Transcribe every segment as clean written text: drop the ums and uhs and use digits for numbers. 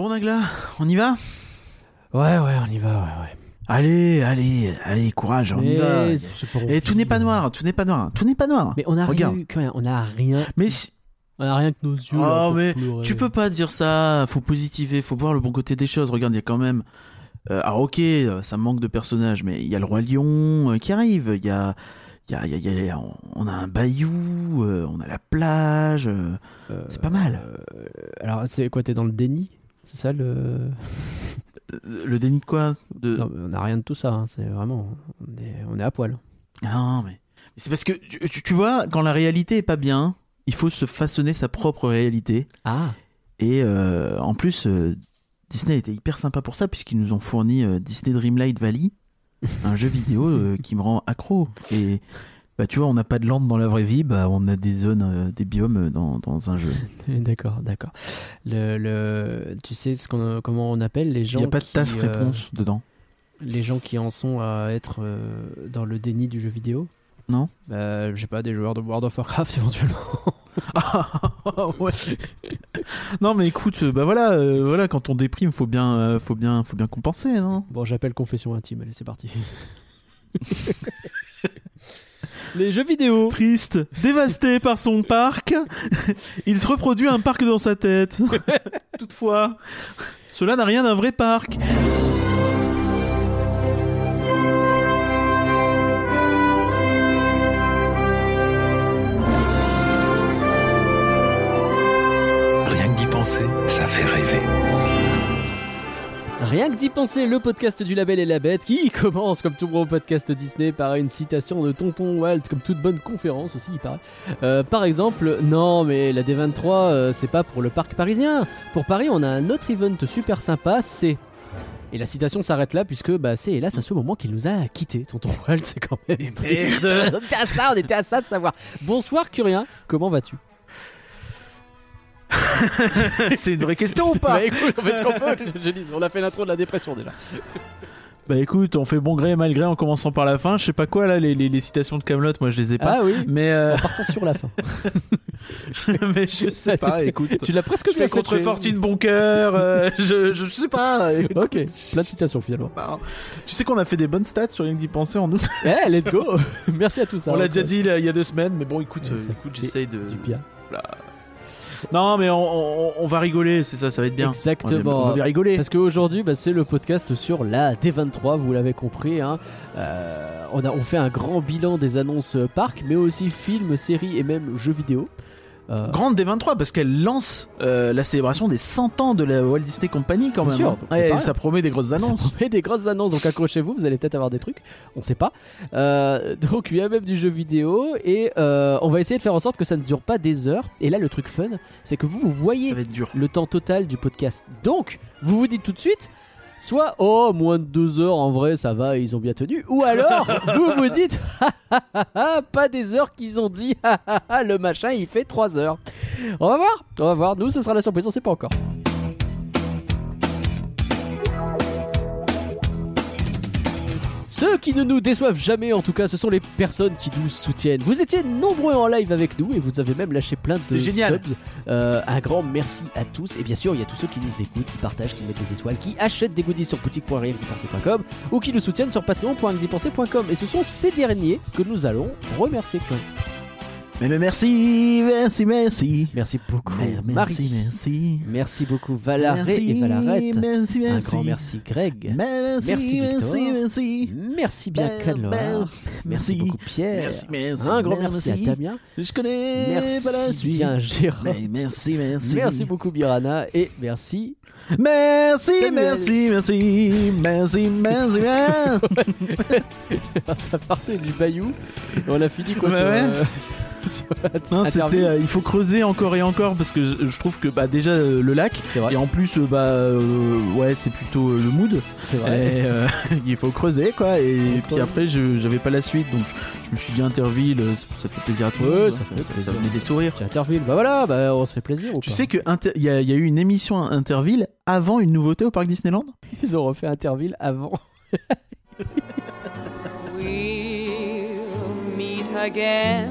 Bon Nagla, on y va ? Ouais, on y va, ouais. Allez, courage, on y va. Et tout n'est pas noir. Mais on a rien. On a rien que nos yeux. Oh, mais tu peux pas dire ça. Faut positiver, faut voir le bon côté des choses. Regarde, il y a quand même. Alors ok, ça manque de personnages, mais il y a le roi lion qui arrive. Il y a on a un bayou, on a la plage. C'est pas mal. Alors c'est quoi, t'es dans le déni ? C'est ça le déni de quoi ? Non, on a rien de tout ça. Hein. C'est vraiment, on est à poil. Non, mais c'est parce que tu vois, quand la réalité est pas bien, il faut se façonner sa propre réalité. Ah. Et en plus, Disney était hyper sympa pour ça, puisqu'ils nous ont fourni Disney Dreamlight Valley, un jeu vidéo qui me rend accro. Et bah, tu vois, on n'a pas de lande dans la vraie vie, bah, on a des zones, des biomes dans un jeu. D'accord. Tu sais comment on appelle les gens. Il n'y a pas de tasse réponse dedans. Les gens qui en sont à être dans le déni du jeu vidéo. Non, je sais pas, des joueurs de World of Warcraft éventuellement. Ah, ouais. Non mais écoute, voilà, quand on déprime, faut bien compenser, non ? Bon, j'appelle confession intime, allez, c'est parti. Les jeux vidéo. Triste, dévasté par son parc, il se reproduit un parc dans sa tête. Toutefois, cela n'a rien d'un vrai parc. Ça fait rêver. Rien que d'y penser, le podcast du Label et la Bête qui commence, comme tout gros podcast Disney, par une citation de Tonton Walt, comme toute bonne conférence aussi, il paraît. Par exemple, non mais la D23, c'est pas pour le parc parisien. Pour Paris, on a un autre event super sympa, c'est... Et la citation s'arrête là, puisque c'est hélas un seul moment qu'il nous a quitté. Tonton Walt, c'est quand même... Merde. On était à ça de savoir. Bonsoir Curien, comment vas-tu ? C'est une vraie question ou pas ? Bah écoute, on fait ce qu'on peut, je dis, on a fait l'intro de la dépression déjà. Bah écoute, on fait bon gré et mal gré en commençant par la fin. Je sais pas quoi là, les citations de Kaamelott, moi je les ai pas. Ah oui, mais en partant sur la fin. Mais je sais pas, écoute. Tu l'as presque fait contre Fortune Boncoeur, je sais pas. Écoute, ok, plein de citations finalement. Tu sais qu'on a fait des bonnes stats sur rien que d'y penser en août. Eh, let's go. Merci à tous. On l'a déjà dit il y a 2 semaines, mais bon écoute, j'essaye de... Du pire. Là. Non mais on va rigoler, c'est ça, ça va être bien. Exactement. On va bien rigoler. Parce qu'aujourd'hui, c'est le podcast sur la D23, vous l'avez compris. Hein. On fait un grand bilan des annonces parcs, mais aussi films, séries et même jeux vidéo. Grande D23 parce qu'elle lance la célébration des 100 ans de la Walt Disney Company quand même. Bien sûr, ça promet des grosses annonces. Donc accrochez-vous, vous allez peut-être avoir des trucs, on sait pas. Donc il y a même du jeu vidéo et on va essayer de faire en sorte que ça ne dure pas des heures. Et là le truc fun, c'est que vous voyez le temps total du podcast. Donc vous vous dites tout de suite, soit moins de 2 heures en vrai ça va, ils ont bien tenu, ou alors vous vous dites pas des heures qu'ils ont dit le machin il fait 3 heures. On va voir, nous ce sera la surprise, on sait pas encore. Ceux qui ne nous déçoivent jamais, en tout cas, ce sont les personnes qui nous soutiennent. Vous étiez nombreux en live avec nous et vous avez même lâché plein de subs. Un grand merci à tous. Et bien sûr, il y a tous ceux qui nous écoutent, qui partagent, qui mettent des étoiles, qui achètent des goodies sur boutique.rienquedipenser.com ou qui nous soutiennent sur patreon.rienquedipenser.com. Et ce sont ces derniers que nous allons remercier. Mais merci. Merci beaucoup, Marie. Merci. Merci beaucoup, Valaré et Valarette. Merci. Un grand merci, Greg. Merci, Victor. Merci bien, Canloire. Merci beaucoup, Pierre. Merci. Un grand merci à Damien. Je connais. Merci pas la suite. Bien, Gérard. Merci. Merci beaucoup, Birana. Et merci. Merci. Ça partait du bayou. On a fini quoi non, c'était il faut creuser encore et encore parce que je trouve que déjà le lac et en plus c'est plutôt le mood. C'est vrai. Et, il faut creuser quoi et puis après j'avais pas la suite donc je me suis dit Interville ça fait plaisir à toi. Ouais, ça met des sourires. C'est Interville. On se fait plaisir. Tu sais que il y a eu une émission à Interville avant une nouveauté au parc Disneyland. Ils ont refait Interville avant. We'll meet again.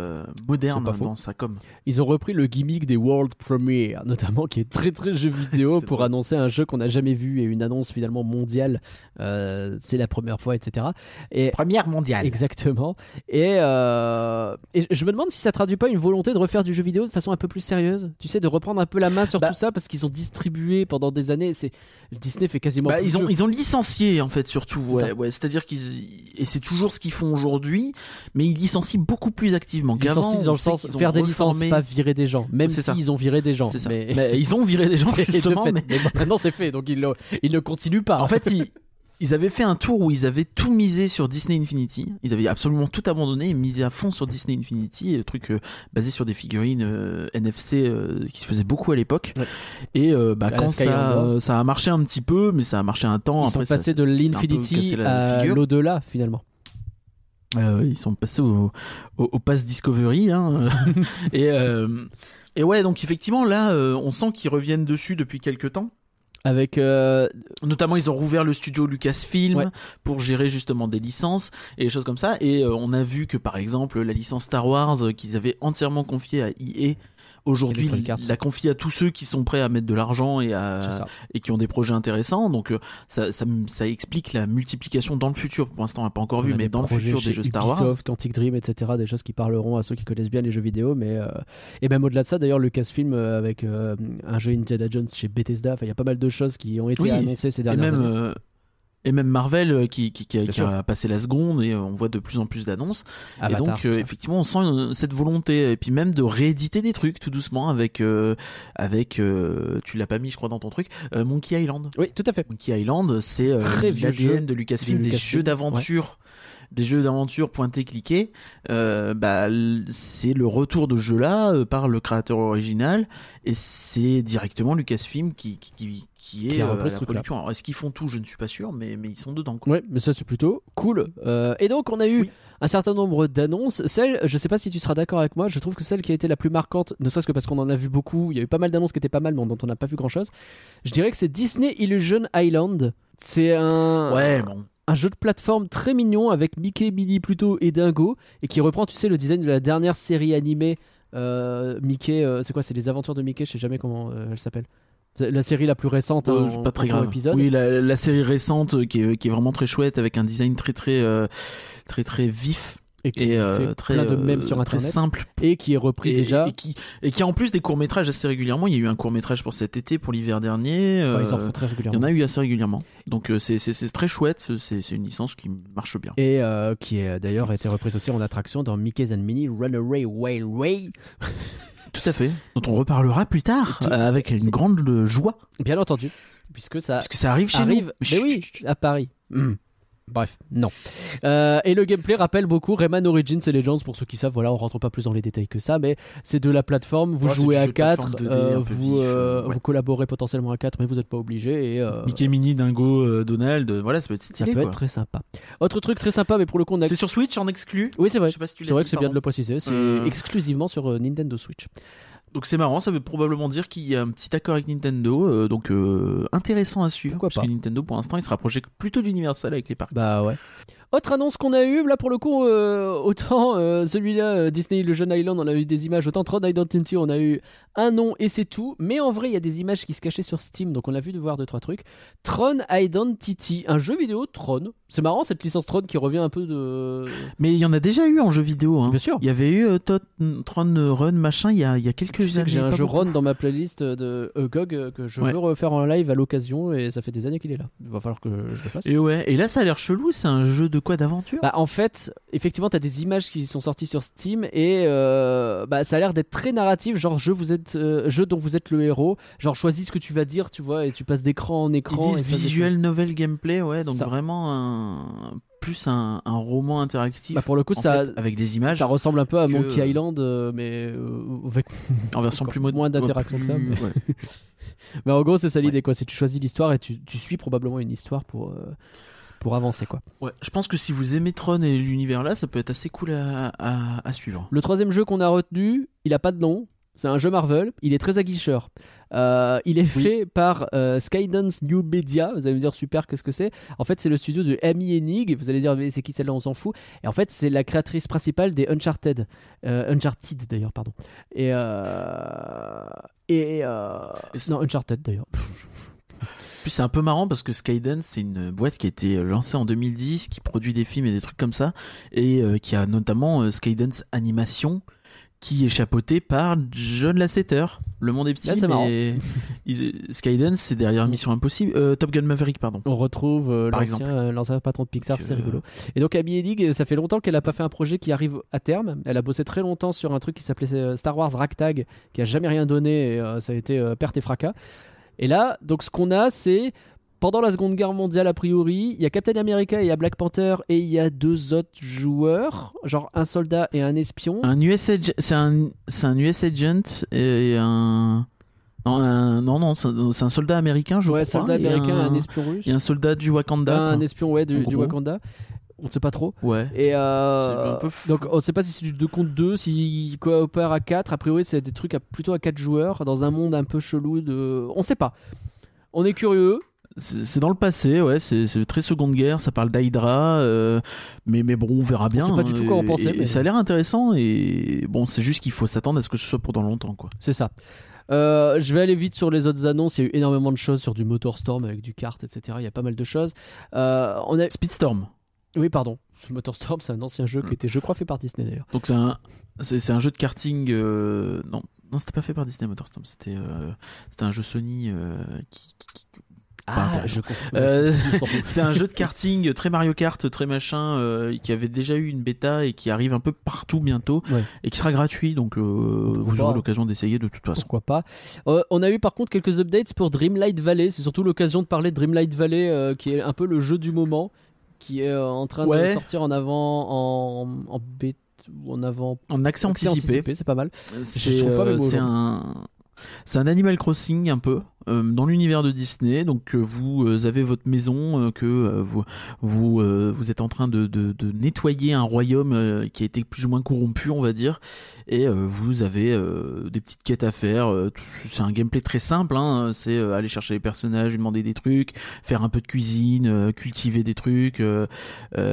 modernes dans sa com. Ils ont repris le gimmick des World Premiere notamment, qui est très très jeu vidéo, pour annoncer un jeu qu'on n'a jamais vu, et une annonce finalement mondiale, c'est la première fois, etc. Et première mondiale. Exactement. Et je me demande si ça traduit pas une volonté de refaire du jeu vidéo de façon un peu plus sérieuse, tu sais, de reprendre un peu la main sur tout ça, parce qu'ils ont distribué pendant des années, Disney fait quasiment plus de jeux. Ils ont licencié en fait, surtout, c'est-à-dire qu'ils, et c'est toujours ce qu'ils font aujourd'hui, mais ils licencient beaucoup plus activement. Licencient dans le sens faire des licences, pas virer des gens, même s'ils ont viré des gens. Mais ils ont viré des gens justement, de fait, mais maintenant c'est fait, donc ils ne continuent pas. En fait, ils avaient fait un tour où ils avaient tout misé sur Disney Infinity. Ils avaient absolument tout abandonné et misé à fond sur Disney Infinity, le truc basé sur des figurines NFC qui se faisaient beaucoup à l'époque. Ouais. Et quand ça a marché un petit peu, mais ça a marché un temps. Ils sont passés de l'Infinity à l'au-delà finalement. Ils sont passés au Pass Discovery, hein. Et ouais, donc effectivement là, on sent qu'ils reviennent dessus depuis quelques temps. avec notamment ils ont rouvert le studio Lucasfilm pour gérer justement des licences et des choses comme ça, et on a vu que par exemple la licence Star Wars qu'ils avaient entièrement confiée à EA, aujourd'hui il la confie à tous ceux qui sont prêts à mettre de l'argent et qui ont des projets intéressants, donc ça explique la multiplication dans le futur. Pour l'instant on n'a pas encore vu, mais dans le futur des jeux Ubisoft, Star Wars, Ubisoft, Quantic Dream, etc., des choses qui parleront à ceux qui connaissent bien les jeux vidéo, mais et même au-delà de ça d'ailleurs, Lucasfilm avec un jeu Indiana Jones chez Bethesda, enfin il y a pas mal de choses qui ont été annoncées ces dernières années. Et même Marvel qui a passé la seconde, et on voit de plus en plus d'annonces. Avatar, et donc effectivement on sent cette volonté, et puis même de rééditer des trucs tout doucement avec tu l'as pas mis je crois dans ton truc, Monkey Island. Oui, tout à fait. Monkey Island, c'est l'ADN de Lucasfilm, des jeux d'aventure. Des jeux d'aventure pointés cliqués, c'est le retour de ce jeu-là par le créateur original, et c'est directement Lucasfilm qui est à la production. Alors, est-ce qu'ils font tout ? Je ne suis pas sûr, mais ils sont dedans. Oui, mais ça c'est plutôt cool. Et donc on a eu un certain nombre d'annonces. Celle, je ne sais pas si tu seras d'accord avec moi, je trouve que celle qui a été la plus marquante, ne serait-ce que parce qu'on en a vu beaucoup, il y a eu pas mal d'annonces qui étaient pas mal, mais dont on n'a pas vu grand-chose. Je dirais que c'est Disney Illusion Island. C'est un... Ouais, bon... Un jeu de plateforme très mignon avec Mickey, Minnie, Pluto et Dingo, et qui reprend, tu sais, le design de la dernière série animée Mickey. C'est quoi ? C'est les aventures de Mickey. Je sais jamais comment elle s'appelle. La série la plus récente, c'est pas très grave. Épisode. Oui, la série récente qui est vraiment très chouette, avec un design très vif. Et qui fait très, plein de mèmes sur internet, très simple, et qui est repris déjà, et qui a en plus des courts-métrages assez régulièrement. Il y a eu un court-métrage pour cet été, pour l'hiver dernier, ils en font très régulièrement, il y en a eu assez régulièrement, donc c'est très chouette, c'est une licence qui marche bien, et qui a d'ailleurs été reprise aussi en attraction dans Mickey's and Minnie Runaway Railway. Tout à fait, dont on reparlera plus tard avec une grande joie, bien entendu, puisque ça arrive chez nous, mais oui, à Paris. Bref, non. Et le gameplay rappelle beaucoup Rayman Origins et Legends, pour ceux qui savent, voilà, on rentre pas plus dans les détails que ça, mais c'est de la plateforme, vous jouez à 4, vous collaborez potentiellement à 4, mais vous n'êtes pas obligé. Mickey, Minnie, Dingo, Donald, voilà, ça peut être stylé. Ça peut être très sympa. Autre truc très sympa, mais pour le coup, c'est sur Switch en exclu. Oui, c'est vrai, je sais pas si tu l'as dit, c'est bien de le préciser, c'est exclusivement sur Nintendo Switch. Donc c'est marrant, ça veut probablement dire qu'il y a un petit accord avec Nintendo, donc intéressant à suivre. Pourquoi pas ? Parce que Nintendo pour l'instant il se rapprochait plutôt d'Universal avec les parcs. Bah ouais. Autre annonce qu'on a eue, là pour le coup, autant celui-là, Disney Illusion Island, on a eu des images, autant Tron Identity, on a eu un nom et c'est tout, mais en vrai il y a des images qui se cachaient sur Steam, donc on a vu de voir 2-3 trucs. Tron Identity, un jeu vidéo Tron, c'est marrant cette licence Tron qui revient un peu de... Mais il y en a déjà eu en jeu vidéo, hein. Bien sûr. Il y avait eu Tron Run machin, il y a quelques... Tu sais que j'ai un jeu Run dans ma playlist de GOG que je veux refaire en live à l'occasion, et ça fait des années qu'il est là. Il va falloir que je le fasse. Et là ça a l'air chelou, c'est un jeu de quoi, d'aventure ? Bah, en fait, effectivement, t'as des images qui sont sorties sur Steam et ça a l'air d'être très narratif, genre jeu dont vous êtes le héros, genre choisis ce que tu vas dire, tu vois, et tu passes d'écran en écran. Ils disent visuel novel gameplay, ouais, donc ça. Vraiment un roman interactif. Bah pour le coup, avec des images, ça ressemble un peu à Monkey Island, mais avec en version plus moins d'interaction que ça. Mais... Ouais. mais en gros, c'est ça l'idée, quoi. C'est tu choisis l'histoire et tu suis probablement une histoire pour avancer, quoi. Ouais, je pense que si vous aimez Tron et l'univers là, ça peut être assez cool à suivre. Le troisième jeu qu'on a retenu, il a pas de nom. C'est un jeu Marvel, il est très aguicheur. Il est fait par Skydance New Media. Vous allez me dire super, qu'est-ce que c'est ? En fait, c'est le studio de Amy Hennig. Vous allez dire mais c'est qui celle-là ? On s'en fout. Et en fait, c'est la créatrice principale des Uncharted d'ailleurs, pardon. Uncharted d'ailleurs. Puis c'est un peu marrant parce que Skydance, c'est une boîte qui a été lancée en 2010, qui produit des films et des trucs comme ça, et qui a notamment Skydance Animation, qui est chapeauté par John Lasseter. Le monde est petit, Skydance, c'est derrière Mission Impossible, Top Gun Maverick, pardon. On retrouve l'ancien patron de Pixar, c'est rigolo. Et donc Amy Hennig, ça fait longtemps qu'elle n'a pas fait un projet qui arrive à terme. Elle a bossé très longtemps sur un truc qui s'appelait Star Wars Ragtag, qui a jamais rien donné, et ça a été perte et fracas. Et là, donc ce qu'on a, c'est pendant la Seconde Guerre mondiale, a priori, il y a Captain America, il y a Black Panther et il y a deux autres joueurs, genre un soldat et un espion. Un US agent, c'est un US agent et un... Non, c'est un soldat américain, je crois. Ouais, soldat américain et un espion russe. Il y a un soldat du Wakanda. Un espion, du Wakanda. On ne sait pas trop. Ouais. Et donc on ne sait pas si c'est du 2 contre 2, s'il coopère à 4. A priori, c'est des trucs plutôt à 4 joueurs dans un monde un peu chelou. On ne sait pas. on est curieux. C'est dans le passé, ouais, c'est très Seconde Guerre, ça parle d'Hydra, mais bon, on verra bien. C'est pas du tout quoi en penser. Mais... ça a l'air intéressant, et bon, c'est juste qu'il faut s'attendre à ce que ce soit pour dans longtemps, quoi. C'est ça. Je vais aller vite sur les autres annonces. Il y a eu énormément de choses sur du Motorstorm avec du kart, etc. Il y a pas mal de choses. Speedstorm. Oui, pardon. Motorstorm, c'est un ancien jeu qui était, je crois, fait par Disney d'ailleurs. Donc c'est un jeu de karting. Non, c'était pas fait par Disney Motorstorm. C'était un jeu Sony qui... Ah, c'est un jeu de karting très Mario Kart, très machin, qui avait déjà eu une bêta et qui arrive un peu partout bientôt, ouais. Et qui sera gratuit, donc vous aurez l'occasion d'essayer de toute façon. Pourquoi pas. On a eu par contre quelques updates pour Dreamlight Valley. C'est surtout l'occasion de parler de Dreamlight Valley, qui est un peu le jeu du moment, qui est en train de sortir en avant en bêta, en accès anticipé. C'est pas mal. Je trouve pas mes mots. C'est un Animal Crossing un peu dans l'univers de Disney, donc vous avez votre maison que vous êtes en train de nettoyer un royaume qui a été plus ou moins corrompu, on va dire, et vous avez des petites quêtes à faire. C'est un gameplay très simple, hein, c'est aller chercher les personnages, lui demander des trucs, faire un peu de cuisine, cultiver des trucs,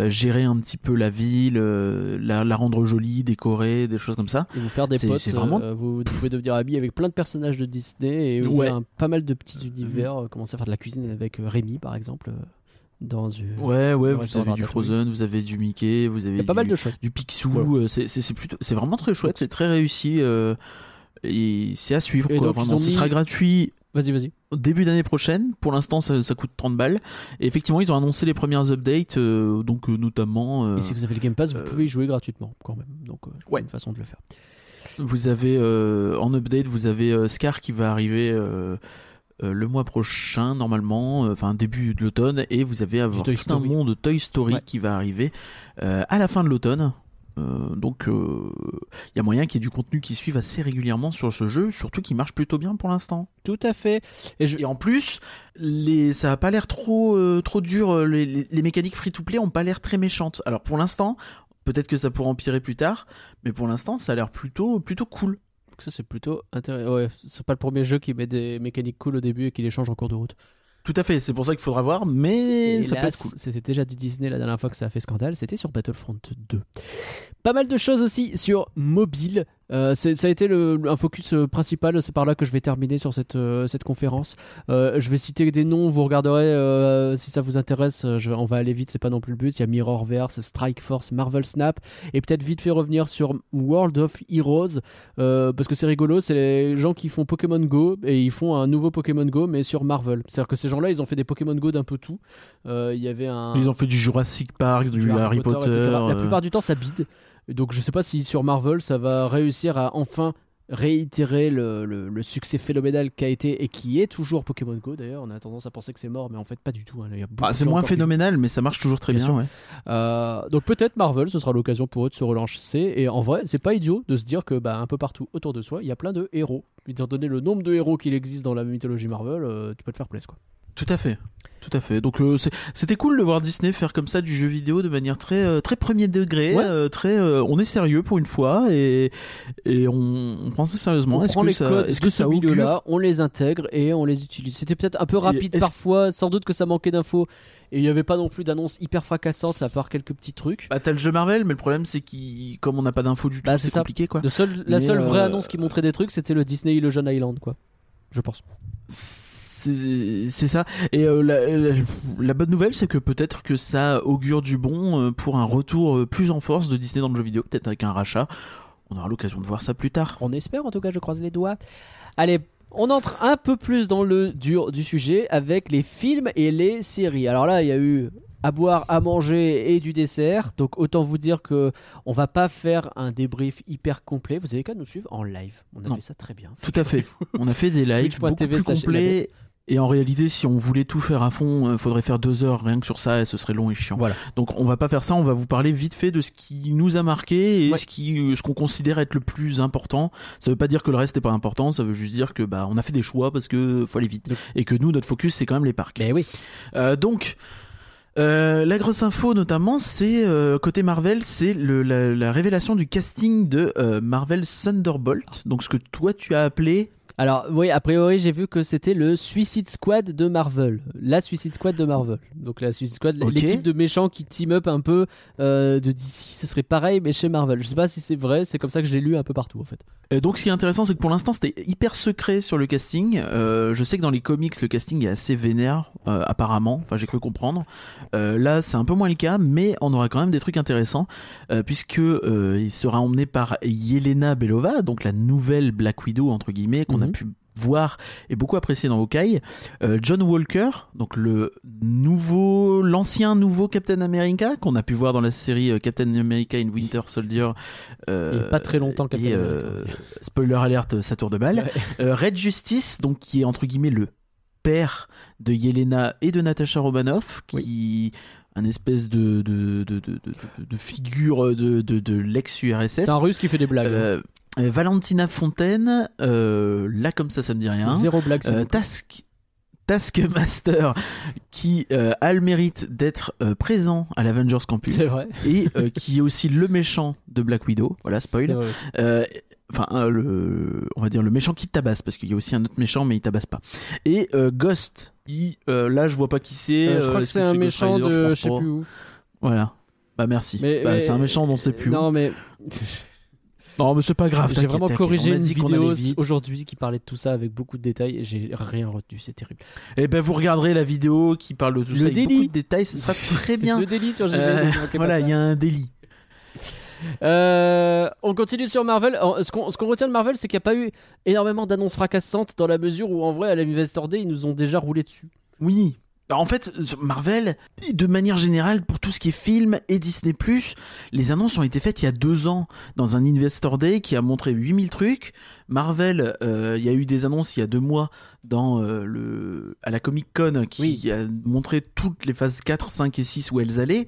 gérer un petit peu la ville, la rendre jolie, décorer, des choses comme ça. Et vous faire des potes, vraiment... vous pouvez devenir ami avec plein de personnages de Disney, et ouvrir pas mal de petits univers, commencer à faire de la cuisine avec Rémi par exemple, dans une... vous avez du Frozen, vous avez du Mickey, vous avez pas mal de choses, du Picsou, c'est vraiment très chouette, c'est très réussi, et c'est à suivre, et quoi, donc, vraiment. Ce sera gratuit. Vas-y. Début d'année prochaine, pour l'instant ça coûte 30 balles. Et effectivement, ils ont annoncé les premières updates, donc notamment. Et si vous avez le Game Pass, vous pouvez y jouer gratuitement quand même. Donc une façon de le faire. Vous avez en update, vous avez Scar qui va arriver le mois prochain normalement, enfin début de l'automne, et vous avez tout un monde Toy Story qui va arriver à la fin de l'automne. Donc il y a moyen qu'il y ait du contenu qui suive assez régulièrement sur ce jeu, surtout qu'il marche plutôt bien pour l'instant. Tout à fait. Et en plus, ça n'a pas l'air trop dur. Les mécaniques free-to-play n'ont pas l'air très méchantes. Alors pour l'instant, peut-être que ça pourra empirer plus tard, mais pour l'instant, ça a l'air plutôt cool. Donc ça, c'est plutôt intéressant. Ouais, c'est pas le premier jeu qui met des mécaniques cool au début et qui les change en cours de route. Tout à fait, c'est pour ça qu'il faudra voir, mais et ça peut être cool. C'était déjà du Disney la dernière fois que ça a fait scandale, c'était sur Battlefront 2. Pas mal de choses aussi sur mobile, ça a été un focus principal, c'est par là que je vais terminer sur cette conférence. Je vais citer des noms, vous regarderez si ça vous intéresse, on va aller vite, c'est pas non plus le but. Il y a Mirrorverse, Strike Force, Marvel Snap, et peut-être vite fait revenir sur World of Heroes, parce que c'est rigolo, c'est les gens qui font Pokémon Go, et ils font un nouveau Pokémon Go, mais sur Marvel. C'est-à-dire que ces gens-là, ils ont fait des Pokémon Go d'un peu tout. Ils ont fait du Jurassic Park, du Harry Potter, etc. La plupart du temps, ça bide. Donc je sais pas si sur Marvel ça va réussir à enfin réitérer le succès phénoménal qu'a été et qui est toujours Pokémon Go. D'ailleurs, on a tendance à penser que c'est mort, mais en fait pas du tout, hein. C'est moins phénoménal, mais ça marche toujours très bien, ouais. Donc peut-être Marvel, ce sera l'occasion pour eux de se relancer, et en vrai c'est pas idiot de se dire que un peu partout autour de soi il y a plein de héros, étant donné le nombre de héros qu'il existe dans la mythologie Marvel, tu peux te faire plaisir, quoi. Tout à fait. Donc c'était cool de voir Disney faire comme ça du jeu vidéo de manière très très premier degré, on est sérieux pour une fois, et on prend ça sérieusement. On les intègre et on les utilise. C'était peut-être un peu rapide parfois, sans doute que ça manquait d'infos. Et il n'y avait pas non plus d'annonces hyper fracassantes à part quelques petits trucs. Bah, t'as le jeu Marvel, mais le problème c'est comme on n'a pas d'infos du tout, c'est compliqué, quoi. La seule vraie annonce qui montrait des trucs, c'était le Disney Illusion Island, quoi. Je pense. C'est ça. Et la bonne nouvelle, c'est que peut-être que ça augure du bon pour un retour plus en force de Disney dans le jeu vidéo, peut-être avec un rachat. On aura l'occasion de voir ça plus tard. On espère, en tout cas, je croise les doigts. Allez, on entre un peu plus dans le dur du sujet avec les films et les séries. Alors là, il y a eu à boire, à manger et du dessert. Donc autant vous dire que on va pas faire un débrief hyper complet. Vous avez qu'à nous suivre en live. On a fait ça très bien. Tout à fait. On a fait des lives beaucoup plus complets. Et en réalité, si on voulait tout faire à fond, faudrait faire 2 heures rien que sur ça, et ce serait long et chiant. Voilà. Donc on va pas faire ça, on va vous parler vite fait de ce qui nous a marqué et ce qu'on considère être le plus important. Ça veut pas dire que le reste n'est pas important, ça veut juste dire que on a fait des choix parce que faut aller vite. Donc. Et que nous, notre focus, c'est quand même les parcs. Mais oui. Donc la grosse info notamment, c'est côté Marvel, c'est la révélation du casting de Marvel Thunderbolt. Donc ce que toi tu as appelé Alors oui, a priori j'ai vu que c'était le Suicide Squad de Marvel, donc la Suicide Squad, okay, l'équipe de méchants qui team up un peu de DC, ce serait pareil mais chez Marvel. Je sais pas si c'est vrai, c'est comme ça que je l'ai lu un peu partout en fait. Donc ce qui est intéressant c'est que pour l'instant c'était hyper secret sur le casting, je sais que dans les comics le casting est assez vénère apparemment, enfin j'ai cru comprendre, là c'est un peu moins le cas mais on aura quand même des trucs intéressants puisque il sera emmené par Yelena Belova, donc la nouvelle Black Widow entre guillemets qu'on a pu voir et beaucoup apprécié dans Hawkeye, John Walker, donc l'ancien nouveau Captain America qu'on a pu voir dans la série Captain America and Winter Soldier, et pas très longtemps Captain America. Spoiler alert, ça tourne de balle. Ouais. Red Justice, donc qui est entre guillemets le père de Yelena et de Natasha Romanoff, qui un espèce de figure de l'ex-URSS. C'est un russe qui fait des blagues. Valentina Fontaine, là comme ça, ça me dit rien. Zéro blague. Taskmaster qui a le mérite d'être présent à l'Avengers Campus. C'est vrai. Et qui est aussi le méchant de Black Widow. Voilà, spoil. Enfin, on va dire le méchant qui tabasse, parce qu'il y a aussi un autre méchant, mais il tabasse pas. Et Ghost, qui, là je vois pas qui c'est. Je crois que c'est un méchant de je sais plus où. Voilà. Bah merci. Mais c'est un méchant dont on sait plus où. Non mais c'est pas grave. J'ai vraiment corrigé une vidéo aujourd'hui qui parlait de tout ça avec beaucoup de détails et j'ai rien retenu, c'est terrible. Et ben vous regarderez la vidéo qui parle de tout ça avec beaucoup de détails, ce sera très bien. Le délit sur GD. Voilà, il y a un délit. On continue sur Marvel. Ce qu'on retient de Marvel, c'est qu'il n'y a pas eu énormément d'annonces fracassantes dans la mesure où en vrai à l'Investor Day ils nous ont déjà roulé dessus. Oui. En fait, Marvel, de manière générale, pour tout ce qui est film et Disney+, les annonces ont été faites il y a 2 ans dans un Investor Day qui a montré 8000 trucs. Marvel, il y a eu des annonces il y a 2 mois dans, à la Comic-Con qui a montré toutes les phases 4, 5 et 6 où elles allaient,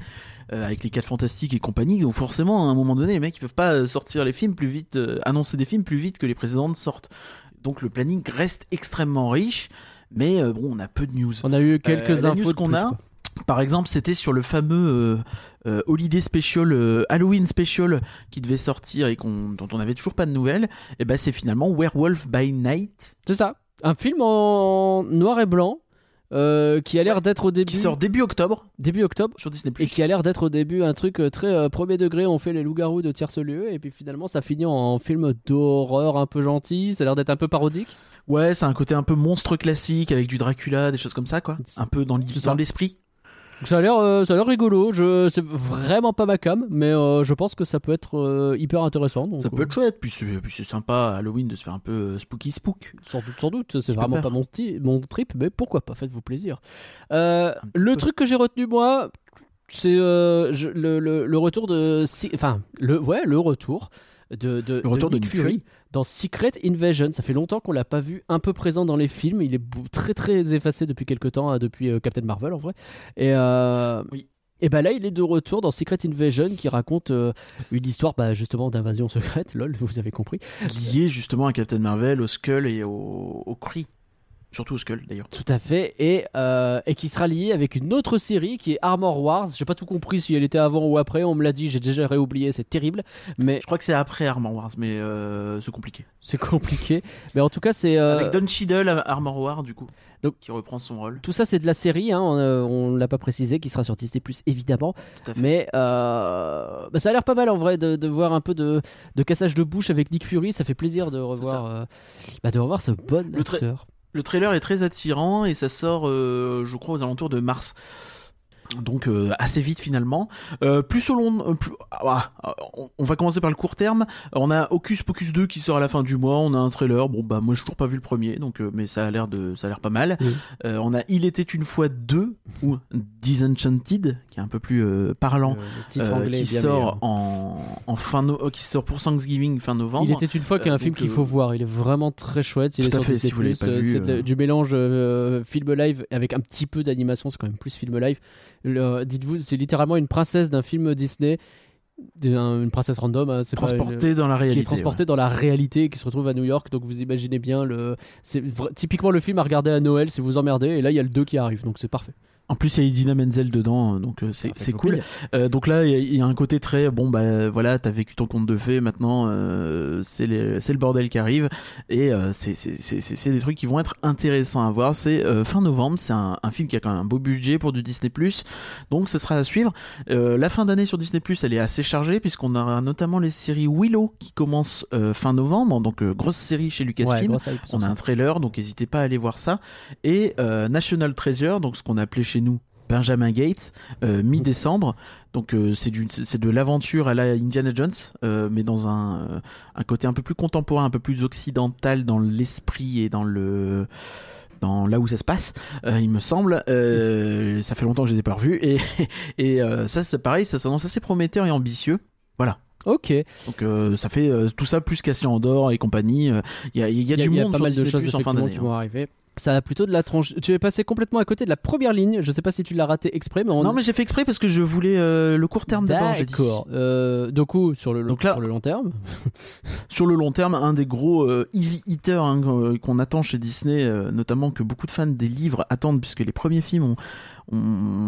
avec les 4 Fantastiques et compagnie. Donc forcément, à un moment donné, les mecs ils peuvent pas sortir les films plus vite, annoncer des films plus vite que les précédentes sortent. Donc le planning reste extrêmement riche. Mais bon, on a peu de news. On a eu quelques infos qu'on a. Par exemple, c'était sur le fameux Holiday Special, Halloween Special qui devait sortir et dont on n'avait toujours pas de nouvelles. Et ben, c'est finalement Werewolf by Night. C'est ça. Un film en noir et blanc qui a l'air d'être au début. Qui sort début octobre. Début octobre. Sur Disney+. Et qui a l'air d'être au début un truc très premier degré. On fait les loups-garous de tierce lieu. Et puis finalement, ça finit en film d'horreur un peu gentil. Ça a l'air d'être un peu parodique. Ouais, c'est un côté un peu monstre classique avec du Dracula, des choses comme ça, quoi. Un peu dans l'esprit. Donc ça a l'air rigolo. C'est vraiment pas ma cam, mais je pense que ça peut être hyper intéressant. Donc, ça peut être chouette, puis c'est sympa à Halloween de se faire un peu spooky. Sans doute. C'est vraiment pas mon trip, mais pourquoi pas, faites-vous plaisir. Truc que j'ai retenu moi, c'est le retour de, enfin le retour. Le retour de Nick Fury dans Secret Invasion. Ça fait longtemps qu'on l'a pas vu un peu présent dans les films. Il est très très effacé depuis quelque temps, hein, depuis Captain Marvel en vrai. Et bah là il est de retour dans Secret Invasion qui raconte une histoire justement d'invasion secrète, lol, vous avez compris, liée justement à Captain Marvel, au Skull et au Kree. Surtout au Skull d'ailleurs. Tout à fait, et qui sera lié avec une autre série qui est Armor Wars. J'ai pas tout compris si elle était avant ou après, on me l'a dit, j'ai déjà réoublié, c'est terrible. Mais je crois que c'est après Armor Wars, mais c'est compliqué. C'est compliqué, mais en tout cas c'est... Avec Don Cheadle, Armor Wars du coup. Donc, qui reprend son rôle. Tout ça, c'est de la série, hein, on l'a pas précisé, qui sera sur Disney+, évidemment. Mais ça a l'air pas mal en vrai de voir un peu de cassage de bouche avec Nick Fury. Ça fait plaisir de revoir, ce bon acteur. Le trailer est très attirant et ça sort, je crois, aux alentours de mars. Donc assez vite finalement. On va commencer par le court terme. On a Hocus Pocus 2 qui sort à la fin du mois. On a un trailer. Bon bah moi j'ai toujours pas vu le premier, donc mais ça a l'air pas mal. Oui. On a Il était une fois 2 ou Disenchanted qui est un peu plus parlant, qui sort en qui sort pour Thanksgiving fin novembre. Il était une fois qui est un film qu'il faut voir. Il est vraiment très chouette. Il est sorti si vous l'avez pas vu. C'est du mélange film live avec un petit peu d'animation. C'est quand même plus film live. Dites-vous, c'est littéralement une princesse d'un film Disney, une princesse random, hein, c'est transportée dans la réalité, qui est transportée dans la réalité et qui se retrouve à New York. Donc vous imaginez bien, typiquement le film à regarder à Noël si vous emmerdez. Et là, il y a le 2 qui arrive, donc c'est parfait. En plus, il y a Idina Menzel dedans, donc c'est cool. Donc là, il y a un côté très bon, bah voilà, t'as vécu ton conte de fées, maintenant c'est le bordel qui arrive, et c'est des trucs qui vont être intéressants à voir. C'est fin novembre, c'est un film qui a quand même un beau budget pour du Disney+, donc ce sera à suivre. La fin d'année sur Disney+, elle est assez chargée, puisqu'on aura notamment les séries Willow qui commencent fin novembre, donc grosse série chez Lucasfilm. Ouais, on a un trailer, donc n'hésitez pas à aller voir ça. Et National Treasure, donc ce qu'on appelait chez nous Benjamin Gates, mi-décembre. Donc c'est de l'aventure à la Indiana Jones, mais dans un côté un peu plus contemporain, un peu plus occidental dans l'esprit et dans là où ça se passe, il me semble. Ça fait longtemps que je les ai pas revus, et ça c'est pareil, ça s'annonce assez prometteur et ambitieux. Voilà. Ok. Donc ça fait tout ça plus Cassian Andor et compagnie. Il y a du monde, pas mal de choses en fin d'année qui vont arriver. Ça a plutôt de la tronche. Tu es passé complètement à côté de la première ligne. Je sais pas si tu l'as raté exprès, mais non, mais j'ai fait exprès parce que je voulais le court terme d'abord. D'accord. Du coup, sur le long terme. Sur le long terme, un des gros heavy hitters qu'on attend chez Disney, notamment que beaucoup de fans des livres attendent, puisque les premiers films ont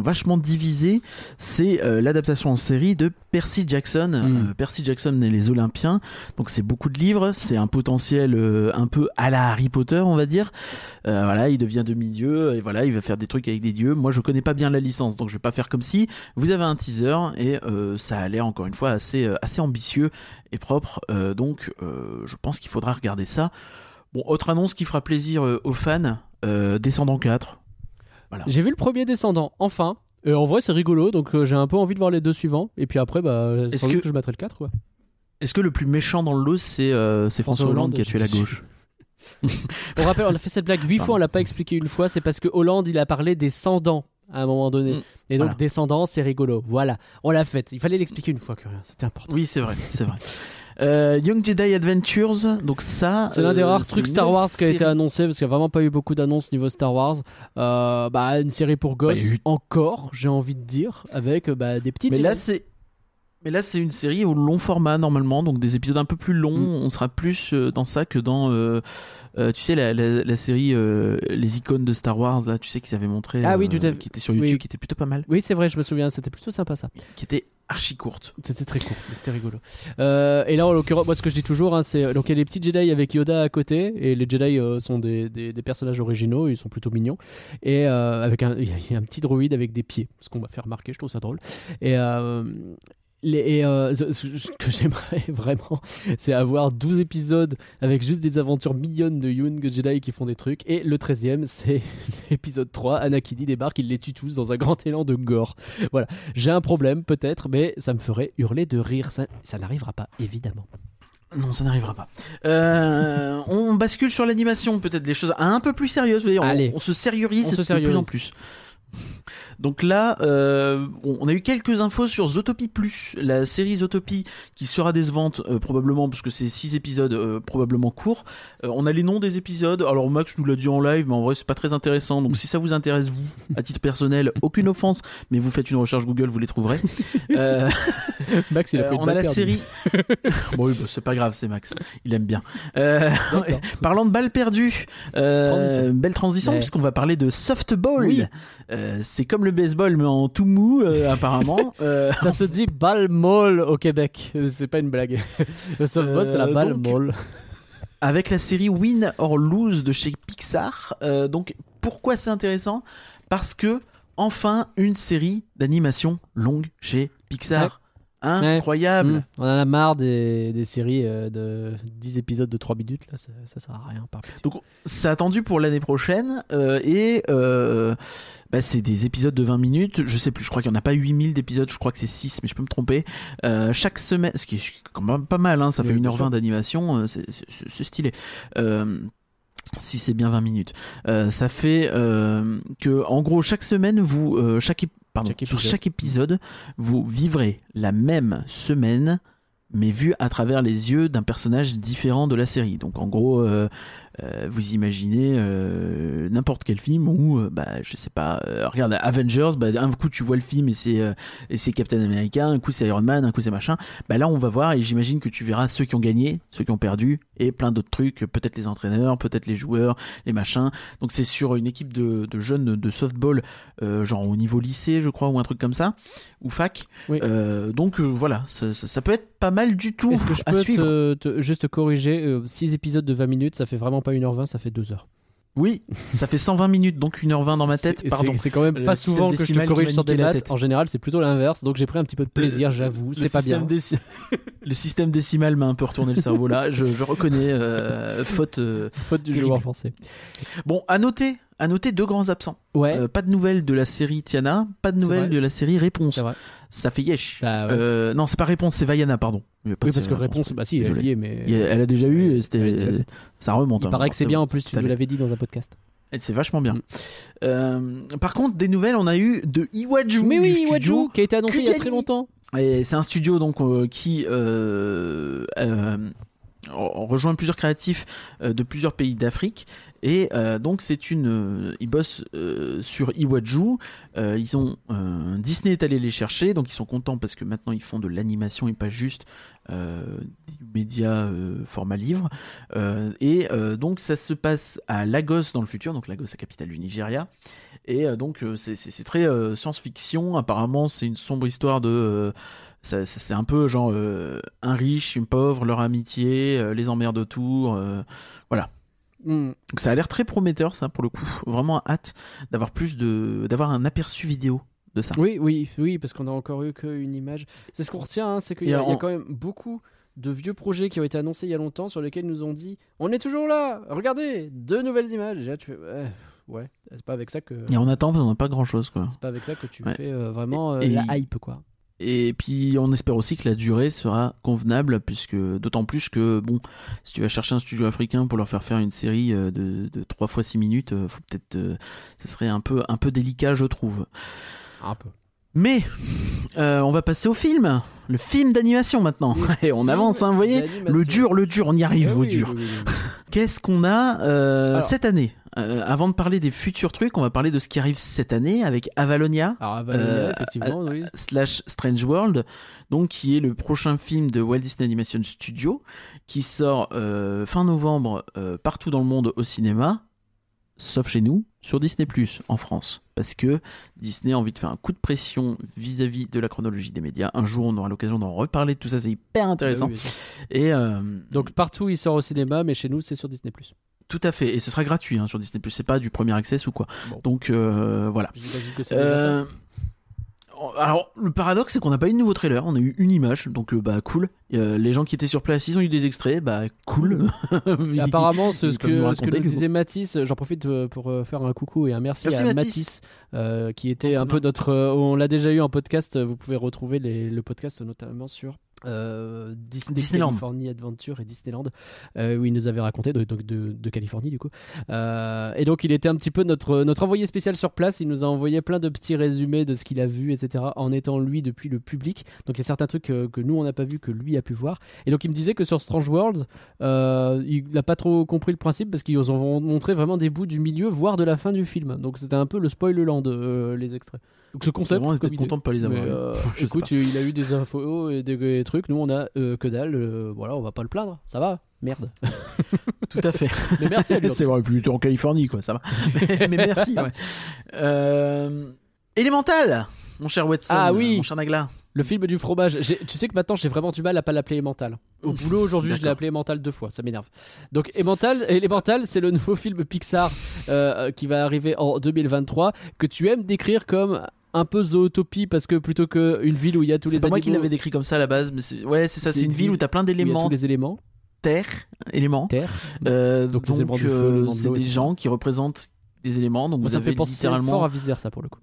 vachement divisé, c'est l'adaptation en série de Percy Jackson. Percy Jackson et les Olympiens, donc c'est beaucoup de livres, c'est un potentiel un peu à la Harry Potter, on va dire. Voilà, il devient demi-dieu et voilà, il va faire des trucs avec des dieux. Moi je connais pas bien la licence, donc je vais pas faire comme si. Vous avez un teaser et ça a l'air encore une fois assez ambitieux et propre, donc je pense qu'il faudra regarder ça. Bon, autre annonce qui fera plaisir aux fans, Descendant 4. Voilà. J'ai vu le premier Descendant, enfin. En vrai, c'est rigolo, donc j'ai un peu envie de voir les deux suivants. Et puis après, sans doute que je battrai le 4, quoi. Est-ce que le plus méchant dans le lot, c'est François Hollande qui a tué la gauche? On rappelle, on a fait cette blague 8 fois, on l'a pas expliqué une fois. C'est parce que Hollande, il a parlé des sans-dents à un moment donné. Et donc, voilà. Descendant, c'est rigolo. Voilà, on l'a fait. Il fallait l'expliquer une fois, que rien, c'était important. Oui, c'est vrai, c'est vrai. Young Jedi Adventures, donc ça c'est l'un des rares trucs Star Wars qui a été annoncé, parce qu'il n'y a vraiment pas eu beaucoup d'annonces niveau Star Wars. Une série pour gosses, encore, j'ai envie de dire, avec des petites... Mais là, c'est une série au long format, normalement, donc des épisodes un peu plus longs. On sera plus dans ça que dans... tu sais, la série Les Icônes de Star Wars, là, tu sais, qu'ils avaient montré, qui était sur YouTube, qui était plutôt pas mal. Oui, c'est vrai, je me souviens, c'était plutôt sympa, ça. Qui était archi courte. C'était très court, mais c'était rigolo. Et là, en l'occurrence, moi, ce que je dis toujours, c'est... Donc, il y a les petits Jedi avec Yoda à côté, et les Jedi sont des personnages originaux, ils sont plutôt mignons. Et il y a un petit droïde avec des pieds, ce qu'on m'a fait remarquer, je trouve ça drôle. Ce que j'aimerais vraiment, c'est avoir 12 épisodes avec juste des aventures mignonnes de Young Jedi qui font des trucs. Et le 13e, c'est l'épisode 3, Anakin débarque, il les tue tous dans un grand élan de gore. Voilà, j'ai un problème peut-être, mais ça me ferait hurler de rire. Ça n'arrivera pas, évidemment. Non, ça n'arrivera pas. On bascule sur l'animation, peut-être des choses un peu plus sérieuses. Vous voyez, on se sérieuse de plus en plus. Donc là, on a eu quelques infos sur Zootopie+, la série Zootopie qui sera décevante probablement, parce que c'est 6 épisodes probablement courts. On a les noms des épisodes. Alors Max nous l'a dit en live, mais en vrai c'est pas très intéressant. Donc si ça vous intéresse, vous, à titre personnel, aucune offense, mais vous faites une recherche Google, vous les trouverez. Max, il a pris une balle perdue. Série. Bon, oui, c'est pas grave, c'est Max. Il aime bien. Parlant de balles perdues, belle transition, puisqu'on va parler de softball. Oui. C'est comme le baseball mais en tout mou, apparemment. Ça se dit balle molle au Québec, c'est pas une blague. Le softball, c'est la balle molle. Avec la série Win or Lose de chez Pixar. Donc pourquoi c'est intéressant ? Parce que enfin une série d'animation longue chez Pixar. Ouais. Incroyable. Ouais. On en a marre des séries de 10 épisodes de 3 minutes là, ça sert à rien. Donc c'est attendu pour l'année prochaine, c'est des épisodes de 20 minutes, je sais plus, je crois qu'il n'y en a pas 8000 d'épisodes, je crois que c'est 6, mais je peux me tromper. Chaque semaine, ce qui est quand même pas mal, ça fait 1h20 d'animation, c'est stylé. Si c'est bien 20 minutes. Ça fait que, en gros, chaque semaine, sur chaque épisode, vous vivrez la même semaine, mais vue à travers les yeux d'un personnage différent de la série. Donc en gros, Vous imaginez n'importe quel film où, je sais pas, regarde Avengers, un coup tu vois le film et c'est Captain America, un coup c'est Iron Man, un coup c'est machin. Là on va voir, et j'imagine que tu verras ceux qui ont gagné, ceux qui ont perdu et plein d'autres trucs, peut-être les entraîneurs, peut-être les joueurs, les machins. Donc c'est sur une équipe de jeunes de softball, genre au niveau lycée je crois, ou un truc comme ça, ou fac. Oui. Donc voilà, ça peut être pas mal du tout. Est-ce que je peux suivre juste corriger, 6 épisodes de 20 minutes, ça fait vraiment pas 1h20, ça fait 2h. Oui, ça fait 120 minutes, donc 1h20 dans ma tête, pardon. C'est quand même pas souvent que je te corrige sur des maths. En général, c'est plutôt l'inverse, donc j'ai pris un petit peu de plaisir, j'avoue, c'est pas bien. Le système décimal m'a un peu retourné le cerveau là, je reconnais, faute du joueur français. Bon, à noter deux grands absents. Ouais. Pas de nouvelles de la série Tiana, pas de nouvelles de la série Réponse. Ça fait yesh. Bah, ouais. Non, c'est pas Réponse, c'est Vaiana, pardon. Oui, parce que Réponse, si, elle est liée, mais. Elle a déjà eu, c'était... ça remonte. Il paraît que c'est bien, en plus, tu nous l'avais dit dans un podcast. Et c'est vachement bien. Par contre, des nouvelles, on a eu de Iwaju. Mais oui, Iwaju, qui a été annoncé il y a très longtemps. Et c'est un studio donc, qui. On rejoint plusieurs créatifs de plusieurs pays d'Afrique, et donc c'est ils bossent sur Iwaju. Disney est allé les chercher, donc ils sont contents parce que maintenant ils font de l'animation et pas juste des médias format livre, donc ça se passe à Lagos dans le futur, donc Lagos, la capitale du Nigeria, et donc c'est très science-fiction. Apparemment c'est une sombre histoire de... Ça, c'est un peu genre un riche, une pauvre, leur amitié, les emmerdes autour, voilà. Donc ça a l'air très prometteur, ça, pour le coup. Vraiment hâte d'avoir d'avoir un aperçu vidéo de ça. Oui, parce qu'on a encore eu qu'une image. C'est ce qu'on retient, hein, c'est qu'il y a quand même beaucoup de vieux projets qui ont été annoncés il y a longtemps, sur lesquels nous ont dit « On est toujours là, regardez, 2 nouvelles images !» Et là, tu fais ouais, c'est pas avec ça que... Et on attend, parce qu'on n'a pas grand-chose, quoi. C'est pas avec ça que tu fais vraiment la hype, quoi. Et puis on espère aussi que la durée sera convenable, puisque d'autant plus que si tu vas chercher un studio africain pour leur faire une série de 3 fois 6 minutes, faut peut-être ça serait un peu délicat, je trouve. Un peu. Mais on va passer au film. Le film d'animation maintenant. Et on avance, vous voyez, le dur, on y arrive au dur. Oui. Qu'est-ce qu'on a cette année? Avant de parler des futurs trucs, on va parler de ce qui arrive cette année avec Avalonia. Alors, Avalonia, effectivement, oui. / Strange World, donc qui est le prochain film de Walt Disney Animation Studio, qui sort fin novembre partout dans le monde au cinéma, sauf chez nous, sur Disney+, en France. Parce que Disney a envie de faire un coup de pression vis-à-vis de la chronologie des médias. Un jour, on aura l'occasion d'en reparler de tout ça, c'est hyper intéressant. Oui. Et, donc partout, il sort au cinéma, mais chez nous, c'est sur Disney+. Tout à fait, et ce sera gratuit sur Disney+, c'est pas du premier access ou quoi. Bon. Donc voilà. J'imagine que c'est déjà ça. Alors, le paradoxe, c'est qu'on n'a pas eu de nouveau trailer, on a eu une image, donc cool. Les gens qui étaient sur place, ils ont eu des extraits, cool. Apparemment, ce que nous disait Mathis, j'en profite pour faire un coucou et un merci à Mathis, qui était un peu notre... on l'a déjà eu en podcast, vous pouvez retrouver le podcast notamment sur... Disneyland California Adventure et Disneyland, où il nous avait raconté de Californie du coup, et donc il était un petit peu notre envoyé spécial sur place. Il nous a envoyé plein de petits résumés de ce qu'il a vu, etc., en étant lui depuis le public. Donc il y a certains trucs que nous on n'a pas vu, que lui a pu voir, et donc il me disait que sur Strange World il n'a pas trop compris le principe, parce qu'ils ont montré vraiment des bouts du milieu, voire de la fin du film, donc c'était un peu le spoilerland, les extraits. Donc ce concept, on était content de pas les avoir. Écoute, il a eu des infos et des trucs. Nous, on a que dalle. Voilà, on va pas le plaindre. Ça va, merde. Tout à fait. Mais merci. À lui, c'est vrai, plutôt en Californie, quoi. Ça va. mais merci. Ouais. Elemental, mon cher Watson. Ah oui, mon cher Nagla. Le film du fromage. Tu sais que maintenant j'ai vraiment du mal à pas l'appeler Emmental. Au boulot aujourd'hui, je l'ai appelé Emmental 2 fois, ça m'énerve. Donc Emmental, c'est le nouveau film Pixar qui va arriver en 2023, que tu aimes décrire comme un peu zootopie, parce que plutôt que une ville où il y a tous les animaux. C'est pas moi qui l'avais décrit comme ça à la base, mais c'est ça, c'est une ville où t'as plein d'éléments. Il y a tous les éléments. Terre. Donc les éléments du feu, c'est des gens qui représentent des éléments. Donc ça me fait penser fort à vice versa pour le coup.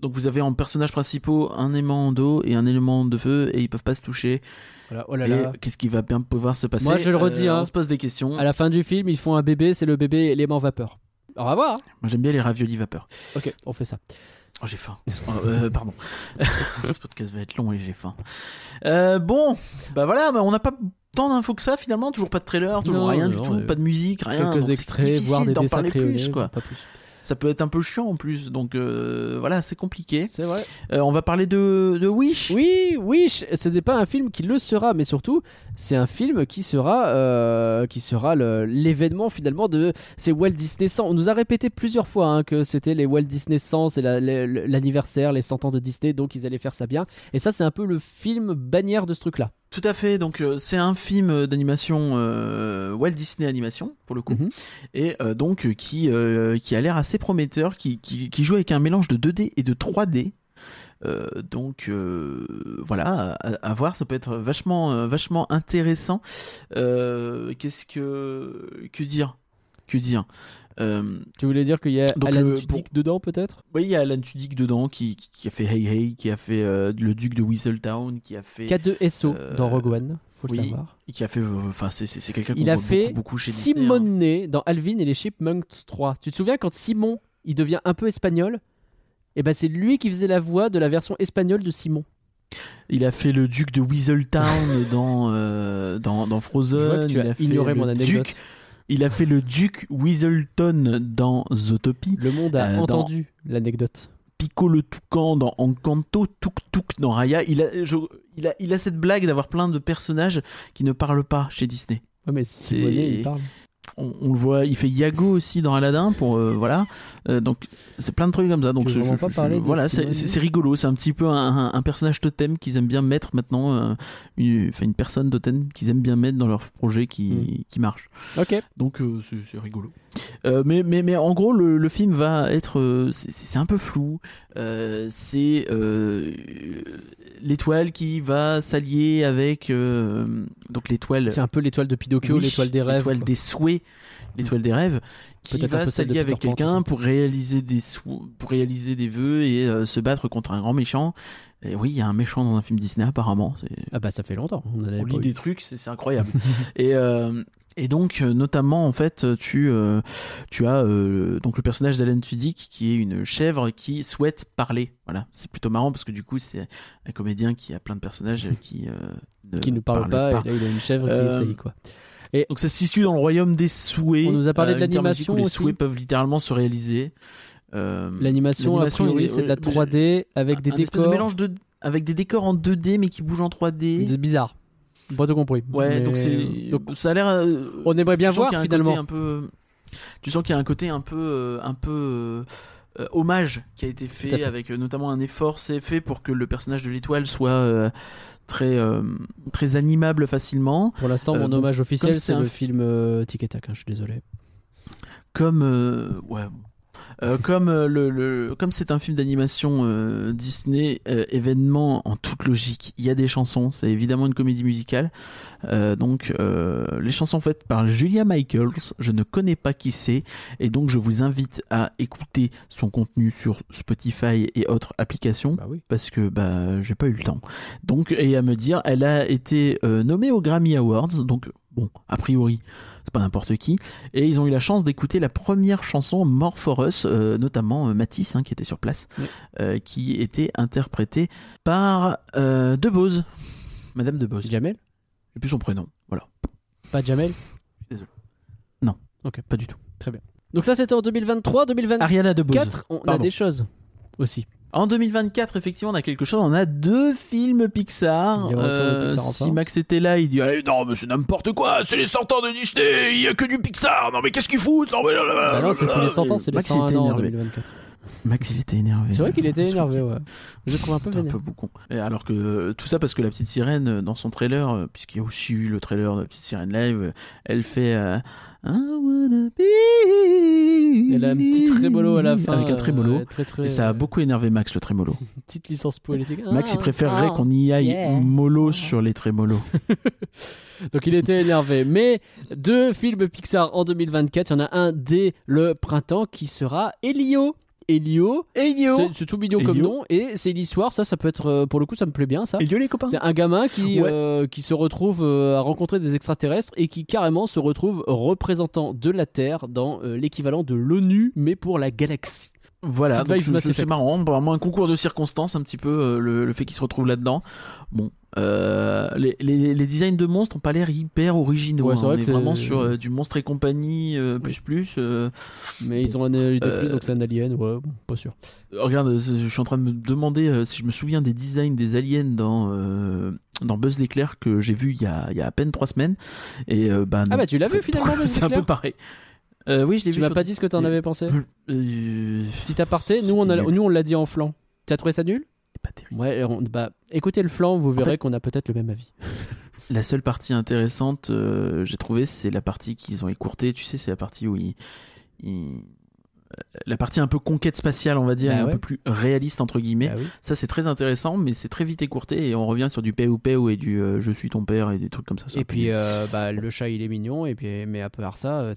Donc vous avez en personnages principaux un aimant d'eau et un élément de feu, et ils peuvent pas se toucher. Voilà, oh là là. Et qu'est-ce qui va bien pouvoir se passer ? Moi je le redis, on se pose des questions. À la fin du film, ils font un bébé, c'est le bébé élément vapeur. On va voir. Moi j'aime bien les raviolis vapeur. Ok, on fait ça. Oh, j'ai faim. Pardon. Ce podcast va être long et j'ai faim. Bon, on n'a pas tant d'infos que ça finalement, toujours pas de trailer, toujours rien du tout, pas de musique, rien. Quelques extraits, voire des dessins crayonnés, quoi. Pas plus. Ça peut être un peu chiant en plus, donc voilà, c'est compliqué. C'est vrai. On va parler de Wish. Oui, Wish, ce n'est pas un film qui le sera, mais surtout, c'est un film qui sera l'événement finalement de ces Walt Disney 100. On nous a répété plusieurs fois que c'était les Walt Disney 100, c'est l'anniversaire, les 100 ans de Disney, donc ils allaient faire ça bien. Et ça, c'est un peu le film bannière de ce truc-là. Tout à fait, donc c'est un film d'animation, Walt Disney Animation pour le coup, et donc qui a l'air assez prometteur, qui joue avec un mélange de 2D et de 3D. Donc voilà, à voir, ça peut être vachement intéressant. Qu'est-ce que dire? Tu voulais dire qu'il y a Alan Tudyk dedans peut-être ? Oui, il y a Alan Tudyk dedans qui a fait Hey Hey, qui a fait le Duc de Whistledown, qui a fait K2SO dans Rogue One, faut le savoir. Qui a fait c'est quelqu'un qu'on voit beaucoup chez Disney. Il a fait Simone dans Alvin et les Chipmunks 3. Tu te souviens quand Simon, il devient un peu espagnol ? Et ben c'est lui qui faisait la voix de la version espagnole de Simon. Il a fait le Duc de Whistledown dans Frozen. Je vois que tu as ignoré mon anecdote. Il a fait le Duc Weaselton dans Zootopie. Le monde a entendu l'anecdote. Pico le Toucan dans Encanto, Tuk Tuk dans Raya. Il a cette blague d'avoir plein de personnages qui ne parlent pas chez Disney. Ouais, mais Simonet, il parle. On le voit, il fait Yago aussi dans Aladdin pour voilà. Donc c'est plein de trucs comme ça. Donc c'est rigolo, c'est un petit peu un personnage totem qu'ils aiment bien mettre maintenant, une personne totem qu'ils aiment bien mettre dans leur projet qui marche. Ok. Donc c'est rigolo. Mais en gros le film va être c'est un peu flou. C'est l'étoile qui va s'allier avec donc l'étoile. C'est un peu l'étoile de Pinocchio, l'étoile des rêves, l'étoile des souhaits, l'étoile des rêves, qui peut-être va s'allier avec quelqu'un pour réaliser des vœux et se battre contre un grand méchant. Et oui, il y a un méchant dans un film Disney apparemment. Ça fait longtemps. On lit des trucs, c'est incroyable. Et donc, notamment, en fait, tu as donc le personnage d'Alan Tudyk qui est une chèvre qui souhaite parler. Voilà, c'est plutôt marrant parce que du coup, c'est un comédien qui a plein de personnages qui ne parlent pas. Et là, il a une chèvre qui essaye quoi. Et donc, ça se situe dans le royaume des souhaits. On nous a parlé de l'animation. Les souhaits peuvent littéralement se réaliser. L'animation, a priori, c'est de la 3D avec des décors. Espèce de mélange avec des décors en 2D mais qui bougent en 3D. C'est bizarre. Pas tout compris. Ouais, mais... donc ça a l'air. On aimerait bien voir finalement. Tu sens qu'il y a un côté un peu hommage qui a été fait avec notamment un effort c'est fait pour que le personnage de l'étoile soit très animable facilement. Pour l'instant, mon hommage officiel c'est le film Tic et Tac. Je suis désolé. Comme c'est un film d'animation Disney, événement en toute logique, il y a des chansons, c'est évidemment une comédie musicale. Donc les chansons faites par Julia Michaels, je ne connais pas qui c'est, et donc je vous invite à écouter son contenu sur Spotify et autres applications, parce que j'ai pas eu le temps. Donc, et à me dire, elle a été nommée aux Grammy Awards, donc bon, a priori, c'est pas n'importe qui. Et ils ont eu la chance d'écouter la première chanson, More For Us, notamment Matisse, qui était sur place, qui était interprétée par Debbouze, Madame Debbouze. Jamel ? J'ai plus son prénom, voilà. Pas Jamel ? Désolé. Non, pas du tout. Très bien. Donc ça, c'était en 2023, 2024. Ariana Debbouze. On a des choses aussi. En 2024, effectivement, on a quelque chose. On a 2 films Pixar. Si Max était là, il dit « Non, mais c'est n'importe quoi, c'est les 100 ans de Disney, il n'y a que du Pixar, non mais qu'est-ce qu'ils foutent ?» Non, c'est plus les 100 ans, c'est les 101 ans en 2024. Max, il était énervé. C'est vrai qu'il était énervé, ouais. Je le trouve un peu vénère. Un peu boucon. Alors que tout ça parce que la petite sirène, dans son trailer, puisqu'il y a aussi eu le trailer de la petite sirène live, elle fait I wanna be. Elle a un petit trémolo à la fin. Avec un trémolo. Très, et ça a beaucoup énervé Max, le trémolo. Une petite licence politique. Max, il préférerait qu'on y aille mollo sur les trémolos. Donc il était énervé. Mais 2 films Pixar en 2024. Il y en a un dès le printemps qui sera Elio. C'est tout mignon comme nom et c'est l'histoire, ça peut être, pour le coup ça me plaît bien ça. Elio les copains. C'est un gamin qui se retrouve à rencontrer des extraterrestres et qui carrément se retrouve représentant de la Terre dans l'équivalent de l'ONU mais pour la galaxie. Voilà, bah, c'est marrant, vraiment un concours de circonstances un petit peu, le fait qu'ils se retrouvent là-dedans. Bon, les designs de monstres n'ont pas l'air hyper originaux. Ouais, c'est vrai, on est vraiment sur du Monstre et compagnie plus. Mais ils ont un alien de plus, donc c'est un alien, ouais, bon, pas sûr. Regarde, je suis en train de me demander si je me souviens des designs des aliens dans Buzz l'éclair que j'ai vu il y a à peine 3 semaines. Et, tu l'as vu finalement, Buzz l'éclair ? C'est un peu pareil. Oui, je l'ai vu. Tu m'as pas dit ce que t'en avais pensé. Petit aparté, nous on l'a dit en flanc. T'as trouvé ça nul ? Pas terrible. Ouais, écoutez le flanc, vous verrez qu'on a peut-être le même avis. La seule partie intéressante, j'ai trouvé, c'est la partie qu'ils ont écourtée. Tu sais, c'est la partie où la partie un peu conquête spatiale, on va dire, un peu plus réaliste entre guillemets. Ah oui. Ça, c'est très intéressant, mais c'est très vite écourté et on revient sur du POU et du je suis ton père et des trucs comme ça. Et puis le chat, il est mignon, et puis mais à part ça,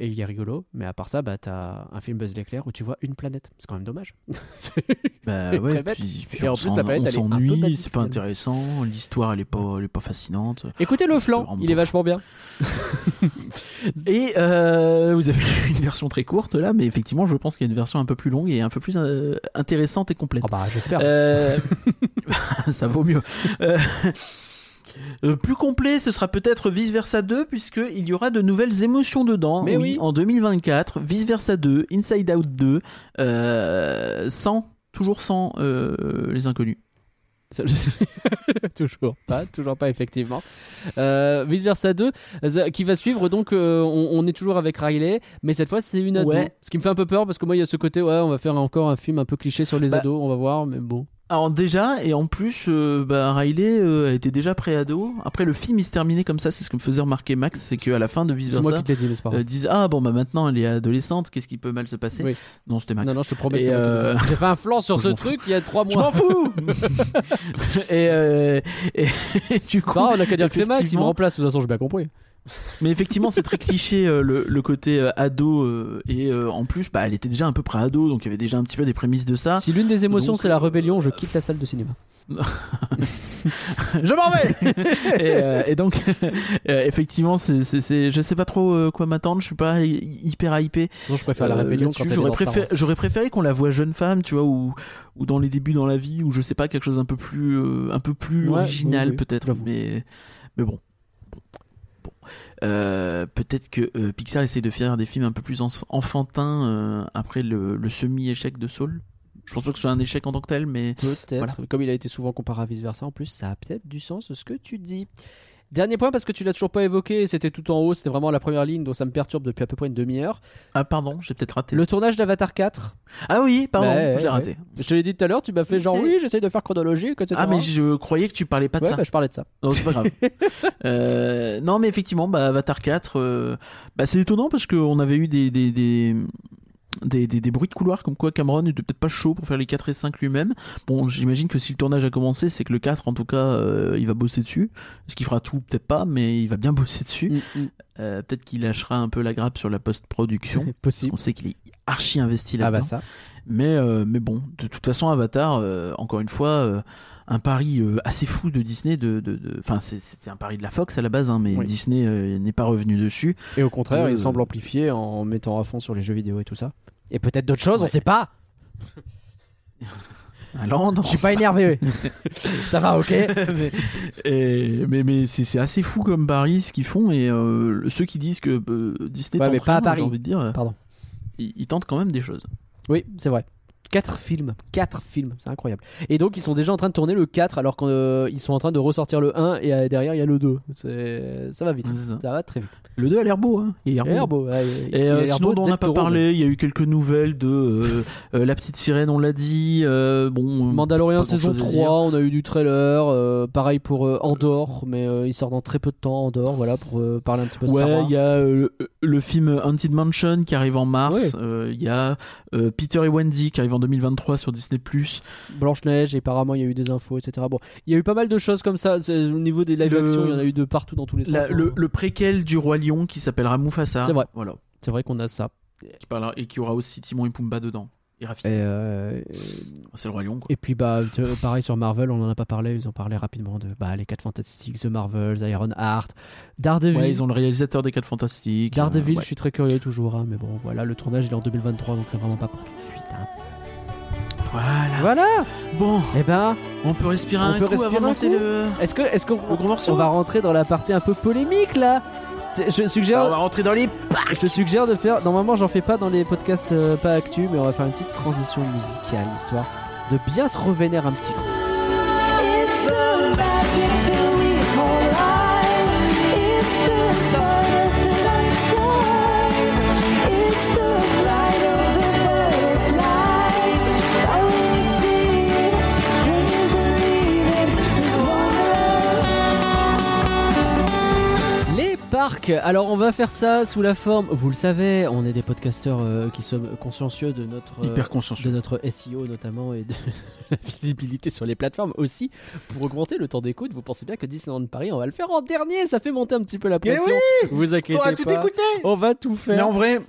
il est rigolo, mais à part ça, t'as un film Buzz l'éclair où tu vois une planète. C'est quand même dommage. C'est très bête. Puis et en plus, la planète, elle est un peu basique, c'est pas intéressant. L'histoire, elle est pas fascinante. Écoutez le flanc, il est vachement bien. Et vous avez une version très courte là, mais effectivement. Je pense qu'il y a une version un peu plus longue et un peu plus intéressante et complète. J'espère. Ça vaut mieux. Plus complet, ce sera peut-être Vice Versa 2, puisqu'il y aura de nouvelles émotions dedans. Mais oui. En 2024, Vice Versa 2, Inside Out 2, sans les inconnus. Toujours pas effectivement. Vice Versa 2 qui va suivre, donc on est toujours avec Riley, mais cette fois c'est une ado, ce qui me fait un peu peur parce que moi il y a ce côté on va faire encore un film un peu cliché sur les ados, on va voir, mais bon. Alors déjà, et en plus Riley était déjà pré-ado. Après le film il se terminait comme ça, c'est ce que me faisait remarquer Max, c'est qu'à la fin de Vice Versa disent maintenant elle est adolescente, qu'est-ce qui peut mal se passer. Oui. Non, c'était Max. Non, je te promets que j'ai fait un flanc sur ce truc il y a 3 mois. Je m'en fous. Et du coup on a qu'à dire que c'est Max, il me remplace, de toute façon j'ai bien compris. Mais effectivement c'est très cliché le côté ado et en plus elle était déjà un peu pré-ado, donc il y avait déjà un petit peu des prémices de ça. Si l'une des émotions c'est la rébellion, je quitte la salle de cinéma. Je m'en vais. Et donc effectivement c'est je sais pas trop quoi m'attendre, je suis pas hyper hypé. Non, je préfère la rébellion quand j'aurais préféré qu'on la voit jeune femme, tu vois, ou dans les débuts dans la vie, ou je sais pas, quelque chose un peu plus original, peut-être, j'avoue. mais bon. Peut-être que Pixar essaie de faire des films un peu plus enfantins après le semi-échec de Soul. Je pense pas que ce soit un échec en tant que tel, mais peut-être, voilà. Comme il a été souvent comparé à Vice Versa, en plus ça a peut-être du sens ce que tu dis. Dernier point, parce que tu l'as toujours pas évoqué, c'était tout en haut, c'était vraiment la première ligne, donc ça me perturbe depuis à peu près une demi-heure. Ah pardon, j'ai peut-être raté. Le tournage d'Avatar 4. Ah oui, pardon, j'ai raté. Je te l'ai dit tout à l'heure, tu m'as fait genre oui, j'essaye de faire chronologique, etc. Ah mais je croyais que tu parlais pas de ça. Ouais, je parlais de ça. Non, c'est pas grave. Non mais effectivement, Avatar 4, c'est étonnant parce qu'on avait eu des bruits de couloir comme quoi Cameron n'était peut-être pas chaud pour faire les 4 et 5 lui-même. Bon, j'imagine que si le tournage a commencé, c'est que le 4 en tout cas il va bosser dessus. Ce qu'il fera tout peut-être pas, mais il va bien bosser dessus. Peut-être qu'il lâchera un peu la grappe sur la post-production. Possible. On sait qu'il est archi investi là-dedans. Ça. Mais bon, de toute façon Avatar, encore une fois, un pari assez fou de Disney, enfin c'est un pari de la Fox à la base, hein, mais oui. Disney n'est pas revenu dessus. Et au contraire, il semble amplifier en mettant à fond sur les jeux vidéo et tout ça. Et peut-être d'autres choses, on sait pas. Je suis pas énervé. Ça va, ok. mais c'est assez fou comme pari ce qu'ils font, et ceux qui disent que Disney tente pas à Paris, j'ai envie de dire. Pardon. Ils tentent quand même des choses. Oui, c'est vrai. 4 films, c'est incroyable. Et donc ils sont déjà en train de tourner le 4 alors qu'ils sont en train de ressortir le 1 et derrière il y a le 2. Ça va vite, ça va très vite. Le 2 a l'air beau, hein. Il a l'air beau. Sinon on n'a pas parlé, il y a eu quelques nouvelles de La Petite Sirène, on l'a dit. Mandalorian saison 3, on a eu du trailer. Pareil pour Andor, mais il sort dans très peu de temps Andor, voilà, pour parler un petit peu de Star Wars. Il y a le film Haunted Mansion qui arrive en mars. Il y a Peter et Wendy qui arrive en 2023 sur Disney+. Blanche-Neige, et apparemment il y a eu des infos, etc. Bon, il y a eu pas mal de choses comme ça. Au niveau des live-action, il y en a eu de partout dans tous les sens. Le préquel du Roi Lion qui s'appellera Mufasa. C'est vrai. Voilà. C'est vrai qu'on a ça. Et qui aura aussi Timon et Pumba dedans. C'est le Roi Lion, quoi. Et puis bah pareil sur Marvel, on en a pas parlé, ils ont parlé rapidement de les 4 Fantastiques, The Marvels, Ironheart, Daredevil. Ouais, ils ont le réalisateur des 4 Fantastiques. Daredevil, je suis très curieux toujours, hein, mais bon voilà, le tournage il est en 2023 donc c'est vraiment pas pour tout de suite, hein. Voilà. Bon. Et ben, on peut respirer un peu avant de lancer le. Est-ce qu'on va rentrer dans la partie un peu polémique là? On va rentrer dans les parcs. Je suggère de faire. Normalement, j'en fais pas dans les podcasts pas actu, mais on va faire une petite transition musicale histoire de bien se revénérer un petit coup. Alors on va faire ça sous la forme, vous le savez, on est des podcasteurs qui sommes consciencieux de notre SEO notamment et de la visibilité sur les plateformes aussi. Pour augmenter le temps d'écoute, vous pensez bien que Disneyland Paris, on va le faire en dernier, ça fait monter un petit peu la pression. Oui, vous inquiétez pas, tout écouter. On va tout faire. Mais en vrai,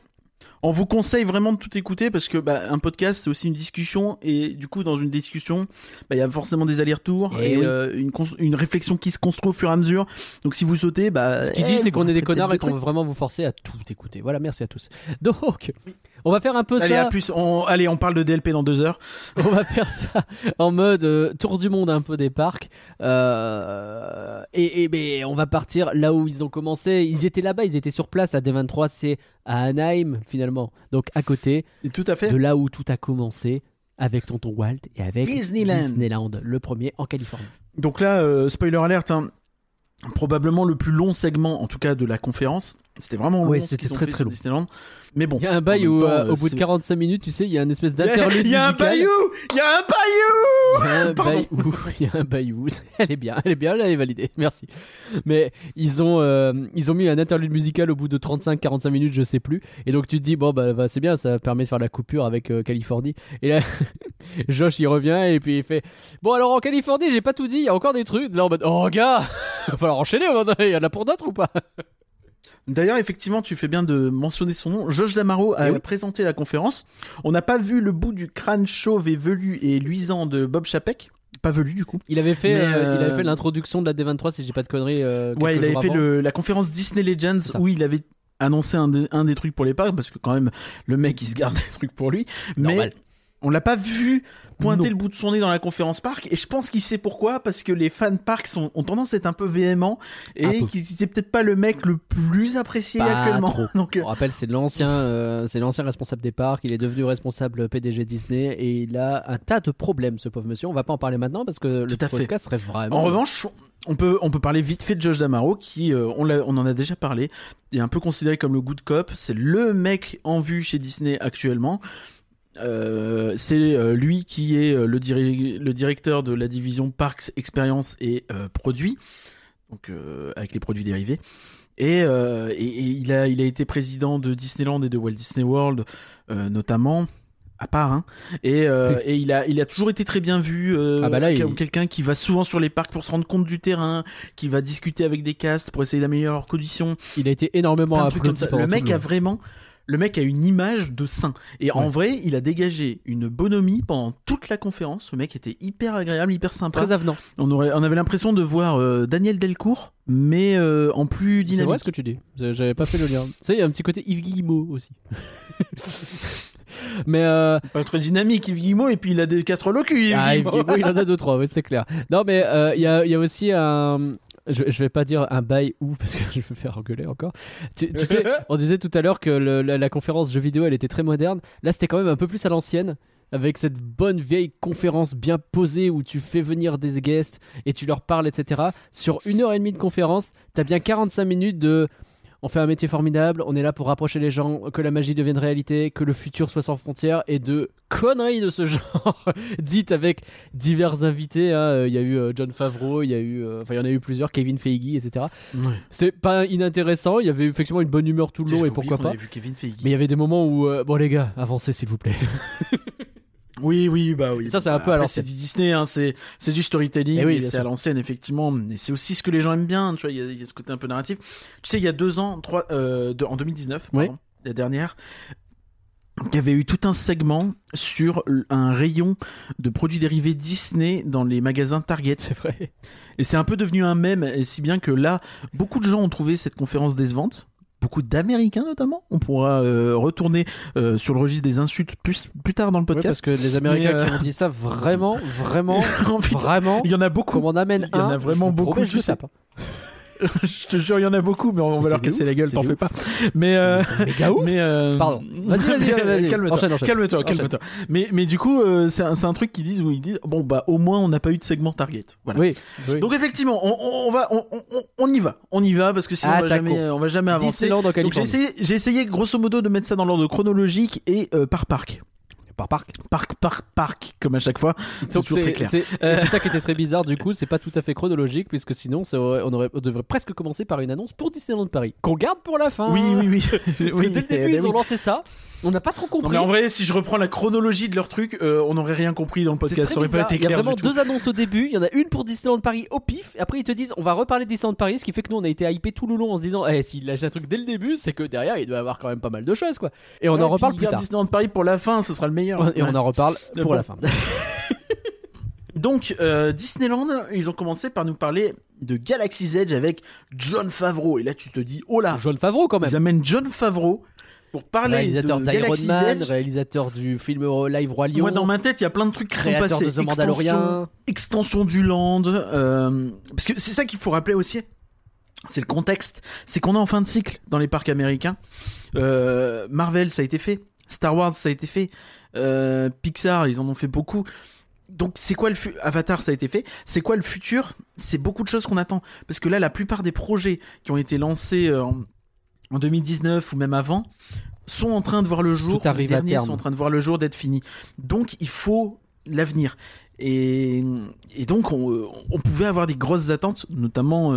on vous conseille vraiment de tout écouter parce que un podcast c'est aussi une discussion et du coup dans une discussion y a forcément des allers-retours une réflexion qui se construit au fur et à mesure. Donc si vous sautez, ce qu'ils disent c'est qu'on est des connards et qu'on veut vraiment vous forcer à tout écouter. Voilà, merci à tous. Donc on va faire un peu ça. Allez, on parle de DLP dans 2 heures. On va faire ça en mode tour du monde un peu des parcs. Et on va partir là où ils ont commencé. Ils étaient là-bas, ils étaient sur place. La D23, c'est à Anaheim finalement. Donc à côté de là où tout a commencé avec Tonton Walt et avec Disneyland, le premier en Californie. Donc là, spoiler alert, hein. Probablement le plus long segment en tout cas de la conférence. C'était vraiment long, c'était très long. Disneyland. Mais bon, il y a un bail où au bout de 45 minutes, tu sais, il y a une espèce d'interlude. Il y a un bail. Elle est bien, elle est validée. Merci. Mais ils ont mis un interlude musical au bout de 35-45 minutes, je sais plus. Et donc tu te dis c'est bien, ça permet de faire la coupure avec Californie. Et là Josh il revient et puis il fait bon alors en Californie, j'ai pas tout dit, il y a encore des trucs. Là en mode gars, va falloir enchaîner, il y en a pour d'autres ou pas? D'ailleurs, effectivement, tu fais bien de mentionner son nom. Josh D'Amaro a présenté la conférence. On n'a pas vu le bout du crâne chauve et velu et luisant de Bob Chapek. Pas velu, du coup. Il avait fait l'introduction de la D23, si j'ai pas de conneries. Il avait fait la conférence Disney Legends où il avait annoncé un des trucs pour les parcs, parce que quand même, le mec, il se garde des trucs pour lui. Normal. Mais on l'a pas vu pointer le bout de son nez dans la conférence parc, et je pense qu'il sait pourquoi, parce que les fans parcs ont tendance à être un peu véhéments et qu'il n'était peut-être pas le mec le plus apprécié actuellement. Donc, on rappelle, c'est l'ancien responsable des parcs, il est devenu responsable PDG Disney et il a un tas de problèmes, ce pauvre monsieur. On va pas en parler maintenant parce que le podcast serait vraiment. En revanche, on peut parler vite fait de Josh D'Amaro qui on en a déjà parlé, est un peu considéré comme le good cop, c'est le mec en vue chez Disney actuellement. C'est lui qui est le directeur de la division Parks, Expériences et Produits, donc avec les produits dérivés. Et il a été président de Disneyland et de Walt Disney World, notamment, à part. Hein. Et il a toujours été très bien vu comme quelqu'un qui va souvent sur les parcs pour se rendre compte du terrain, qui va discuter avec des castes pour essayer d'améliorer leurs conditions. Il a été énormément applaudi. Le mec a vraiment... Le mec a une image de saint. Et en vrai, il a dégagé une bonhomie pendant toute la conférence. Le mec était hyper agréable, hyper sympa. Très avenant. On avait l'impression de voir Daniel Delcourt, mais en plus dynamique. C'est vrai ce que tu dis. J'avais pas fait le lien. Tu sais, il y a un petit côté Yves Guillemot aussi. Mais pas très dynamique Yves Guillemot, et puis il a des casseroles au cul. Yves Guillemot, il en a 2-3, c'est clair. Non, mais il y a aussi un... Je vais pas dire un bail ou parce que je vais me faire engueuler encore. Tu sais, on disait tout à l'heure que la conférence jeux vidéo elle était très moderne. Là, c'était quand même un peu plus à l'ancienne, avec cette bonne vieille conférence bien posée où tu fais venir des guests et tu leur parles, etc. Sur 1h30 de conférence, t'as bien 45 minutes de. On fait un métier formidable, on est là pour rapprocher les gens, que la magie devienne réalité, que le futur soit sans frontières, et de conneries de ce genre dites avec divers invités. Hein. Il y a eu John Favreau, il y en a eu plusieurs, Kevin Feige, etc. Oui. C'est pas inintéressant, il y avait effectivement une bonne humeur tout le long et pourquoi pas. Mais il y avait des moments où bon les gars, avancez s'il vous plaît. Oui. Ça, c'est un peu à l'ancienne. C'est du Disney, hein, c'est du storytelling, c'est à l'ancienne, effectivement. Et c'est aussi ce que les gens aiment bien, tu vois, il y a ce côté un peu narratif. Tu sais, il y a 2 ans, en 2019, la dernière, Il y avait eu tout un segment sur un rayon de produits dérivés Disney dans les magasins Target. C'est vrai. Et c'est un peu devenu un mème, et si bien que là, beaucoup de gens ont trouvé cette conférence décevante. Beaucoup d'Américains notamment. On pourra retourner sur le registre des insultes plus tard dans le podcast. Oui, parce que les Américains qui ont dit ça vraiment, vraiment. Il y en a beaucoup. Comme on amène il y en a vraiment beaucoup. Je sais pas. Je te jure, il y en a beaucoup, mais on va leur casser la gueule, t'en fais pas. Mais c'est méga ouf. Pardon. Vas-y. Calme-toi. Mais du coup, c'est un truc qu'ils disent où ils disent bon bah au moins on n'a pas eu de segment Target. Voilà. Oui. Donc effectivement, on y va parce que sinon on va jamais avancer. Donc j'ai essayé grosso modo de mettre ça dans l'ordre chronologique et par parc. Par parc, comme à chaque fois, c'est toujours très clair. C'est ça qui était très bizarre, du coup, c'est pas tout à fait chronologique, puisque sinon, on devrait presque commencer par une annonce pour Disneyland Paris, qu'on garde pour la fin. Oui. Parce que dès le début, ils ont lancé ça. On n'a pas trop compris. Non, mais en vrai, si je reprends la chronologie de leur truc, on n'aurait rien compris dans le podcast. Ça aurait pas été clair. Il y a vraiment deux annonces au début. Il y en a une pour Disneyland Paris au pif. Et après, ils te disent, on va reparler de Disneyland Paris. Ce qui fait que nous, on a été hypés tout le long en se disant, s'il lâche un truc dès le début, c'est que derrière, il doit y avoir quand même pas mal de choses, quoi. Et on en reparle plus tard. Disneyland Paris pour la fin, ce sera le meilleur. Et on en reparle pour la fin. Donc, Disneyland, ils ont commencé par nous parler de Galaxy's Edge avec Jon Favreau. Et là, tu te dis, oh là. Jon Favreau, quand même. Ils amènent Jon Favreau. Pour parler réalisateur d'Iron Man, réalisateur du film Live Roi Lion. Moi, dans ma tête, il y a plein de trucs qui sont passés. De The Mandalorian. Extension du Land. Parce que c'est ça qu'il faut rappeler aussi. C'est le contexte. C'est qu'on est en fin de cycle dans les parcs américains. Marvel, ça a été fait. Star Wars, ça a été fait. Pixar, ils en ont fait beaucoup. Donc, c'est quoi Avatar, ça a été fait. C'est quoi le futur ? C'est beaucoup de choses qu'on attend. Parce que là, la plupart des projets qui ont été lancés en 2019 ou même avant, sont en train de voir le jour. Les derniers sont en train de voir le jour d'être finis. Donc, il faut l'avenir. Et donc, on pouvait avoir des grosses attentes, notamment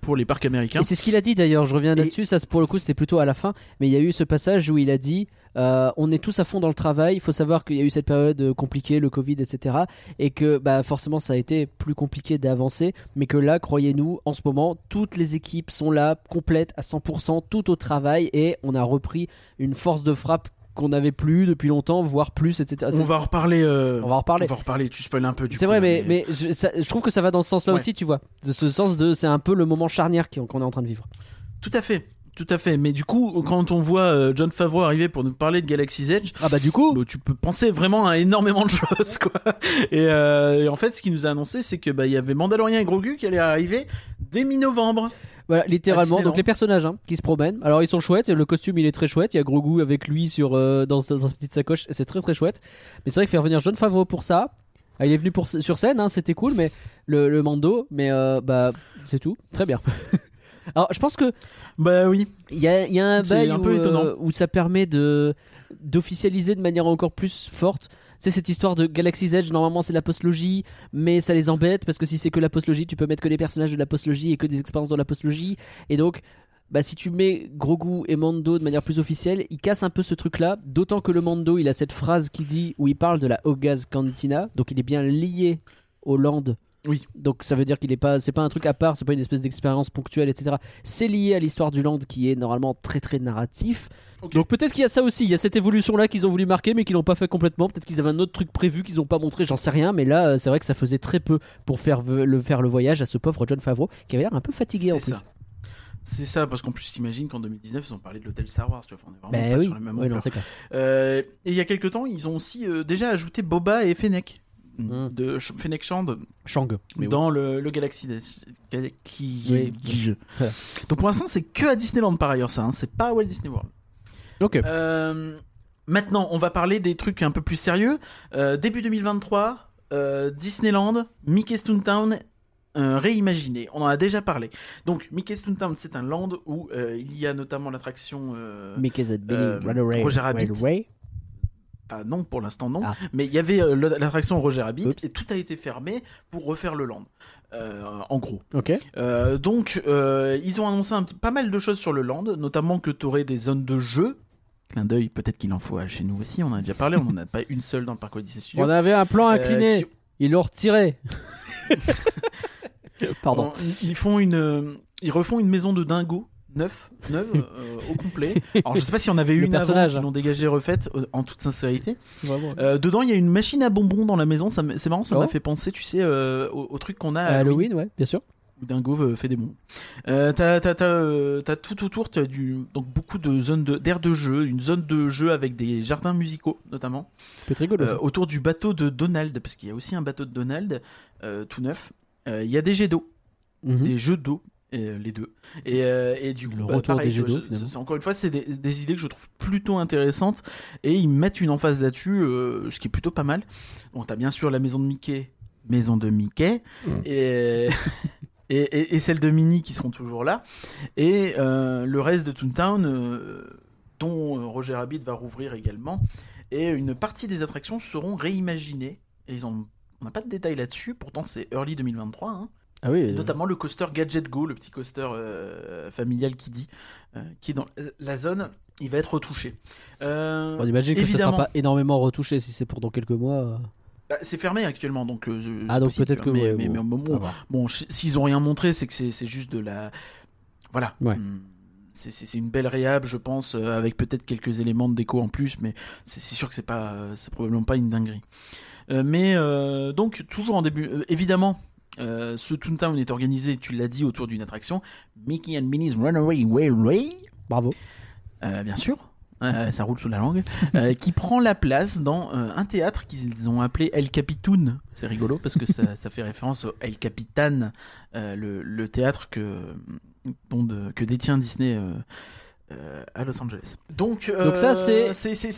pour les parcs américains. Et c'est ce qu'il a dit d'ailleurs, je reviens là-dessus, ça pour le coup c'était plutôt à la fin, mais il y a eu ce passage où il a dit on est tous à fond dans le travail, il faut savoir qu'il y a eu cette période compliquée, le Covid, etc. Et que bah, forcément ça a été plus compliqué d'avancer, mais que là, croyez-nous, en ce moment, toutes les équipes sont là, complètes à 100%, tout au travail, et on a repris une force de frappe qu'on n'avait plus depuis longtemps, voire plus, etc. On va en reparler. Tu spoil un peu du coup. C'est vrai, mais je trouve que ça va dans ce sens-là aussi, tu vois. De ce sens de, c'est un peu le moment charnière qu'on est en train de vivre. Tout à fait. Mais du coup, quand on voit Jon Favreau arriver pour nous parler de Galaxy's Edge, tu peux penser vraiment à énormément de choses, quoi. Et en fait, ce qu'il nous a annoncé, c'est que il y avait Mandalorian et Grogu qui allaient arriver dès mi-novembre. Voilà, littéralement. Donc les personnages qui se promènent. Alors ils sont chouettes. Le costume il est très chouette. Il y a Grogu avec lui dans sa petite sacoche. C'est très très chouette. Mais c'est vrai que faire venir Jon Favreau pour ça. Il est venu sur scène. C'était cool. Mais le Mando. Mais c'est tout. Très bien. Alors je pense que il y a un bail où ça permet d'officialiser de manière encore plus forte. Tu sais, cette histoire de Galaxy's Edge, normalement c'est la postlogie, mais ça les embête parce que si c'est que la postlogie, tu peux mettre que les personnages de la postlogie et que des expériences dans la postlogie. Et donc, si tu mets Grogu et Mando de manière plus officielle, ils cassent un peu ce truc-là. D'autant que le Mando, il a cette phrase qui dit où il parle de la Hoggaz Cantina, donc il est bien lié au Land. Oui. Donc ça veut dire qu'il est pas, c'est pas un truc à part, c'est pas une espèce d'expérience ponctuelle, etc. C'est lié à l'histoire du Land qui est normalement très très narratif. Okay. Donc peut-être qu'il y a ça aussi, il y a cette évolution là qu'ils ont voulu marquer mais qu'ils l'ont pas fait complètement. Peut-être qu'ils avaient un autre truc prévu qu'ils ont pas montré, j'en sais rien. Mais là c'est vrai que ça faisait très peu pour faire le voyage à ce pauvre Jon Favreau qui avait l'air un peu fatigué en plus. C'est ça, parce qu'en plus t'imagines qu'en 2019 ils ont parlé de l'hôtel Star Wars, tu vois, on est vraiment pas sur la même longueur. Et il y a quelques temps ils ont aussi déjà ajouté Boba et Fennec. De Fennec Shand dans le Galaxy qui donc pour l'instant c'est que à Disneyland par ailleurs ça c'est pas à Walt Disney World. Ok. Maintenant on va parler des trucs un peu plus sérieux. Début 2023 Disneyland Mickey's Toontown réimaginé, on en a déjà parlé. Donc Mickey's Toontown c'est un land où il y a notamment l'attraction Mickey's at Roger Rabbit. Non, pour l'instant non. Mais il y avait l'attraction Roger Rabbit. Oups. Et tout a été fermé pour refaire le land, en gros. Okay. Donc ils ont annoncé pas mal de choses sur le land, notamment que tu aurais des zones de jeu. Clin d'œil, peut-être qu'il en faut chez nous aussi. On en a déjà parlé, on n'en a pas une seule dans le parc Odyssey Studios. On avait un plan incliné, ils l'ont retiré. Pardon. Ils refont une maison de dingo 9 au complet. Alors je sais pas si on avait eu une personnage avant, ils l'ont dégagé refaite en toute sincérité. Vraiment. Dedans il y a une machine à bonbons dans la maison, ça c'est marrant, ça m'a fait penser, tu sais, au truc qu'on a à Halloween, ouais, bien sûr. Dingo fait des bons. T'as tout autour, t'as donc beaucoup de zones d'aire de jeu, une zone de jeu avec des jardins musicaux notamment. C'est rigolo. Autour du bateau de Donald, parce qu'il y a aussi un bateau de Donald tout neuf. Il y a des jets d'eau, des jeux d'eau, les deux. Et du coup, retour pareil, des jeux d'eau. C'est, encore une fois, c'est des idées que je trouve plutôt intéressantes et ils mettent une emphase là-dessus, ce qui est plutôt pas mal. Bon, t'as bien sûr la maison de Mickey, et celle de Minnie qui seront toujours là, et le reste de Toontown dont Roger Rabbit va rouvrir également, et une partie des attractions seront réimaginées et on n'a pas de détails là-dessus, pourtant c'est early 2023 hein. Ah oui, notamment le coaster Gadget Go, le petit coaster familial qui est dans la zone, il va être retouché. On imagine que évidemment, ça ne sera pas énormément retouché si c'est pour dans quelques mois. Bah, c'est fermé actuellement, donc donc possible, peut-être que mais bon, s'ils ont rien montré, c'est que c'est juste de la, voilà, ouais. C'est une belle réhab, je pense, avec peut-être quelques éléments de déco en plus, mais c'est sûr que c'est probablement pas une dinguerie. Mais donc toujours en début, évidemment. Ce Toontown est organisé, tu l'as dit, autour d'une attraction, Mickey and Minnie's Runaway Railway. Bravo. Bien sûr, ça roule sous la langue. Qui prend la place dans un théâtre qu'ils ont appelé El Capitoon. C'est rigolo parce que ça fait référence au El Capitan, le théâtre que détient Disney. À Los Angeles. Donc ça c'est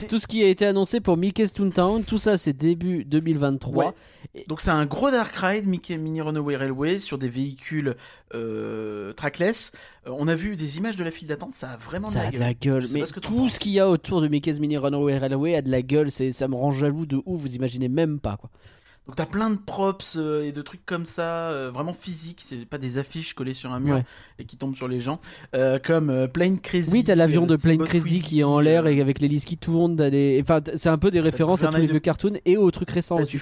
tout ce qui a été annoncé pour Mickey's Toontown. Tout ça c'est début 2023. Ouais. Donc c'est un gros dark ride Mickey Minnie Runaway Railway sur des véhicules trackless. On a vu des images de la file d'attente, ça a vraiment de la gueule. Mais tout ce qu'il y a autour de Mickey's Minnie Runaway Railway a de la gueule. Ça me rend jaloux de ouf. Vous imaginez même pas quoi. Donc t'as plein de props et de trucs comme ça, vraiment physiques, c'est pas des affiches collées sur un mur et qui tombent sur les gens, comme Plane Crazy. Oui, t'as l'avion de Plane Crazy qui est en l'air et avec l'hélice qui tourne, enfin, c'est un peu des références à tous les vieux cartoons et aux trucs récents aussi.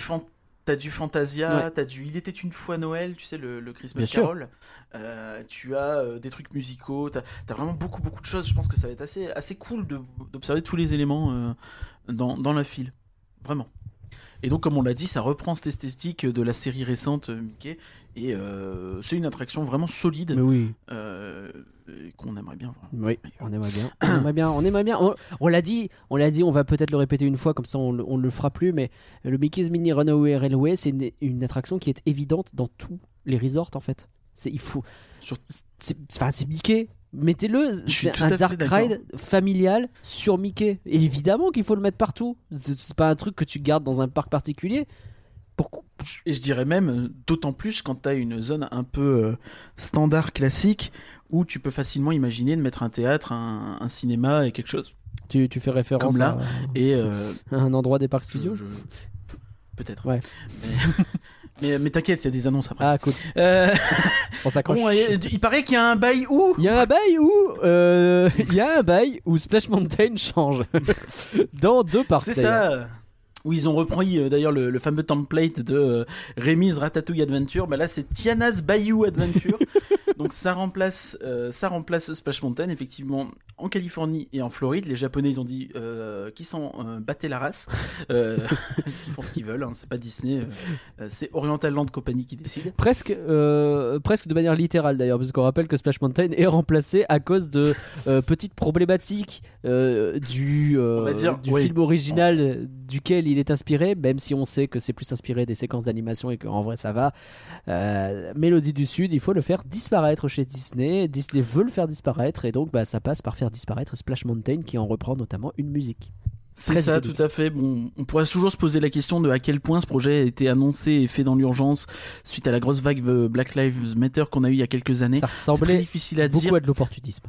T'as du Fantasia, t'as du Il était une fois Noël, tu sais, le Christmas Carol, tu as des trucs musicaux, t'as vraiment beaucoup de choses, je pense que ça va être assez cool d'observer tous les éléments dans la file, vraiment. Et donc, comme on l'a dit, ça reprend cette esthétique de la série récente Mickey. Et c'est une attraction vraiment solide. Mais oui. Qu'on aimerait bien voir. Oui, on aimerait bien. On l'a dit, on va peut-être le répéter une fois, comme ça on ne le fera plus. Mais le Mickey's Minnie Runaway Railway, c'est une attraction qui est évidente dans tous les resorts, en fait. C'est Mickey. Mettez-le, c'est un dark ride familial sur Mickey. Et évidemment qu'il faut le mettre partout. C'est pas un truc que tu gardes dans un parc particulier. Pourquoi ? Et je dirais même, d'autant plus quand t'as une zone un peu standard classique où tu peux facilement imaginer de mettre un théâtre, un cinéma et quelque chose. Tu fais référence comme là, à un endroit des parcs studios. Peut-être. Ouais. Mais t'inquiète, il y a des annonces après. Ah, cool. On s'accroche. Bon, il paraît qu'il y a un bail où Il y a un bail où Splash Mountain change. Dans deux parties. C'est ça. Où ils ont repris d'ailleurs le fameux template de Rémi's Ratatouille Adventure. Bah là, c'est Tiana's Bayou Adventure. Donc ça remplace Splash Mountain. Effectivement, en Californie et en Floride, les Japonais ils ont dit qu'ils s'en battaient la race. Ils font ce qu'ils veulent. Hein, c'est pas Disney, c'est Oriental Land Company qui décide. Presque de manière littérale d'ailleurs, parce qu'on rappelle que Splash Mountain est remplacé à cause de petites problématiques du film original duquel il est inspiré, même si on sait que c'est plus inspiré des séquences d'animation et qu'en vrai ça va. Mélodie du Sud, il faut le faire disparaître. Chez Disney, Disney veut le faire disparaître et donc ça passe par faire disparaître Splash Mountain qui en reprend notamment une musique. C'est ça, tout à fait. Bon, on pourra toujours se poser la question de à quel point ce projet a été annoncé et fait dans l'urgence suite à la grosse vague Black Lives Matter qu'on a eu il y a quelques années. Ça ressemblait difficile à beaucoup à de l'opportunisme.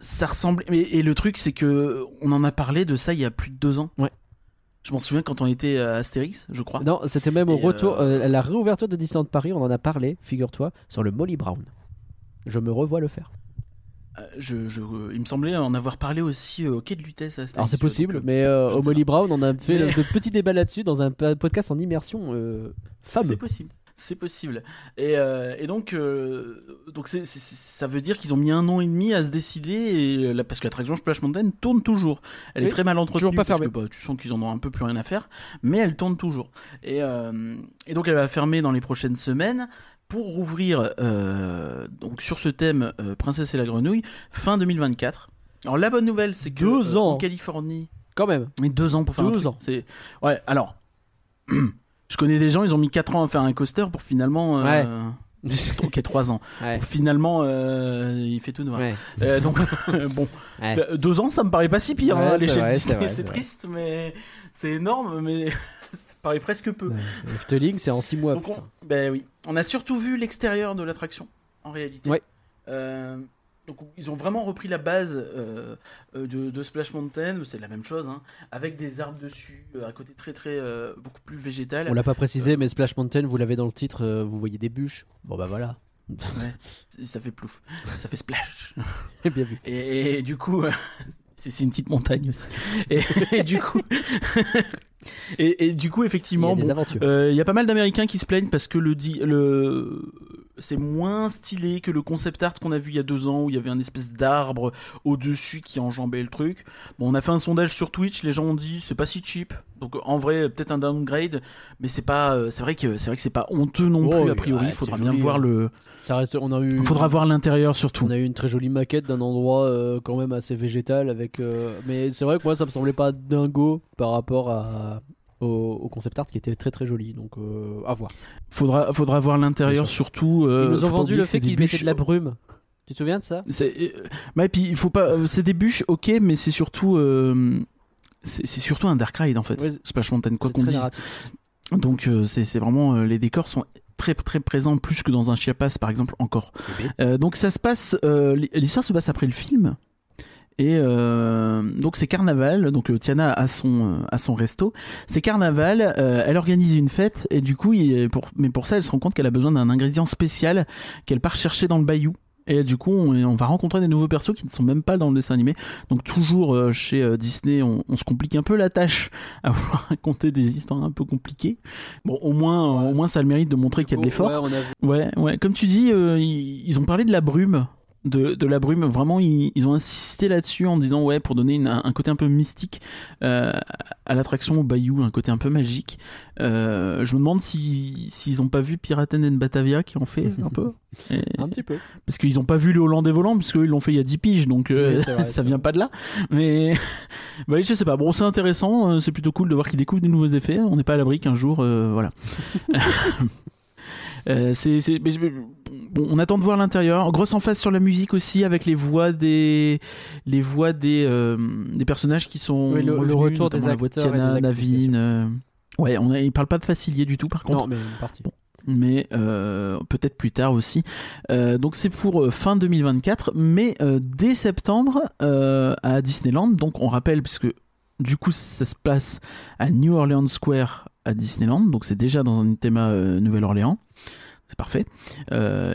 Ça ressemblait, et le truc c'est que on en a parlé de ça il y a plus de 2 ans. Ouais. Je m'en souviens quand on était à Astérix, je crois. Non, c'était même au retour, à la réouverture de Disneyland Paris, on en a parlé, figure-toi, sur le Molly Brown. Je me revois le faire. Il me semblait en avoir parlé aussi au Quai de Lutèce. Alors c'est possible, mais au Molly Brown, on a fait de petits débats là-dessus dans un podcast en immersion fameux. C'est possible. C'est possible. Et donc ça veut dire qu'ils ont mis 1 an et demi à se décider, et là, parce que l'attraction Splash Mountain tourne toujours. Elle est très mal entretenue, toujours pas fermée. Parce que tu sens qu'ils en ont un peu plus rien à faire, mais elle tourne toujours. Et donc elle va fermer dans les prochaines semaines pour rouvrir donc sur ce thème Princesse et la Grenouille fin 2024. Alors la bonne nouvelle, c'est que 2 ans en Californie, quand même. Mais 2 ans pour faire un truc. C'est... Ouais. Alors. Je connais des gens, ils ont mis 4 ans à faire un coaster pour finalement... Ok, 3 ans. Ouais. Pour finalement, il fait tout noir. Ouais. Donc, bon, 2 ans, ça me paraît pas si pire. Hein, l'échelle Disney, c'est triste, mais c'est énorme, mais ça paraît presque peu. Le Efteling, c'est en 6 mois. Donc on a surtout vu l'extérieur de l'attraction, en réalité. Ouais. Donc, ils ont vraiment repris la base de Splash Mountain, c'est la même chose, hein, avec des arbres dessus, un côté très beaucoup plus végétal. On l'a pas précisé, mais Splash Mountain, vous l'avez dans le titre, vous voyez des bûches. Bon bah voilà. Ouais, ça fait plouf, ça fait splash. J'ai bien vu. Et du coup, c'est une petite montagne aussi. Et du coup. Et du coup, effectivement, il y a pas mal d'Américains qui se plaignent parce que c'est moins stylé que le concept art qu'on a vu il y a 2 ans où il y avait un espèce d'arbre au-dessus qui enjambait le truc. Bon, on a fait un sondage sur Twitch, les gens ont dit c'est pas si cheap. Donc en vrai, peut-être un downgrade, mais c'est vrai que c'est pas honteux non plus a priori, il faudra bien voir le faudra voir l'intérieur surtout. On a eu une très jolie maquette d'un endroit quand même assez végétal avec mais c'est vrai que moi ça me semblait pas dingo par rapport au concept art qui était très très joli, donc à voir. Faudra voir l'intérieur surtout. Ils nous ont vendu le fait qu'ils mettaient de la brume. Tu te souviens de ça ? Et puis il faut pas. C'est des bûches, ok, mais c'est surtout c'est surtout un dark ride en fait. Ouais, Splash Mountain, quoi qu'on dise. Narratif. Donc c'est vraiment les décors sont très très présents, plus que dans un Chiapas par exemple encore. Donc ça se passe. L'histoire se passe après le film. Et donc c'est carnaval, donc Tiana a son resto, c'est carnaval, elle organise une fête et du coup pour ça elle se rend compte qu'elle a besoin d'un ingrédient spécial qu'elle part chercher dans le bayou. Et du coup, on va rencontrer des nouveaux persos qui ne sont même pas dans le dessin animé. Donc toujours chez Disney, on se complique un peu la tâche à vouloir raconter des histoires un peu compliquées. Bon, au moins ça a le mérite de montrer qu'il y a de l'effort. Ouais. Comme tu dis, ils ont parlé de la brume. De la brume, vraiment ils ont insisté là-dessus en disant pour donner un côté un peu mystique à l'attraction au Bayou, un côté un peu magique. Je me demande s'ils ont pas vu Piraten and Batavia qui en fait un peu. Un petit peu. Parce qu'ils ont pas vu les Hollandais volants, parce qu'ils l'ont fait il y a 10 piges, donc vrai, ça vient pas de là. Mais je sais pas. Bon, c'est intéressant, c'est plutôt cool de voir qu'ils découvrent des nouveaux effets. On n'est pas à l'abri qu'un jour, voilà. Bon, on attend de voir l'intérieur. Grosse emphase sur la musique aussi, avec les voix des personnages qui sont le retour des acteurs, Tiana, et des Naveen. Ils parlent pas de Facilier du tout par contre. Non, mais une partie. Bon. Mais peut-être plus tard aussi. Donc c'est pour fin 2024, mais dès septembre à Disneyland. Donc on rappelle, puisque du coup ça se passe à New Orleans Square à Disneyland, donc c'est déjà dans un thème Nouvelle-Orléans. C'est parfait.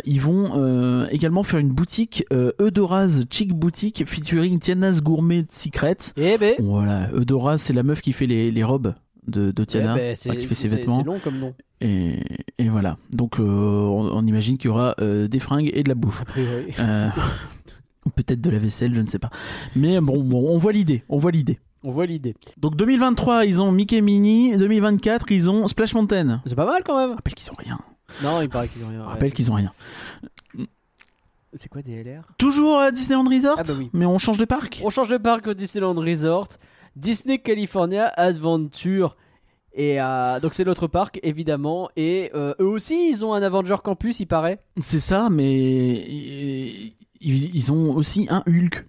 Ils vont également faire une boutique Eudora's Chic Boutique featuring Tiana's Gourmet Secret. Voilà, Eudora's, c'est la meuf qui fait les robes de Tiana, qui fait ses vêtements. C'est long comme nom. Et voilà. Donc on imagine qu'il y aura des fringues et de la bouffe. Peut-être de la vaisselle, je ne sais pas. Mais bon, on voit l'idée. On voit l'idée. Donc 2023, ils ont Mickey Mini. 2024, ils ont Splash Mountain. C'est pas mal quand même. Rappelle qu'ils ont rien. Non, il paraît qu'ils ont rien. Rappelle qu'ils ont rien. C'est quoi des LR ? Toujours à Disneyland Resort ? Mais on change de parc ? On change de parc au Disneyland Resort. Disney California Adventure. Et donc c'est l'autre parc évidemment, et eux aussi ils ont un Avenger Campus, il paraît. C'est ça, mais ils ont aussi un Hulk.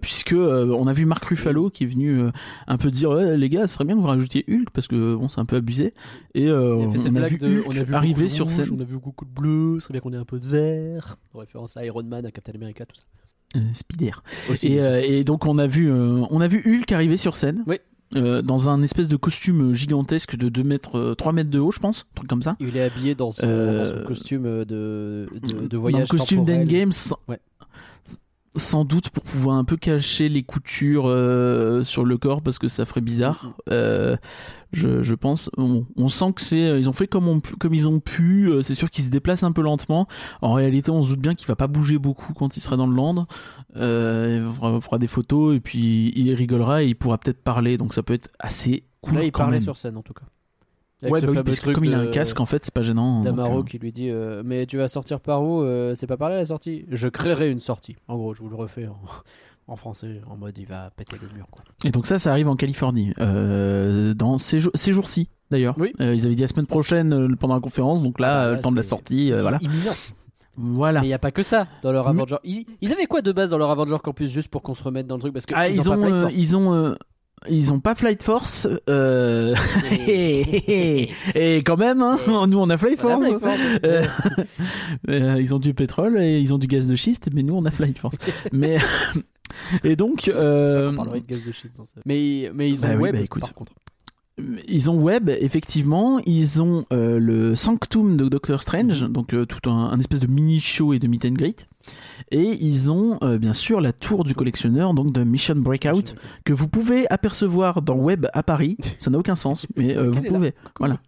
Puisque on a vu Marc Ruffalo qui est venu un peu dire les gars, ce serait bien que vous rajoutiez Hulk parce que bon, c'est un peu abusé. Et on a vu arriver rouge, sur scène. On a vu beaucoup de bleu, ce serait bien qu'on ait un peu de vert. En référence à Iron Man, à Captain America, tout ça. Spider. Aussi, et donc on a vu Hulk arriver sur scène. Oui. Dans un espèce de costume gigantesque de 2 mètres, 3 mètres de haut, je pense, un truc comme ça. Il est habillé dans son costume de voyage temporel. Dans le costume d'Endgame. sans doute pour pouvoir un peu cacher les coutures sur le corps, parce que ça ferait bizarre. Je pense, on sent que c'est, ils ont fait comme ils ont pu. C'est sûr qu'il se déplace un peu lentement. En réalité, on se doute bien qu'il va pas bouger beaucoup quand il sera dans le land. Il fera des photos et puis il rigolera et il pourra peut-être parler. Donc ça peut être assez cool. Là, il parlait même sur scène en tout cas. Avec oui, parce que comme il a un casque, en fait, c'est pas gênant. D'Amaro qui lui dit mais tu vas sortir par où c'est pas parlé à la sortie. Je créerai une sortie. En gros, je vous le refais en français, en mode il va péter le mur, quoi. Et donc ça arrive en Californie, dans ces jours-ci d'ailleurs. Oui. Ils avaient dit la semaine prochaine pendant la conférence, donc là, le temps de la sortie, voilà. Imminent. Voilà. Mais il n'y a pas que ça dans leur Avenger. Ils avaient quoi de base dans leur Avenger Campus, juste pour qu'on se remette dans le truc, parce que ils ont pas Flight Force et quand même hein, nous on a Flight Force, ils ont du pétrole et ils ont du gaz de schiste, mais nous on a Flight Force. Mais et donc on parlerait de gaz de schiste dans ce... mais ils ont web, écoute, par contre ils ont web, effectivement. Ils ont le Sanctum de Doctor Strange, donc tout un espèce de mini show et de meet and greet. Et ils ont bien sûr la tour du collectionneur, donc de Mission Breakout, que vous pouvez apercevoir dans Web à Paris. Ça n'a aucun sens, mais vous pouvez. Voilà.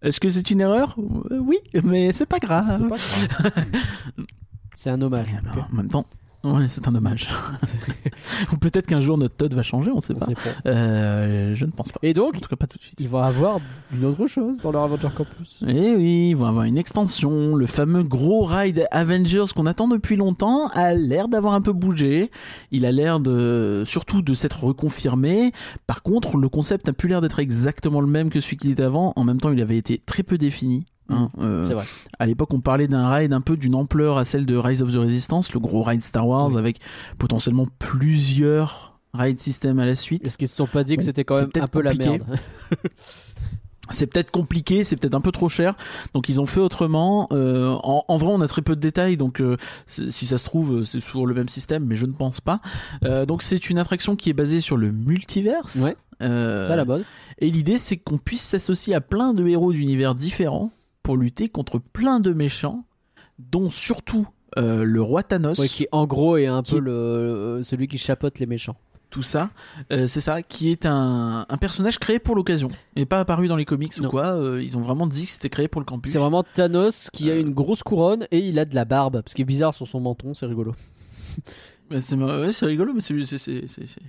Est-ce que c'est une erreur ? Oui, mais c'est pas grave. C'est pas grave. C'est un hommage. Okay. En même temps. Ouais, c'est un hommage. Ou peut-être qu'un jour notre Todd va changer, on ne sait pas. Je ne pense pas. Et donc, en tout cas, pas tout de suite. Ils vont avoir une autre chose dans leur Avengers Campus. Eh oui, ils vont avoir une extension. Le fameux gros ride Avengers qu'on attend depuis longtemps a l'air d'avoir un peu bougé. Il a l'air surtout de s'être reconfirmé. Par contre, le concept n'a plus l'air d'être exactement le même que celui qui était avant. En même temps, il avait été très peu défini. Hein, c'est vrai. À l'époque, on parlait d'un ride un peu d'une ampleur à celle de Rise of the Resistance, le gros ride Star Wars, oui, avec potentiellement plusieurs ride systems à la suite. Est-ce qu'ils se sont pas dit que c'était quand même un peu compliqué, la merde? C'est peut-être compliqué, c'est peut-être un peu trop cher, donc ils ont fait autrement. En vrai, on a très peu de détails, donc si ça se trouve, c'est toujours le même système, mais je ne pense pas. Donc c'est une attraction qui est basée sur le multiverse. Ouais. Pas la bonne. Et l'idée, c'est qu'on puisse s'associer à plein de héros d'univers différents pour lutter contre plein de méchants, dont surtout le roi Thanos, qui en gros est un peu celui qui chapeaute les méchants. Tout ça, c'est ça, qui est un personnage créé pour l'occasion et pas apparu dans les comics ou quoi. Ils ont vraiment dit que c'était créé pour le campus. C'est vraiment Thanos qui a une grosse couronne et il a de la barbe, ce qui est bizarre sur son menton, c'est rigolo. C'est rigolo, mais c'est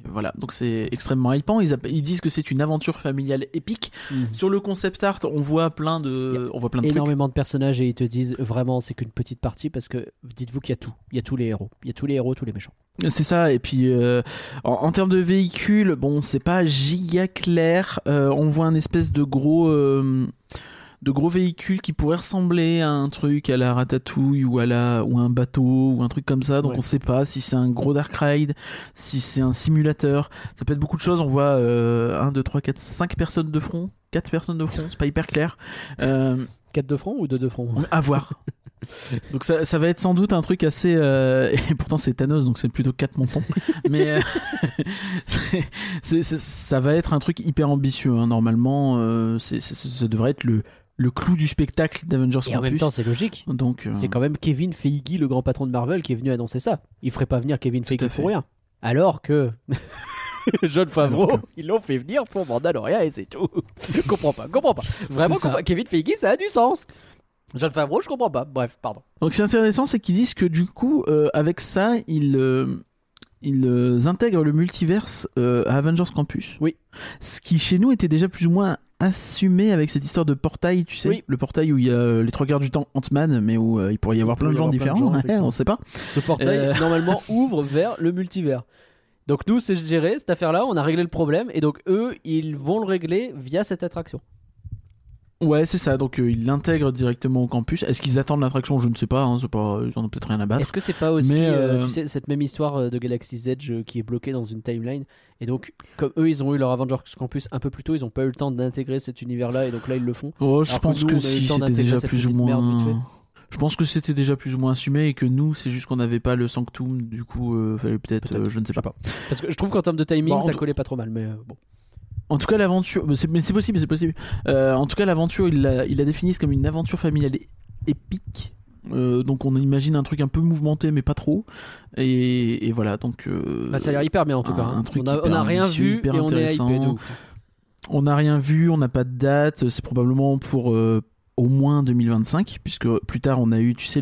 voilà, donc c'est extrêmement hypant. Ils disent que c'est une aventure familiale épique. Sur le concept art, on voit plein de énormément de personnages, et ils te disent vraiment c'est qu'une petite partie, parce que dites-vous qu'il y a tout, il y a tous les héros, tous les méchants. C'est ça. Et puis en termes de véhicules, bon, c'est pas giga clair. On voit un espèce de gros véhicules qui pourraient ressembler à un truc à la Ratatouille ou à un bateau ou un truc comme ça, donc on sait pas si c'est un gros dark ride, si c'est un simulateur, ça peut être beaucoup de choses. On voit 1, 2, 3, 4, 5 personnes de front, 4 personnes de front, c'est pas hyper clair. 4 de front ou 2 de front ? À voir. Donc ça va être sans doute un truc assez et pourtant c'est Thanos, donc c'est plutôt 4 mentons. Mais ça va être un truc hyper ambitieux, hein. Normalement ça devrait être le clou du spectacle d'Avengers Campus. Et en même temps, c'est logique. Donc, c'est quand même Kevin Feige, le grand patron de Marvel, qui est venu annoncer ça. Il ferait pas venir Kevin Feige pour rien. Alors que John Favreau, ils l'ont fait venir pour Mandalorian et c'est tout. Je comprends pas. Vraiment, Kevin Feige, ça a du sens. John Favreau, je comprends pas. Bref, pardon. Donc, c'est intéressant, c'est qu'ils disent que du coup, avec ça, ils intègrent le multiverse à Avengers Campus. Oui. Ce qui, chez nous, était déjà plus ou moins assumé avec cette histoire de portail, tu sais, le portail où il y a les 3/4 du temps Ant-Man, mais où il pourrait y avoir plein de gens différents, on sait pas. Ce portail normalement ouvre vers le multivers. Donc nous, c'est géré, cette affaire-là, on a réglé le problème, et donc eux, ils vont le régler via cette attraction. Ouais, c'est ça, donc ils l'intègrent directement au campus. Est-ce qu'ils attendent l'attraction ? Je ne sais pas, hein, c'est pas, ils en ont peut-être rien à battre. Est-ce que c'est pas aussi tu sais, cette même histoire de Galaxy's Edge qui est bloquée dans une timeline ? Et donc, comme eux, ils ont eu leur Avengers Campus un peu plus tôt, ils n'ont pas eu le temps d'intégrer cet univers-là, et donc là, ils le font. Oh, je pense que c'était déjà plus ou moins... Je pense que c'était déjà plus ou moins assumé, et que nous, c'est juste qu'on n'avait pas le Sanctum, du coup, fallait peut-être je ne sais pas. Parce que je trouve qu'en termes de timing, ça collait pas trop mal, mais bon... En tout cas, l'aventure, mais c'est possible. En tout cas, l'aventure, ils la définissent comme une aventure familiale épique. donc on imagine un truc un peu mouvementé mais pas trop, et voilà, donc ça a l'air hyper bien en tout cas, un truc on a rien vu et on est hypé de ouf. On n'a rien vu, on n'a pas de date, c'est probablement pour au moins 2025, puisque plus tard on a eu, tu sais,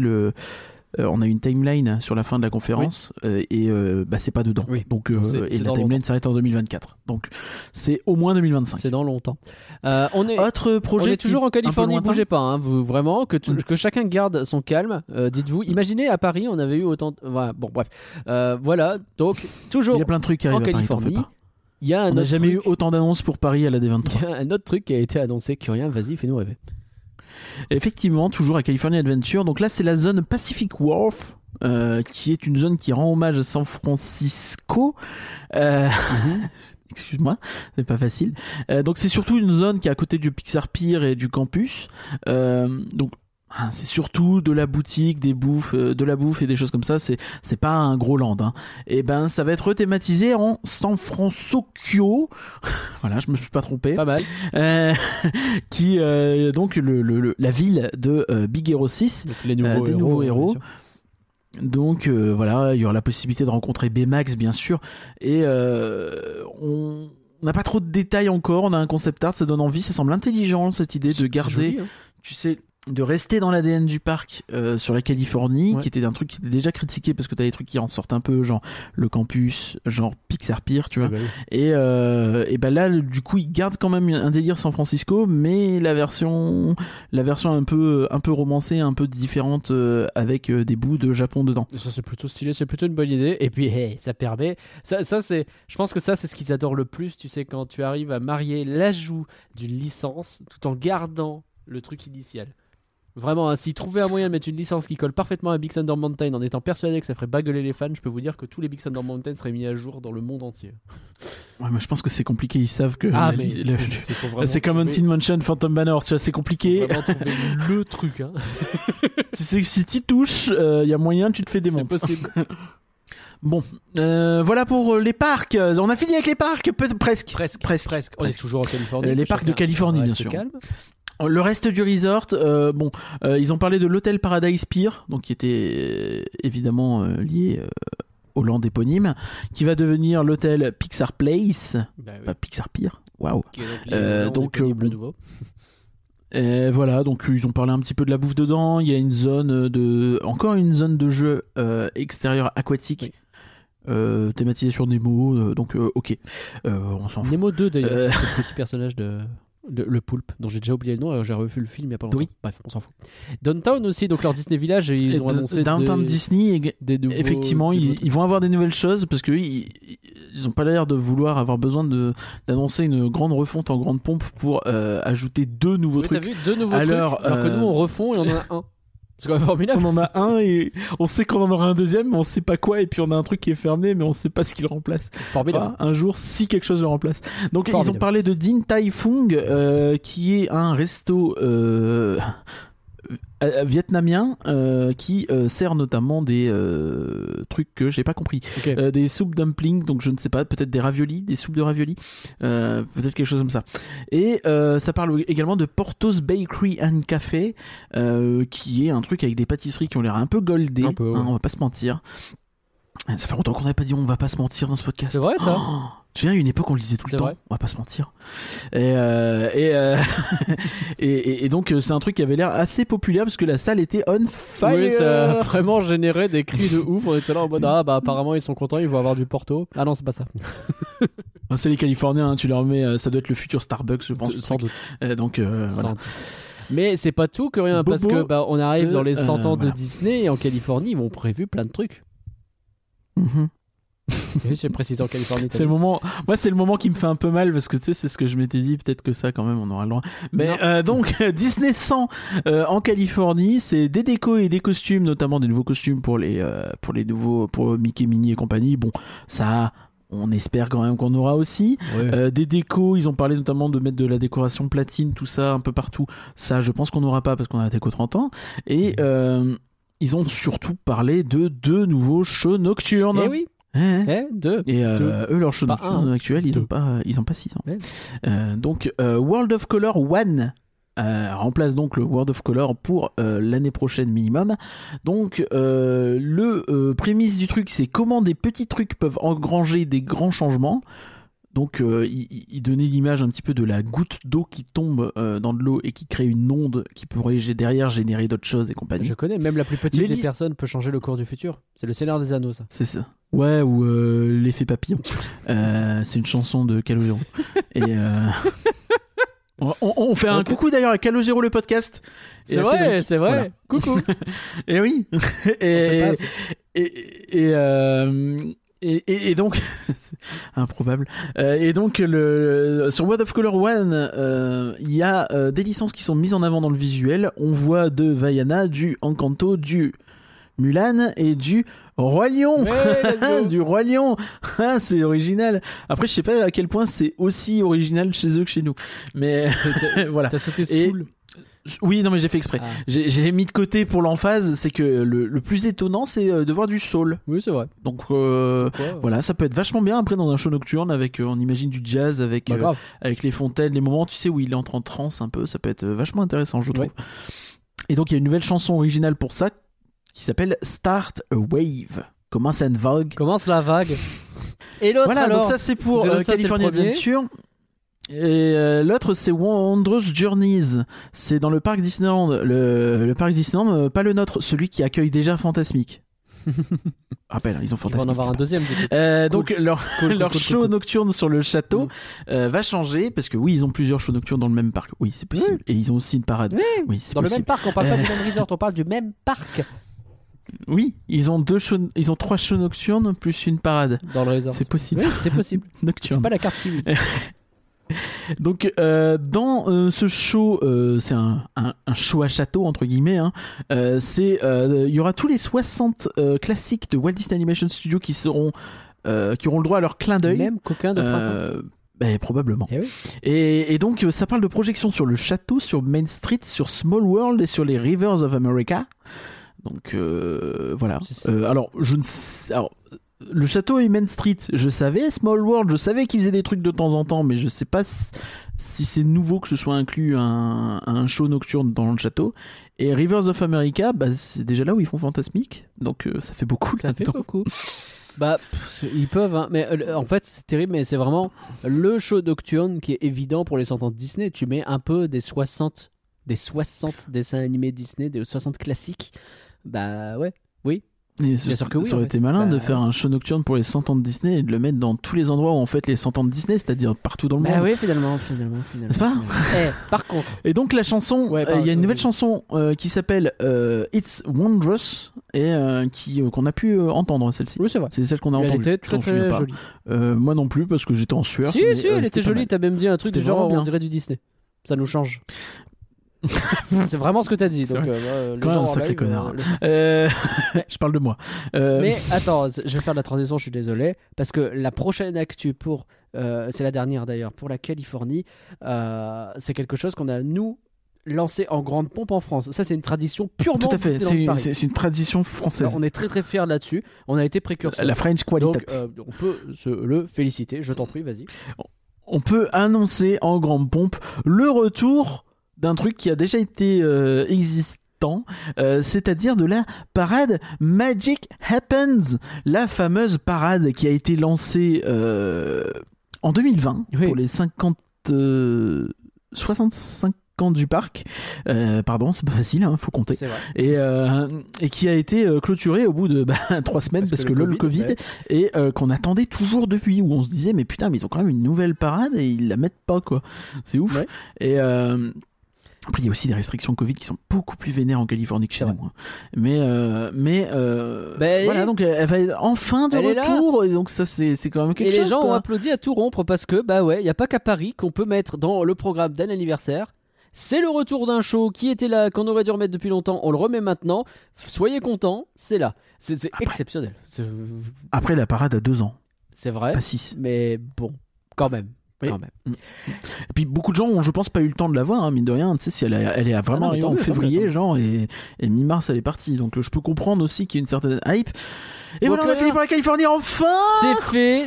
on a une timeline sur la fin de la conférence, oui. et c'est pas dedans. Oui. Donc, et la timeline s'arrête en 2024. Donc c'est au moins 2025. C'est dans longtemps. Autre projet. On est toujours en Californie, bougez pas, hein, vous, vraiment, que chacun garde son calme. Dites-vous, imaginez à Paris, on avait eu autant. Voilà, bon, bref. Voilà, donc toujours. Il y a plein de trucs qui arrivent en Californie. On n'a jamais eu autant d'annonces pour Paris à la D23. Il y a un autre truc qui a été annoncé. Curien, vas-y, fais-nous rêver. Effectivement, toujours à California Adventure. Donc là, c'est la zone Pacific Wharf, qui est une zone qui rend hommage à San Francisco. Excuse-moi, c'est pas facile. Donc c'est surtout une zone qui est à côté du Pixar Pier et du campus. Donc c'est surtout de la boutique, de la bouffe et des choses comme ça. C'est pas un gros land. Hein. Et ben, ça va être thématisé en San Francisco. Voilà, je me suis pas trompé. Pas mal. Qui donc la ville de Big Hero 6, donc les nouveaux héros. Nouveaux héros. Donc voilà, il y aura la possibilité de rencontrer Baymax bien sûr. Et on n'a pas trop de détails encore. On a un concept art, ça donne envie, ça semble intelligent cette idée de garder, joli, hein. Tu sais. De rester dans l'ADN du parc sur la Californie, ouais. Qui était un truc qui était déjà critiqué parce que t'as des trucs qui en sortent un peu, genre le campus, genre Pixar Pier, tu vois. Ah bah oui. Et là, du coup, ils gardent quand même un délire San Francisco, mais la version un peu romancée, un peu différente, avec des bouts de Japon dedans. Ça c'est plutôt stylé, c'est plutôt une bonne idée. Et puis, ça permet. Ça c'est. Je pense que ça c'est ce qu'ils adorent le plus, tu sais, quand tu arrives à marier l'ajout d'une licence tout en gardant le truc initial. Vraiment, hein, si trouver un moyen de mettre une licence qui colle parfaitement à Big Thunder Mountain en étant persuadé que ça ferait bagueuler les fans, je peux vous dire que tous les Big Thunder Mountain seraient mis à jour dans le monde entier. Ouais, mais je pense que c'est compliqué, ils savent que. Ah, mais c'est comme Haunted Mansion, Phantom Manor, tu vois, c'est compliqué. Faut vraiment trouver le truc, hein. Tu sais que si t'y touches, il y a moyen, tu te fais démonter. C'est possible. Bon, voilà pour les parcs. On a fini avec les parcs, presque. On est toujours en Californie. Les parcs de Californie, bien sûr. Calme. Le reste du resort, ils ont parlé de l'hôtel Paradise Pier, donc qui était évidemment lié au land éponyme, qui va devenir l'hôtel Pixar Place, pas Pixar Pier. Waouh. Okay, nouveau. Et voilà, donc ils ont parlé un petit peu de la bouffe dedans. Il y a une zone de jeu extérieure aquatique. Oui. Thématisée sur Nemo, on s'en fout. Nemo 2 d'ailleurs, c'est le petit personnage de. Le poulpe, dont j'ai déjà oublié le nom, j'ai revu le film il n'y a pas longtemps. Oui. Bref, on s'en fout. Downtown aussi, donc leur Disney Village, ils ont annoncé Downtown Disney, des nouveaux, effectivement, ils vont avoir des nouvelles choses parce qu'ils n'ont pas l'air de vouloir avoir besoin d'annoncer une grande refonte en grande pompe pour ajouter deux nouveaux trucs. T'as vu, deux nouveaux trucs, alors que nous on refond et on en a un. C'est quand même formidable. On en a un et on sait qu'on en aura un deuxième, mais on sait pas quoi. Et puis on a un truc qui est fermé, mais on sait pas ce qu'il remplace. Formidable. Enfin, un jour, si quelque chose le remplace. Donc formidable. Ils ont parlé de Din Tai Fung, qui est un resto vietnamien qui sert notamment des trucs que j'ai pas compris. Okay. Des soupes dumplings, donc je ne sais pas, peut-être des raviolis, des soupes de raviolis, peut-être quelque chose comme ça. Et ça parle également de Porto's Bakery and Café, qui est un truc avec des pâtisseries qui ont l'air un peu goldées, ouais. On va pas se mentir. Ça fait longtemps qu'on n'avait pas dit on va pas se mentir dans ce podcast. C'est vrai ça. Tu viens à une époque on le disait tout le temps, on va pas se mentir. Et donc c'est un truc qui avait l'air assez populaire parce que la salle était on fire. Oui, ça a vraiment généré des cris de ouf. On était là en mode apparemment ils sont contents, ils vont avoir du Porto. Ah non, c'est pas ça. C'est les Californiens, hein, tu leur mets, ça doit être le futur Starbucks, je pense. Sans doute. Sans doute. Mais c'est pas tout que rien Bobo, parce que on arrive dans les 100 ans de Disney et en Californie ils m'ont prévu plein de trucs. Mm-hmm. J'ai précisé en Californie. C'est le moment. Moi, c'est le moment qui me fait un peu mal parce que tu sais, c'est ce que je m'étais dit. Peut-être que ça, quand même, on aura le droit. Mais donc, Disney 100 en Californie, c'est des décos et des costumes, notamment des nouveaux costumes pour Mickey, Minnie et compagnie. Bon, ça. On espère quand même qu'on aura aussi des décos. Ils ont parlé notamment de mettre de la décoration platine, tout ça un peu partout. Ça, je pense qu'on n'aura pas parce qu'on a la déco 30 ans. Et ils ont surtout parlé de deux nouveaux shows nocturnes. Eh oui. Deux. Et eux, leurs shows nocturnes actuels, ils n'ont pas 6 ans. Ouais. Donc, World of Color 1 remplace donc le World of Color pour l'année prochaine minimum. Donc le prémisse du truc, c'est comment des petits trucs peuvent engranger des grands changements. Donc il donnait l'image un petit peu de la goutte d'eau qui tombe dans de l'eau et qui crée une onde qui pourrait derrière générer d'autres choses et compagnie. Je connais, même la plus petite des personnes peut changer le cours du futur. C'est le Seigneur des Anneaux, ça. C'est ça. Ouais, ou l'effet papillon. C'est une chanson de Calogero. Et on fait un coucou d'ailleurs à Calogero le podcast. C'est vrai, c'est vrai. Voilà. Coucou. Et oui. Et donc, improbable. Et donc, sur World of Color 1, il y a des licences qui sont mises en avant dans le visuel. On voit de Vaiana, du Encanto, du Mulan et du Roi Lion. Ouais, du Roi Lion. C'est original. Après, je sais pas à quel point c'est aussi original chez eux que chez nous. Mais voilà. T'as sauté Soul. Oui, non mais j'ai fait exprès. Ah. J'ai mis de côté pour l'emphase, c'est que le plus étonnant, c'est de voir du soul. Oui, c'est vrai. Donc voilà, ça peut être vachement bien après dans un show nocturne avec, on imagine du jazz avec les fontaines, les moments, tu sais, où il entre en transe un peu, ça peut être vachement intéressant, je trouve. Et donc il y a une nouvelle chanson originale pour ça qui s'appelle Start a Wave. Commence une vague. Commence la vague. Et l'autre voilà, alors. Voilà, donc ça c'est pour California Adventure. Et l'autre c'est Wondrous Journeys, c'est dans le parc Disneyland, le parc Disneyland, pas le nôtre, celui qui accueille déjà Fantasmic. Rappel, ils ont Fantasmic. Ils vont en avoir un deuxième. Cool. Donc leur show nocturne sur le château va changer parce que oui, ils ont plusieurs shows nocturnes dans le même parc. Oui, c'est possible. Oui. Et ils ont aussi une parade. Oui, oui c'est dans possible. Le même parc, on parle pas du même resort, on parle du même parc. Oui, ils ont ils ont 3 shows nocturnes plus une parade dans le resort. C'est possible. Oui, c'est possible. Nocturne. C'est pas la carte qui. Donc dans ce show c'est un show à château entre guillemets hein. Il y aura tous les 60 classiques de Walt Disney Animation Studios qui auront le droit à leur clin d'œil. Même coquin de printemps. Ben, probablement. Eh oui. Et donc ça parle de projections sur le château, sur Main Street, sur Small World et sur les Rivers of America. Donc voilà. Le château et Main Street, je savais, Small World, je savais qu'ils faisaient des trucs de temps en temps, mais je sais pas si c'est nouveau que ce soit inclus un show nocturne dans le château. Et Rivers of America, bah, c'est déjà là où ils font Fantasmic, donc ça fait beaucoup. Ça fait beaucoup. Bah, ils peuvent, hein. Mais en fait, c'est terrible, mais c'est vraiment le show nocturne qui est évident pour les 100 ans de Disney. Tu mets un peu des 60 dessins animés Disney, des 60 classiques, bah ouais, oui. Et ça aurait été malin de faire un show nocturne pour les 100 ans de Disney et de le mettre dans tous les endroits où on fête les 100 ans de Disney, c'est-à-dire partout dans le monde. Oui, finalement. N'est-ce pas ? Par contre. Et donc la chanson, il y a une nouvelle chanson qui s'appelle It's Wondrous et qu'on a pu entendre celle-ci. Oui, c'est vrai. C'est celle qu'on a entendue. Elle était très très jolie. Moi non plus parce que j'étais en sueur. Si, elle était jolie. T'as même dit un truc du genre on dirait du Disney. Ça nous change. C'est vraiment ce que t'as dit. Donc, le genre un sacré live, connard. Je parle de moi. Mais attends, je vais faire de la transition. Je suis désolé parce que la prochaine actu pour, c'est la dernière d'ailleurs pour la Californie. C'est quelque chose qu'on a nous lancé en grande pompe en France. Ça, c'est une tradition purement. Tout à fait. C'est une tradition française. Alors, on est très très fiers là-dessus. On a été précurseurs. La French Qualitat. Donc, on peut se le féliciter. Je t'en prie, vas-y. On peut annoncer en grande pompe le retour d'un truc qui a déjà été existant, c'est-à-dire de la parade Magic Happens, la fameuse parade qui a été lancée en 2020 pour les 65 ans du parc, pardon, c'est pas facile, faut compter, et qui a été clôturée au bout de 3 semaines parce que le Covid et qu'on attendait toujours depuis, où on se disait mais putain mais ils ont quand même une nouvelle parade et ils la mettent pas quoi, c'est ouf. Et après, il y a aussi des restrictions Covid qui sont beaucoup plus vénères en Californie que chez nous. Mais voilà, donc elle va être enfin de retour. Et donc ça, c'est quand même quelque chose. Et les gens ont applaudi à tout rompre parce que, il n'y a pas qu'à Paris qu'on peut mettre dans le programme d'un anniversaire. C'est le retour d'un show qui était là, qu'on aurait dû remettre depuis longtemps. On le remet maintenant. Soyez contents, c'est là. C'est exceptionnel. Après, la parade a 2 ans. C'est vrai. Pas 6. Mais bon, quand même. Quand même. Et puis beaucoup de gens ont, je pense, pas eu le temps de la voir, hein, mine de rien. Tu sais, si elle est vraiment arrivée en février, genre, et mi-mars, elle est partie. Donc je peux comprendre aussi qu'il y a une certaine hype. Et voilà, on a fini pour la Californie, enfin!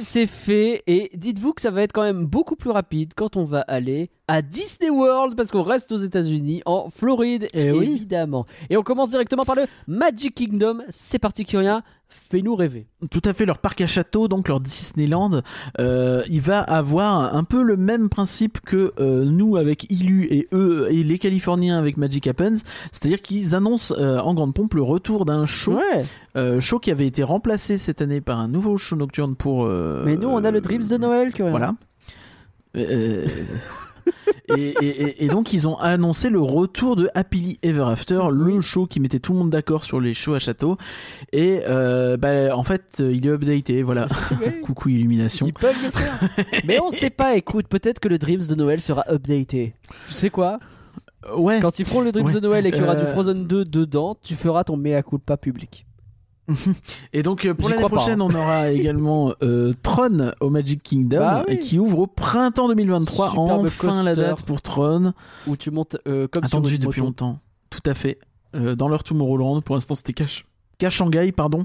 C'est fait, et dites-vous que ça va être quand même beaucoup plus rapide quand on va aller à Disney World, parce qu'on reste aux États-Unis, en Floride, et évidemment. Oui. Et on commence directement par le Magic Kingdom. C'est parti, Kyrian, fais-nous rêver. Tout à fait, leur parc à château, donc leur Disneyland, il va avoir un peu le même principe que nous avec Ilu et eux et les Californiens avec Magic Happens, c'est-à-dire qu'ils annoncent en grande pompe le retour d'un show, show qui avait été remplacé cette année par un nouveau show nocturne pour... mais nous, on a le Dreams de Noël, Kyrian. Voilà. Et donc ils ont annoncé le retour de Happily Ever After, le show qui mettait tout le monde d'accord sur les shows à château. Et bah, en fait il est updaté, voilà. Coucou Illumination. Ils peuvent le faire. Mais on sait pas, écoute, peut-être que le Dreams de Noël sera updaté. Tu sais quoi ? Ouais. Quand ils feront le Dreams de Noël et qu'il y aura du Frozen 2 dedans, tu feras ton mea culpa public. Et donc pour l'année prochaine on aura également Tron au Magic Kingdom, qui ouvre au printemps 2023. Superbe, enfin la date pour Tron où tu montes comme attendu depuis longtemps, tout à fait, dans leur Tomorrowland. Pour l'instant c'était qu'à Shanghai, pardon,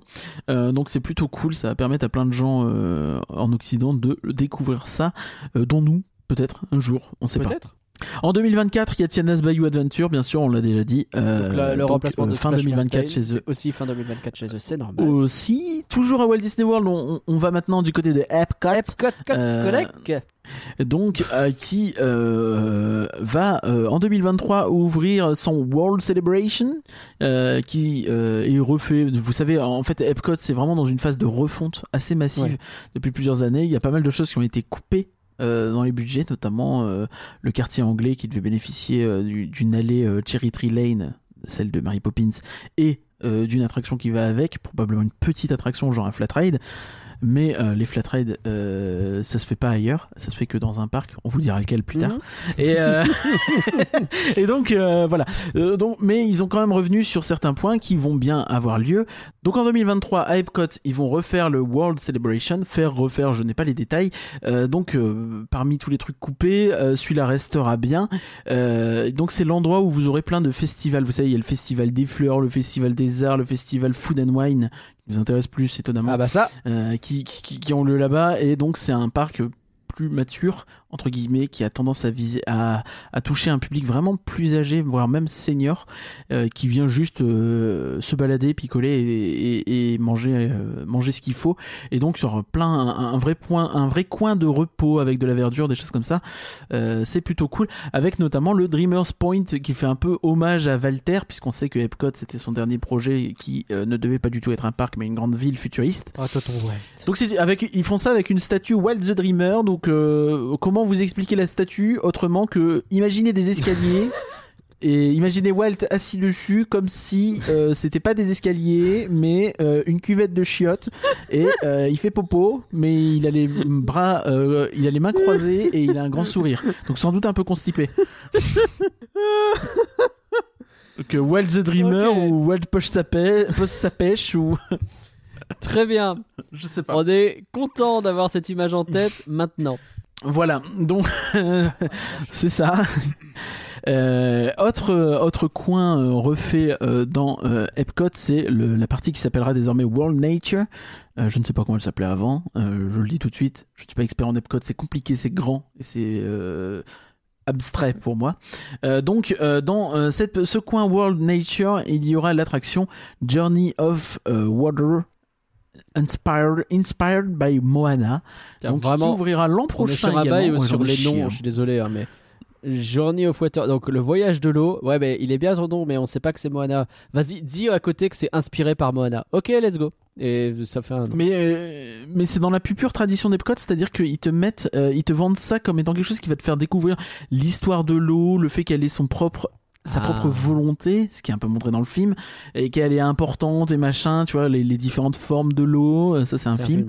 donc c'est plutôt cool, ça va permettre à plein de gens en Occident de découvrir ça, dont nous peut-être un jour, on sait pas. En 2024, il y a Tiana's Bayou Adventure, bien sûr, on l'a déjà dit. Donc là, le remplacement de fin Splash 2024 Mountain, chez eux. Aussi fin 2024 chez eux, c'est normal. Aussi, toujours à Walt Disney World, on va maintenant du côté de Epcot. Donc qui va en 2023 ouvrir son World Celebration, qui est refait. Vous savez, en fait Epcot c'est vraiment dans une phase de refonte assez massive depuis plusieurs années. Il y a pas mal de choses qui ont été coupées dans les budgets, notamment le quartier anglais qui devait bénéficier d'une allée Cherry Tree Lane, celle de Mary Poppins, et d'une attraction qui va avec, probablement une petite attraction genre un flat ride, mais les flat rides ça se fait pas ailleurs, ça se fait que dans un parc, on vous dira lequel plus tard. Et donc voilà, donc, mais ils ont quand même revenu sur certains points qui vont bien avoir lieu. Donc en 2023 à Epcot ils vont refaire le World Celebration, je n'ai pas les détails, donc parmi tous les trucs coupés, celui-là restera bien, donc c'est l'endroit où vous aurez plein de festivals. Vous savez, il y a le festival des fleurs, le festival des arts, le festival Food and Wine, qui nous intéresse plus étonnamment, qui ont lieu là-bas. Et donc c'est un parc plus mature entre guillemets, qui a tendance à viser à toucher un public vraiment plus âgé, voire même senior, qui vient juste se balader, picoler et manger ce qu'il faut. Et donc sur plein un vrai coin de repos avec de la verdure, des choses comme ça, c'est plutôt cool, avec notamment le Dreamers Point qui fait un peu hommage à Walter, puisqu'on sait que Epcot c'était son dernier projet qui ne devait pas du tout être un parc mais une grande ville futuriste. Donc ils font ça avec une statue Walt the Dreamer. Donc comment vous expliquer la statue autrement que imaginez des escaliers et imaginez Walt assis dessus, comme si c'était pas des escaliers mais une cuvette de chiottes, et il fait popo mais il a les bras, il a les mains croisées et il a un grand sourire, donc sans doute un peu constipé. Donc Walt the Dreamer, ou Walt poche sa pêche ou... Très bien, je sais pas. On est content d'avoir cette image en tête maintenant. Voilà, donc c'est ça. Autre coin refait dans Epcot, c'est la partie qui s'appellera désormais World Nature. Je ne sais pas comment elle s'appelait avant, je le dis tout de suite, je ne suis pas expert en Epcot, c'est compliqué, c'est grand et c'est... abstrait pour moi. Donc dans ce coin World Nature, il y aura l'attraction Journey of Water Inspired by Moana. Donc vraiment, qui ouvrira l'an prochain également. Sur les noms, je suis désolé, hein, mais Journey of Water, donc le voyage de l'eau. Ouais, mais il est bien ton nom, mais on sait pas que c'est Moana. Vas-y, dis à côté que c'est inspiré par Moana. Ok, let's go. Et ça fait un... mais c'est dans la plus pure tradition d'Epcot, c'est-à-dire qu'ils te mettent, ils te vendent ça comme étant quelque chose qui va te faire découvrir l'histoire de l'eau, le fait qu'elle ait sa propre volonté, ce qui est un peu montré dans le film, et qu'elle est importante et machin, tu vois, les différentes formes de l'eau, ça c'est un film.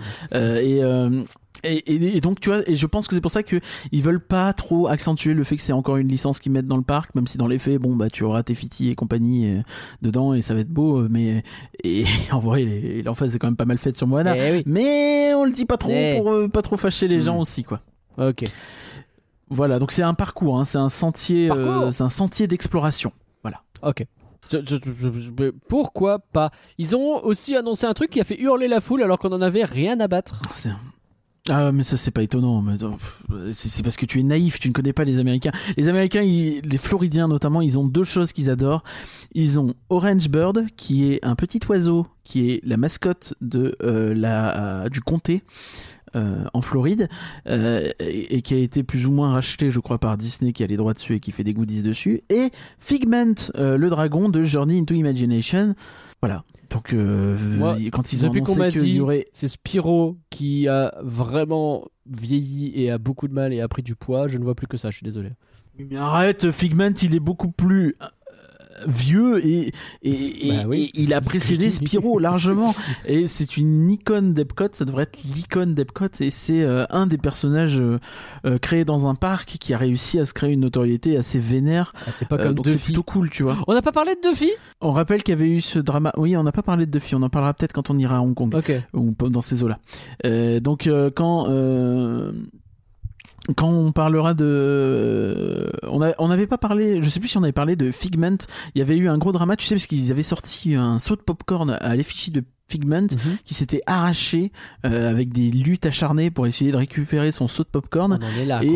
Et donc tu vois, et je pense que c'est pour ça que ils veulent pas trop accentuer le fait que c'est encore une licence qu'ils mettent dans le parc, même si dans les faits, bon bah tu auras Tefiti et compagnie dedans et ça va être beau, mais en vrai l'emphase est quand même pas mal faite sur Moana, mais on le dit pas trop pour pas trop fâcher les gens aussi, quoi. Ok. Voilà, donc c'est un parcours, hein, c'est un sentier d'exploration, voilà. Ok. Pourquoi pas ? Ils ont aussi annoncé un truc qui a fait hurler la foule alors qu'on en avait rien à battre. Ah, mais ça, c'est pas étonnant. Mais c'est parce que tu es naïf, tu ne connais pas les Américains. Les Américains, les Floridiens notamment, ils ont deux choses qu'ils adorent. Ils ont Orange Bird, qui est un petit oiseau, qui est la mascotte de, du comté en Floride, et qui a été plus ou moins racheté, je crois, par Disney, qui a les droits dessus et qui fait des goodies dessus. Et Figment, le dragon de Journey into Imagination. Voilà. Donc, moi, quand ils ont annoncé qu'il y aurait... C'est Spyro qui a vraiment vieilli et a beaucoup de mal et a pris du poids. Je ne vois plus que ça, je suis désolé. Mais arrête, Figment, il est beaucoup plus vieux et il a précédé Spyro largement. Et c'est une icône d'Epcot, ça devrait être l'icône d'Epcot. Et c'est un des personnages créés dans un parc qui a réussi à se créer une notoriété assez vénère. Ah, c'est pas comme donc Duffy. C'est plutôt cool, tu vois. On n'a pas parlé de Duffy ? On rappelle qu'il y avait eu ce drama. Oui, on n'a pas parlé de Duffy. On en parlera peut-être quand on ira à Hong Kong. Okay. Ou dans ces eaux-là. Donc, quand on parlera de... On n'avait pas parlé... Je sais plus si on avait parlé de Figment. Il y avait eu un gros drama, tu sais, parce qu'ils avaient sorti un saut de popcorn à l'effigie de Figment, qui s'était arraché avec des luttes acharnées pour essayer de récupérer son saut de popcorn. On en est là, et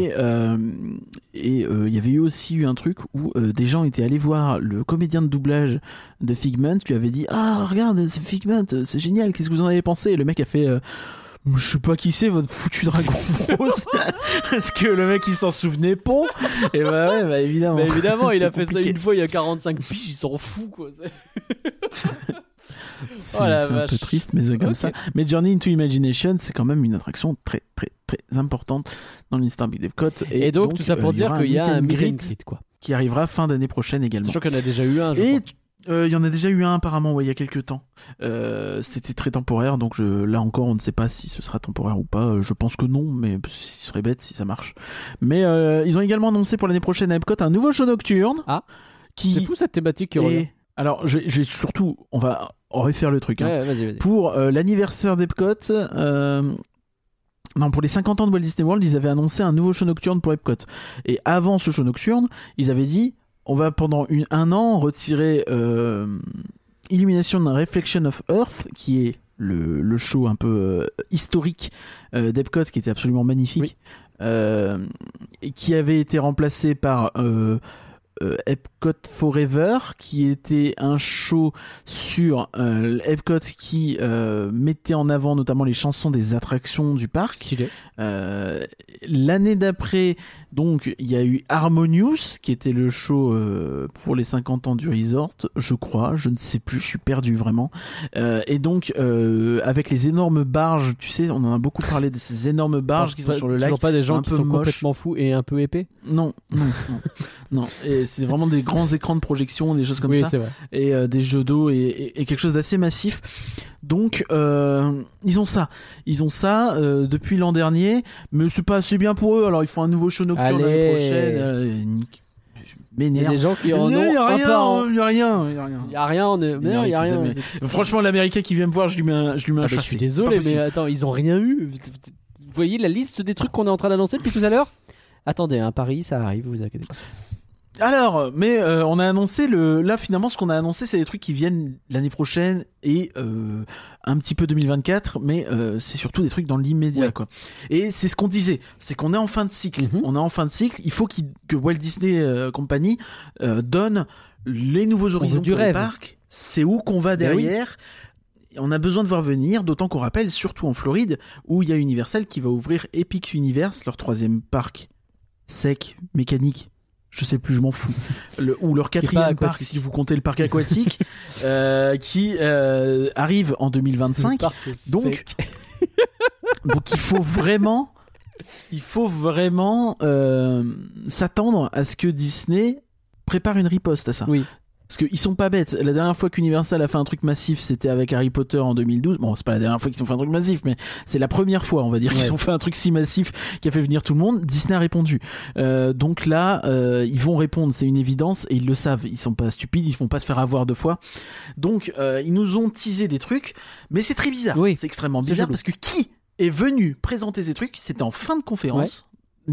il y avait eu aussi un truc où des gens étaient allés voir le comédien de doublage de Figment, qui avait dit « Ah, regarde, c'est Figment, c'est génial, qu'est-ce que vous en avez pensé ?» Et le mec a fait... je sais pas qui c'est votre foutu dragon rose. Est-ce que le mec il s'en souvenait pas ? Et bah ouais, bah évidemment. Bah évidemment, il a compliqué. Fait ça une fois il y a 45 piges, il s'en fout quoi. C'est un peu triste, mais c'est comme ça. Mais Journey into Imagination, c'est quand même une attraction très très très importante dans l'Histoire Big Depcot. Et donc tout ça pour dire qu'il y a un meet and greet quoi, qui arrivera fin d'année prochaine également. Sachant qu'il y en a déjà eu un. Il y en a déjà eu un apparemment, ouais, il y a quelques temps. C'était très temporaire, donc là encore, on ne sait pas si ce sera temporaire ou pas. Je pense que non, mais ce serait bête si ça marche. Mais ils ont également annoncé pour l'année prochaine à Epcot un nouveau show nocturne. Ah, c'est fou cette thématique qui revient. Alors, je vais surtout, on va refaire le truc. Ouais, vas-y. Pour l'anniversaire d'Epcot... pour les 50 ans de Walt Disney World, ils avaient annoncé un nouveau show nocturne pour Epcot. Et avant ce show nocturne, ils avaient dit... On va pendant un an retirer Illumination d'un Reflection of Earth, qui est le show un peu historique d'Epcot, qui était absolument magnifique, et qui avait été remplacé par Epcot Forever, qui était un show sur Epcot qui mettait en avant notamment les chansons des attractions du parc. L'année d'après, donc, il y a eu Harmonious, qui était le show pour les 50 ans du resort, je crois, je ne sais plus, je suis perdu vraiment. Et donc, avec les énormes barges, tu sais, on en a beaucoup parlé de ces énormes barges qui sont sur le lac. Toujours pas des gens qui sont complètement fous et un peu épais ? Non. Et c'est vraiment des grands écrans de projection, des choses comme ça, et des jeux d'eau et quelque chose d'assez massif. Donc ils ont ça depuis l'an dernier, mais c'est pas assez bien pour eux. Alors ils font un nouveau show nocturne l'année prochaine. M'énerve. Il y a des gens qui en ont un peu en... Il y a rien. Franchement, l'Américain qui vient me voir, je lui mets un chassé. Je suis désolé, mais attends, ils ont rien eu. Vous voyez la liste des trucs qu'on est en train d'annoncer depuis tout à l'heure ? Attendez, Paris, ça arrive, vous inquiétez pas. Alors, mais on a annoncé là finalement ce qu'on a annoncé, c'est des trucs qui viennent l'année prochaine et un petit peu 2024, mais c'est surtout des trucs dans l'immédiat, quoi. Et c'est ce qu'on disait, c'est qu'on est en fin de cycle. On est en fin de cycle, il faut que Walt Disney Company donne les nouveaux horizons pour le parc. C'est où qu'on va derrière. On a besoin de voir venir, d'autant qu'on rappelle surtout en Floride où il y a Universal qui va ouvrir Epic Universe, leur 3e parc sec mécanique. Je sais plus, je m'en fous. Ou leur 4e parc, si vous comptez le parc aquatique, qui arrive en 2025. Donc il faut vraiment s'attendre à ce que Disney prépare une riposte à ça. Oui. Parce qu'ils sont pas bêtes. La dernière fois qu'Universal a fait un truc massif, c'était avec Harry Potter en 2012. Bon, c'est pas la dernière fois qu'ils ont fait un truc massif, mais c'est la première fois, on va dire, qu'ils ont fait un truc si massif qui a fait venir tout le monde. Disney a répondu. Donc là, ils vont répondre, c'est une évidence, et ils le savent. Ils sont pas stupides, ils vont pas se faire avoir deux fois. Donc, ils nous ont teasé des trucs, mais c'est très bizarre. Oui. C'est extrêmement bizarre parce que qui est venu présenter ces trucs ? C'était en fin de conférence,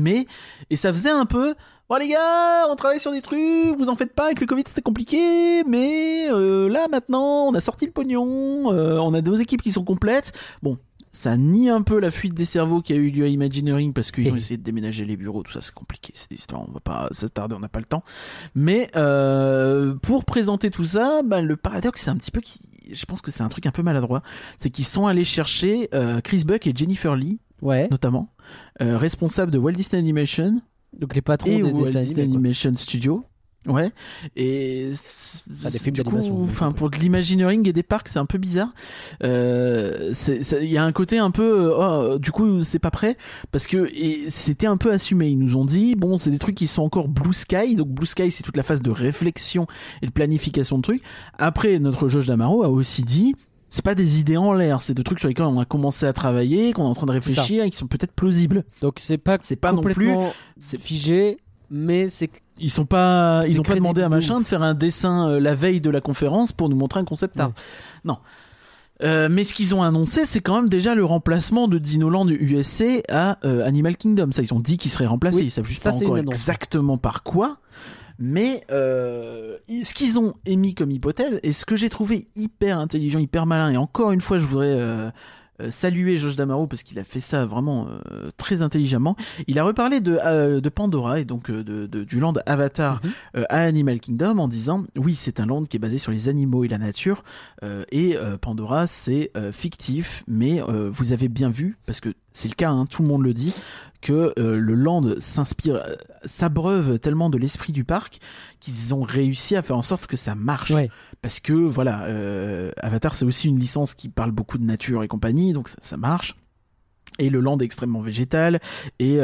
et ça faisait un peu... Bon les gars, on travaille sur des trucs, vous en faites pas, avec le Covid c'était compliqué, mais là maintenant on a sorti le pognon, on a deux équipes qui sont complètes. Bon, Ça nie un peu la fuite des cerveaux qui a eu lieu à Imagineering, parce qu'ils ont essayé de déménager les bureaux, tout ça, c'est compliqué, c'est des histoires, on va pas s'attarder, on n'a pas le temps. Mais pour présenter tout ça, bah, le paradoxe, c'est un petit peu, je pense que c'est un truc un peu maladroit, c'est qu'ils sont allés chercher Chris Buck et Jennifer Lee, notamment, responsables de Walt Disney Animation, donc les patrons et des Walt Disney Animation Studios. Ouais, et du coup, enfin pour de l'Imagineering et des parcs, c'est un peu bizarre. Il y a un côté un peu, du coup, c'est pas prêt parce que c'était un peu assumé. Ils nous ont dit, bon, c'est des trucs qui sont encore Blue Sky, donc Blue Sky, c'est toute la phase de réflexion et de planification de trucs. Après, notre Josh D'Amaro a aussi dit, c'est pas des idées en l'air, c'est des trucs sur lesquels on a commencé à travailler, qu'on est en train de réfléchir et qui sont peut-être plausibles. Donc c'est pas non plus figé, mais c'est ils ont pas demandé à machin de faire un dessin la veille de la conférence pour nous montrer un concept art. Non. Mais ce qu'ils ont annoncé, c'est quand même déjà le remplacement de Dinoland USC à Animal Kingdom. Ça, ils ont dit qu'ils seraient remplacés. Ils savent juste pas encore exactement par quoi. Mais ce qu'ils ont émis comme hypothèse, et ce que j'ai trouvé hyper intelligent, hyper malin, et encore une fois, je voudrais saluer Josh D'Amaro parce qu'il a fait ça vraiment très intelligemment. Il a reparlé de Pandora et donc du land Avatar à Animal Kingdom en disant oui, c'est un land qui est basé sur les animaux et la nature et Pandora c'est fictif, mais vous avez bien vu, parce que c'est le cas, tout le monde le dit, que le land s'abreuve tellement de l'esprit du parc qu'ils ont réussi à faire en sorte que ça marche. Ouais. Parce que voilà, Avatar c'est aussi une licence qui parle beaucoup de nature et compagnie, donc ça marche. Et le land est extrêmement végétal et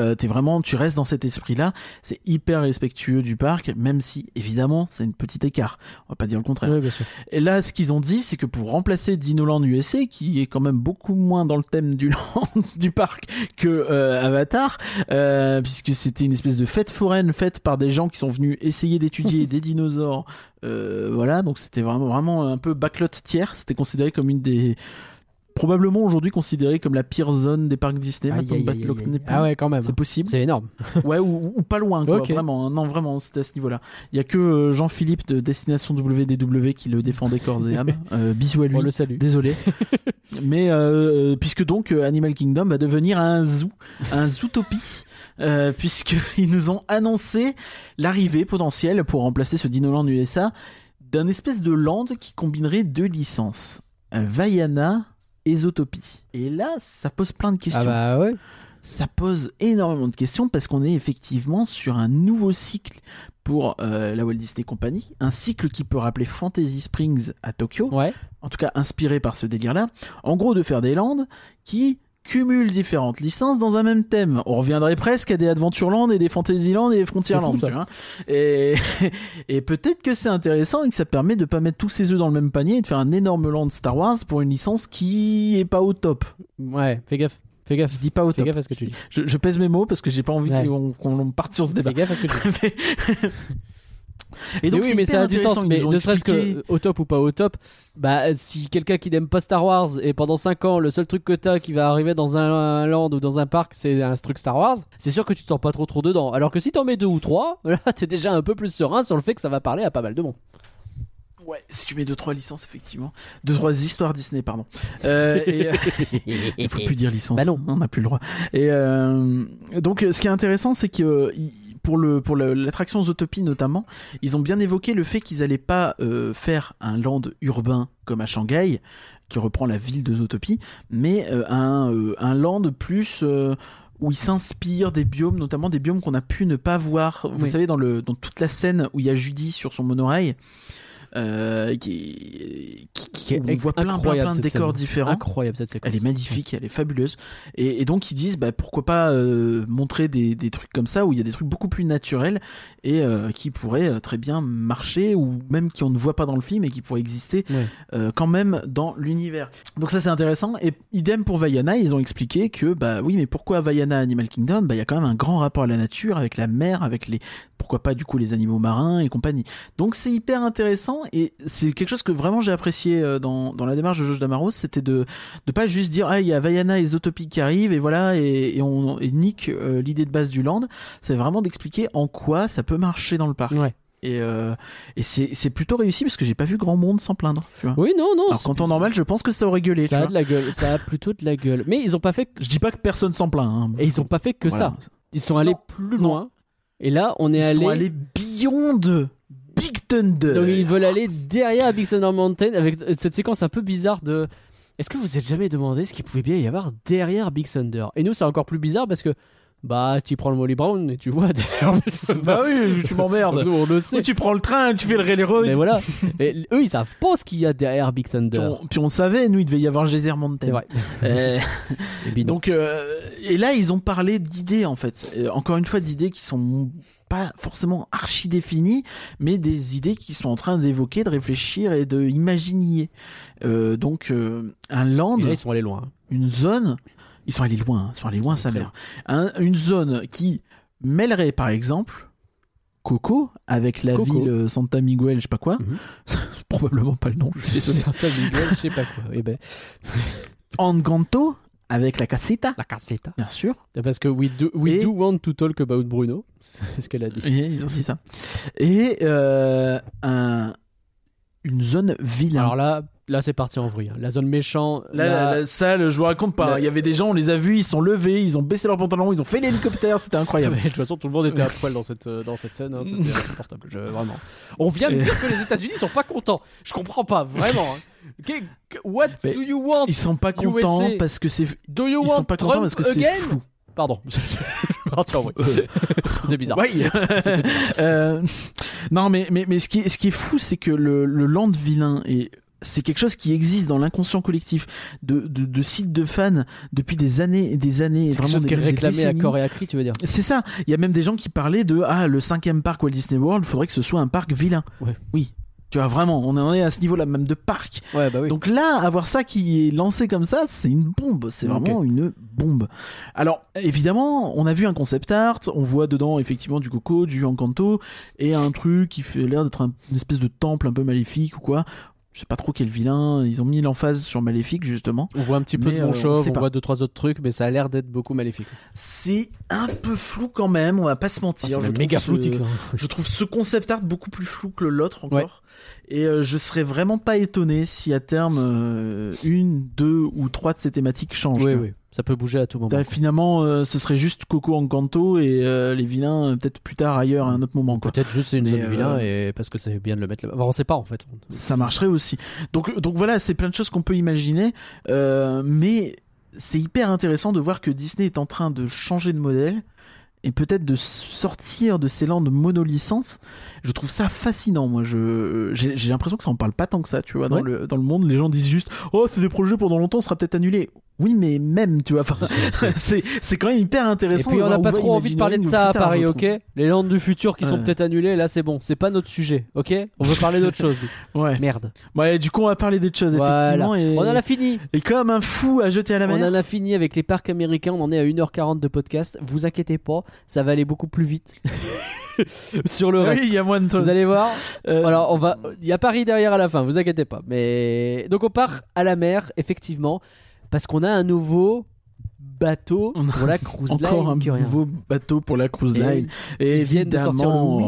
tu restes dans cet esprit-là. C'est hyper respectueux du parc, même si évidemment c'est un petit écart. On va pas dire le contraire. Oui, bien sûr. Et là, ce qu'ils ont dit, c'est que pour remplacer Dinoland USA, qui est quand même beaucoup moins dans le thème du land du parc que Avatar, puisque c'était une espèce de fête foraine faite par des gens qui sont venus essayer d'étudier des dinosaures. Donc c'était vraiment un peu backlot tiers. C'était considéré comme probablement aujourd'hui considérée comme la pire zone des parcs Disney. Ah ouais, quand même. C'est possible. C'est énorme. Ouais, ou pas loin, quoi. Okay. Vraiment. Non, vraiment, c'était à ce niveau-là. Il y a que Jean-Philippe de Destination WDW qui le défendait corps et âme. Bisous à lui. On le salue. Désolé. Mais puisque donc Animal Kingdom va devenir un zootopie. Puisqu'ils nous ont annoncé l'arrivée potentielle pour remplacer ce Dinoland USA d'un espèce de land qui combinerait deux licences. Vaiana et Zootopie. Et là, ça pose plein de questions. Ah bah ouais. Ça pose énormément de questions parce qu'on est effectivement sur un nouveau cycle pour la Walt Disney Company, un cycle qui peut rappeler Fantasy Springs à Tokyo, en tout cas inspiré par ce délire-là, en gros de faire des lands qui cumulent différentes licences dans un même thème. On reviendrait presque à des Adventureland et des Fantasyland et des Frontierland, tu vois. Et peut-être que c'est intéressant et que ça permet de pas mettre tous ses œufs dans le même panier et de faire un énorme land Star Wars pour une licence qui est pas au top. Ouais, fais gaffe. Je dis pas au top. Fais gaffe à ce que tu dis. Je pèse mes mots parce que j'ai pas envie qu'on parte sur ce débat. Fais gaffe à ce que tu dis. Et donc, mais oui, mais ça a du sens, mais ne serait-ce que au top ou pas au top, bah, si quelqu'un qui n'aime pas Star Wars et pendant 5 ans, le seul truc que t'as qui va arriver dans un land ou dans un parc, c'est un truc Star Wars, c'est sûr que tu te sens pas trop dedans. Alors que si t'en mets 2 ou 3, là, t'es déjà un peu plus serein sur le fait que ça va parler à pas mal de monde. Ouais, si tu mets 2-3 licences, effectivement. 2-3 histoires Disney, pardon. Il faut plus dire licence. Bah non, on n'a plus le droit. Et donc, ce qui est intéressant, c'est que pour l'attraction Zootopie notamment, ils ont bien évoqué le fait qu'ils n'allaient pas faire un land urbain comme à Shanghai, qui reprend la ville de Zootopie, mais un land plus... où ils s'inspirent des biomes, notamment des biomes qu'on a pu ne pas voir. Vous savez, dans toute la scène où il y a Judy sur son monorail... on voit plein de décors différents. Incroyable cette séquence. Elle est magnifique, elle est fabuleuse. Et donc ils disent pourquoi pas montrer des trucs comme ça où il y a des trucs beaucoup plus naturels et qui pourraient très bien marcher ou même qu'on ne voit pas dans le film et qui pourraient exister quand même dans l'univers. Donc ça c'est intéressant. Et idem pour Vaiana, ils ont expliqué que mais pourquoi Vaiana Animal Kingdom ? Il y a quand même un grand rapport à la nature, avec la mer, avec pourquoi pas du coup les animaux marins et compagnie. Donc c'est hyper intéressant. Et c'est quelque chose que vraiment j'ai apprécié dans la démarche de Josh D'Amaro, c'était de pas juste dire il y a Vaiana et Zootopie qui arrivent et voilà et on nique l'idée de base du land. C'est vraiment d'expliquer en quoi ça peut marcher dans le parc. et c'est plutôt réussi parce que j'ai pas vu grand monde s'en plaindre, tu vois. Oui, non, non. Alors qu'en temps normal, je pense que ça aurait gueulé. Ça a de la gueule, ça a plutôt de la gueule. Mais ils ont pas fait. Je dis pas que personne s'en plaint. Hein. Et ils ont pas fait que voilà. ça. Ils sont allés plus loin. Et là, on est allé. Ils sont allés beyond. Big Thunder. Donc ils veulent aller derrière Big Thunder Mountain avec cette séquence un peu bizarre de. Est-ce que vous vous êtes jamais demandé ce qu'il pouvait bien y avoir derrière Big Thunder ? Et nous, c'est encore plus bizarre parce que bah tu prends le Molly Brown et tu vois derrière. Bah oui, tu m'emmerdes. Nous, on le sait. Ou tu prends le train, tu fais le railroad. Mais voilà. Et eux, ils savent pas ce qu'il y a derrière Big Thunder. Puis on savait, nous, il devait y avoir Geyser Mountain. C'est vrai. Donc et là, ils ont parlé d'idées en fait. Encore une fois, d'idées qui sont pas forcément archi définies, mais des idées qui sont en train d'évoquer, de réfléchir et de imaginer. Donc un land. Et là, ils sont allés loin. Une zone. Ils sont allés loin. Ils sont allés loin, sa mère. Une zone qui mêlerait, par exemple, Coco avec la ville Santa Miguel, je sais pas quoi. Mm-hmm. Probablement pas le nom. Je suis Santa Miguel, je sais pas quoi. Eh ben. Encanto avec la casita. La casita. Bien sûr. Parce que we do want to talk about Bruno. C'est ce qu'elle a dit. Et ils ont dit ça. Et une zone vilain. Alors là c'est parti en vrille. Hein. La zone méchant. Ça, je vous raconte pas. Il y avait des gens, on les a vus, ils sont levés, ils ont baissé leurs pantalons, ils ont fait l'hélicoptère, c'était incroyable. Mais, de toute façon, tout le monde était à poil dans cette scène. Hein. C'était insupportable. Vraiment. On vient de dire que les États-Unis sont pas contents. Je comprends pas, vraiment. Hein. What do you want? Ils sont pas contents USA? Parce que c'est. Do you ils want sont pas contents Trump parce que again? C'est fou. Pardon. C'était bizarre. Ouais. C'était bizarre. Non, mais ce qui est fou, c'est que le land vilain c'est quelque chose qui existe dans l'inconscient collectif de sites de fans depuis des années et des années. C'est vraiment quelque chose qui est réclamé à corps et à cri, tu veux dire. C'est ça. Il y a même des gens qui parlaient de le 5e parc Walt Disney World, il faudrait que ce soit un parc vilain. Ouais. Oui. Tu vois, vraiment, on en est à ce niveau-là même de parc. Ouais, bah oui. Donc là, avoir ça qui est lancé comme ça, c'est une bombe. C'est vraiment une bombe. Alors, évidemment, on a vu un concept art. On voit dedans, effectivement, du Coco, du Encanto et un truc qui fait l'air d'être une espèce de temple un peu maléfique ou quoi. Je sais pas trop quel vilain. Ils ont mis l'emphase sur maléfique, justement. On voit un petit peu de Bonchauve, on voit 2-3 autres trucs, mais ça a l'air d'être beaucoup maléfique. C'est un peu flou quand même, on va pas se mentir. C'est méga flou, je trouve ce concept art beaucoup plus flou que l'autre encore. Ouais. Et je serais vraiment pas étonné si à terme, 1, 2 ou 3 de ces thématiques changent. Oui, oui. Ça peut bouger à tout moment. Finalement, ce serait juste Coco Encanto et les vilains peut-être plus tard ailleurs à un autre moment. Quoi. Peut-être juste c'est une zone vilain et parce que c'est bien de le mettre là-bas. Enfin, on sait pas en fait. Ça marcherait aussi. Donc voilà, c'est plein de choses qu'on peut imaginer. Mais c'est hyper intéressant de voir que Disney est en train de changer de modèle et peut-être de sortir de ces landes monolicence. Je trouve ça fascinant, moi. J'ai l'impression que ça en parle pas tant que ça, tu vois. Dans le monde, les gens disent juste « Oh, c'est des projets pendant longtemps, ça sera peut-être annulé ». Oui, mais même, tu vois, c'est quand même hyper intéressant. Et puis, on n'a pas trop envie de parler de ça à Paris, ok ? Les landes du futur qui sont peut-être annulées, là, c'est bon. C'est pas notre sujet, ok ? On veut parler d'autre chose. Ouais. Merde. Ouais, du coup, on va parler d'autre chose, effectivement. Voilà. Et... on en a fini. Et comme un fou à jeter à la mer. On en a fini avec les parcs américains. On en est à 1h40 de podcast. Vous inquiétez pas, ça va aller beaucoup plus vite. Sur le reste, il y a moins de temps. Vous allez voir. Alors, il y a Paris derrière à la fin, vous inquiétez pas. Mais... donc, on part à la mer, effectivement. Parce qu'on a un nouveau bateau pour la cruise line. Encore un nouveau bateau pour la cruise line. Et évidemment,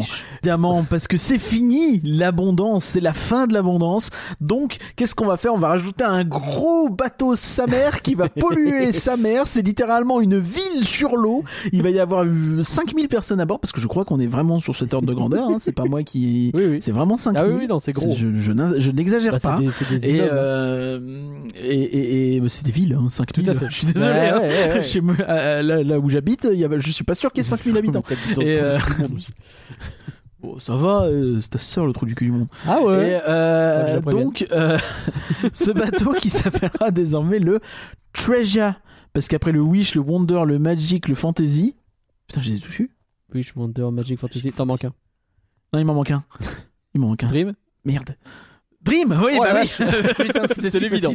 parce que c'est fini l'abondance, c'est la fin de l'abondance. Donc, qu'est-ce qu'on va faire ? On va rajouter un gros bateau sa mère qui va polluer sa mère. C'est littéralement une ville sur l'eau. Il va y avoir 5000 personnes à bord, parce que je crois qu'on est vraiment sur cet ordre de grandeur. Hein. C'est pas moi qui... oui. C'est vraiment 5000. Ah oui, non, c'est gros. Je n'exagère pas. C'est des immeubles. Et c'est des villes, hein, 5000. Tout à fait. Je suis désolé. Ouais. Chez moi, là où j'habite, je suis pas sûr qu'il y ait 5000 habitants. Bon, ça va, c'est ta sœur le trou du cul du monde. Ah ouais. Et, donc, ce bateau qui s'appellera désormais le Treasure. Parce qu'après le Wish, le Wonder, le Magic, le Fantasy. Putain, j'ai tout su. Wish, Wonder, Magic, Fantasy. T'en manques un. Non, il m'en manque un. Dream. Merde. Dream, oui, oh, bah oui. Putain, c'est évident.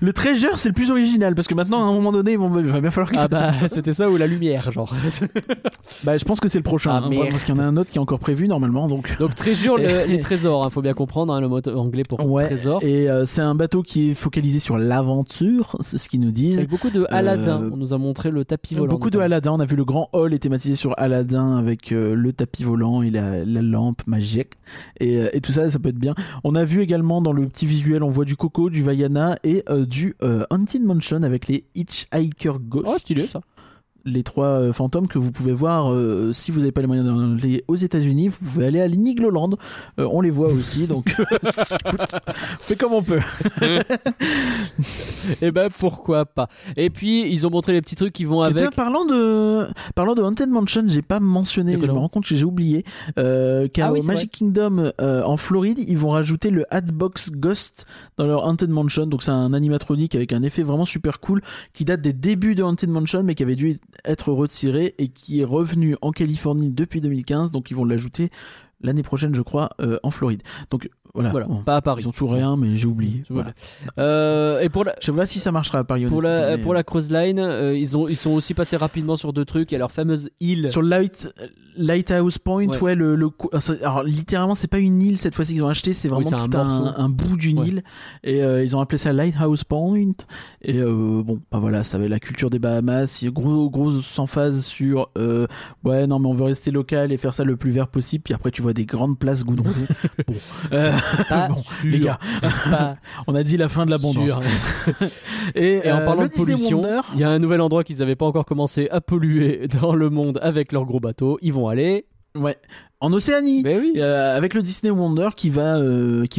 Le Treasure, c'est le plus original parce que maintenant, à un moment donné, il va bien falloir. Ah bah, c'était ça ou la lumière, genre. Bah, je pense que c'est le prochain, ah, hein, parce qu'il y en a un autre qui est encore prévu normalement, donc. Donc Treasure, les trésors, hein, faut bien comprendre hein, le mot anglais pour trésor. Et c'est un bateau qui est focalisé sur l'aventure, c'est ce qu'ils nous disent. Avec beaucoup de Aladdin. On nous a montré le tapis volant. Beaucoup de Aladdin. On a vu le grand hall est thématisé sur Aladdin avec le tapis volant et la lampe magique et tout ça, ça peut être bien. On a vu également dans le petit visuel, on voit du Coco, du Vaiana et du Haunted Mansion avec les Hitchhiker Ghosts. Oh, stylé ça. Les trois fantômes que vous pouvez voir si vous n'avez pas les moyens d'aller aux États-Unis, vous pouvez aller à Nigloland. On les voit aussi, donc fait comme on peut. Et ben pourquoi pas. Et puis ils ont montré les petits trucs qui vont avec. Tiens, parlant de Haunted Mansion, j'ai pas mentionné, je me rends compte que j'ai oublié car au Magic Kingdom en Floride, ils vont rajouter le Hatbox Ghost dans leur Haunted Mansion. Donc c'est un animatronique avec un effet vraiment super cool qui date des débuts de Haunted Mansion, mais qui avait dû être retiré et qui est revenu en Californie depuis 2015, donc ils vont l'ajouter l'année prochaine je crois en Floride, donc voilà. Pas à Paris, ils ont toujours rien mais j'ai oublié, voilà. Et pour la... je vois si ça marchera à Paris pour la cruise line, ils sont aussi passés rapidement sur deux trucs. Il y a leur fameuse île sur Lighthouse Point, alors littéralement c'est pas une île cette fois-ci qu'ils ont acheté, c'est vraiment c'est tout un bout d'une île et ils ont appelé ça Lighthouse Point et voilà, ça avait la culture des Bahamas, grosse emphase sur on veut rester local et faire ça le plus vert possible, puis après tu vois des grandes places goudronnées. Les gars, on a dit la fin de l'abondance. Et en parlant de pollution, il y a un nouvel endroit qu'ils n'avaient pas encore commencé à polluer dans le monde avec leurs gros bateaux. Ils vont aller en Océanie, avec le Disney Wonder qui va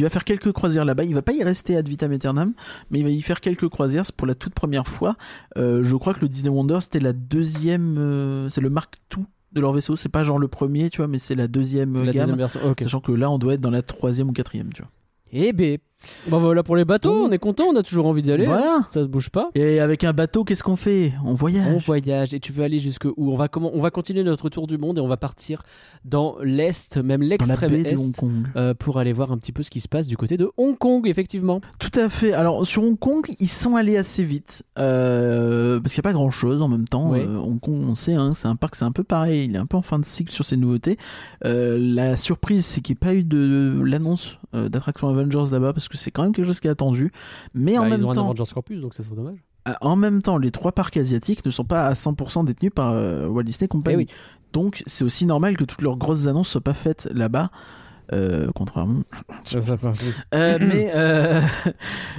faire quelques croisières là-bas. Il va pas y rester ad vitam aeternam, mais il va y faire quelques croisières. C'est pour la toute première fois. Je crois que le Disney Wonder c'était la deuxième, c'est le Mark II de leur vaisseau, c'est pas genre le premier, tu vois, mais c'est la deuxième gamme, sachant que là on doit être dans la troisième ou quatrième, tu vois. Eh ben, voilà pour les bateaux, on est content, on a toujours envie d'y aller, ça ne bouge pas. Et avec un bateau, qu'est-ce qu'on fait ? On voyage, et tu veux aller jusqu'où ? On va continuer notre tour du monde et on va partir dans l'Est, même l'extrême Est, pour aller voir un petit peu ce qui se passe du côté de Hong Kong, effectivement. Tout à fait, alors sur Hong Kong, ils sont allés assez vite, parce qu'il n'y a pas grand-chose en même temps. Hong Kong, on sait, hein, c'est un parc, c'est un peu pareil, il est un peu en fin de cycle sur ses nouveautés. La surprise, c'est qu'il n'y ait pas eu de l'annonce d'attraction Avengers là-bas, parce que c'est quand même quelque chose qui est attendu, mais en même temps ils ont un Avengers Campus, donc ça serait dommage. En même temps, les trois parcs asiatiques ne sont pas à 100% détenus par Walt Disney Company, donc c'est aussi normal que toutes leurs grosses annonces soient pas faites là-bas, contrairement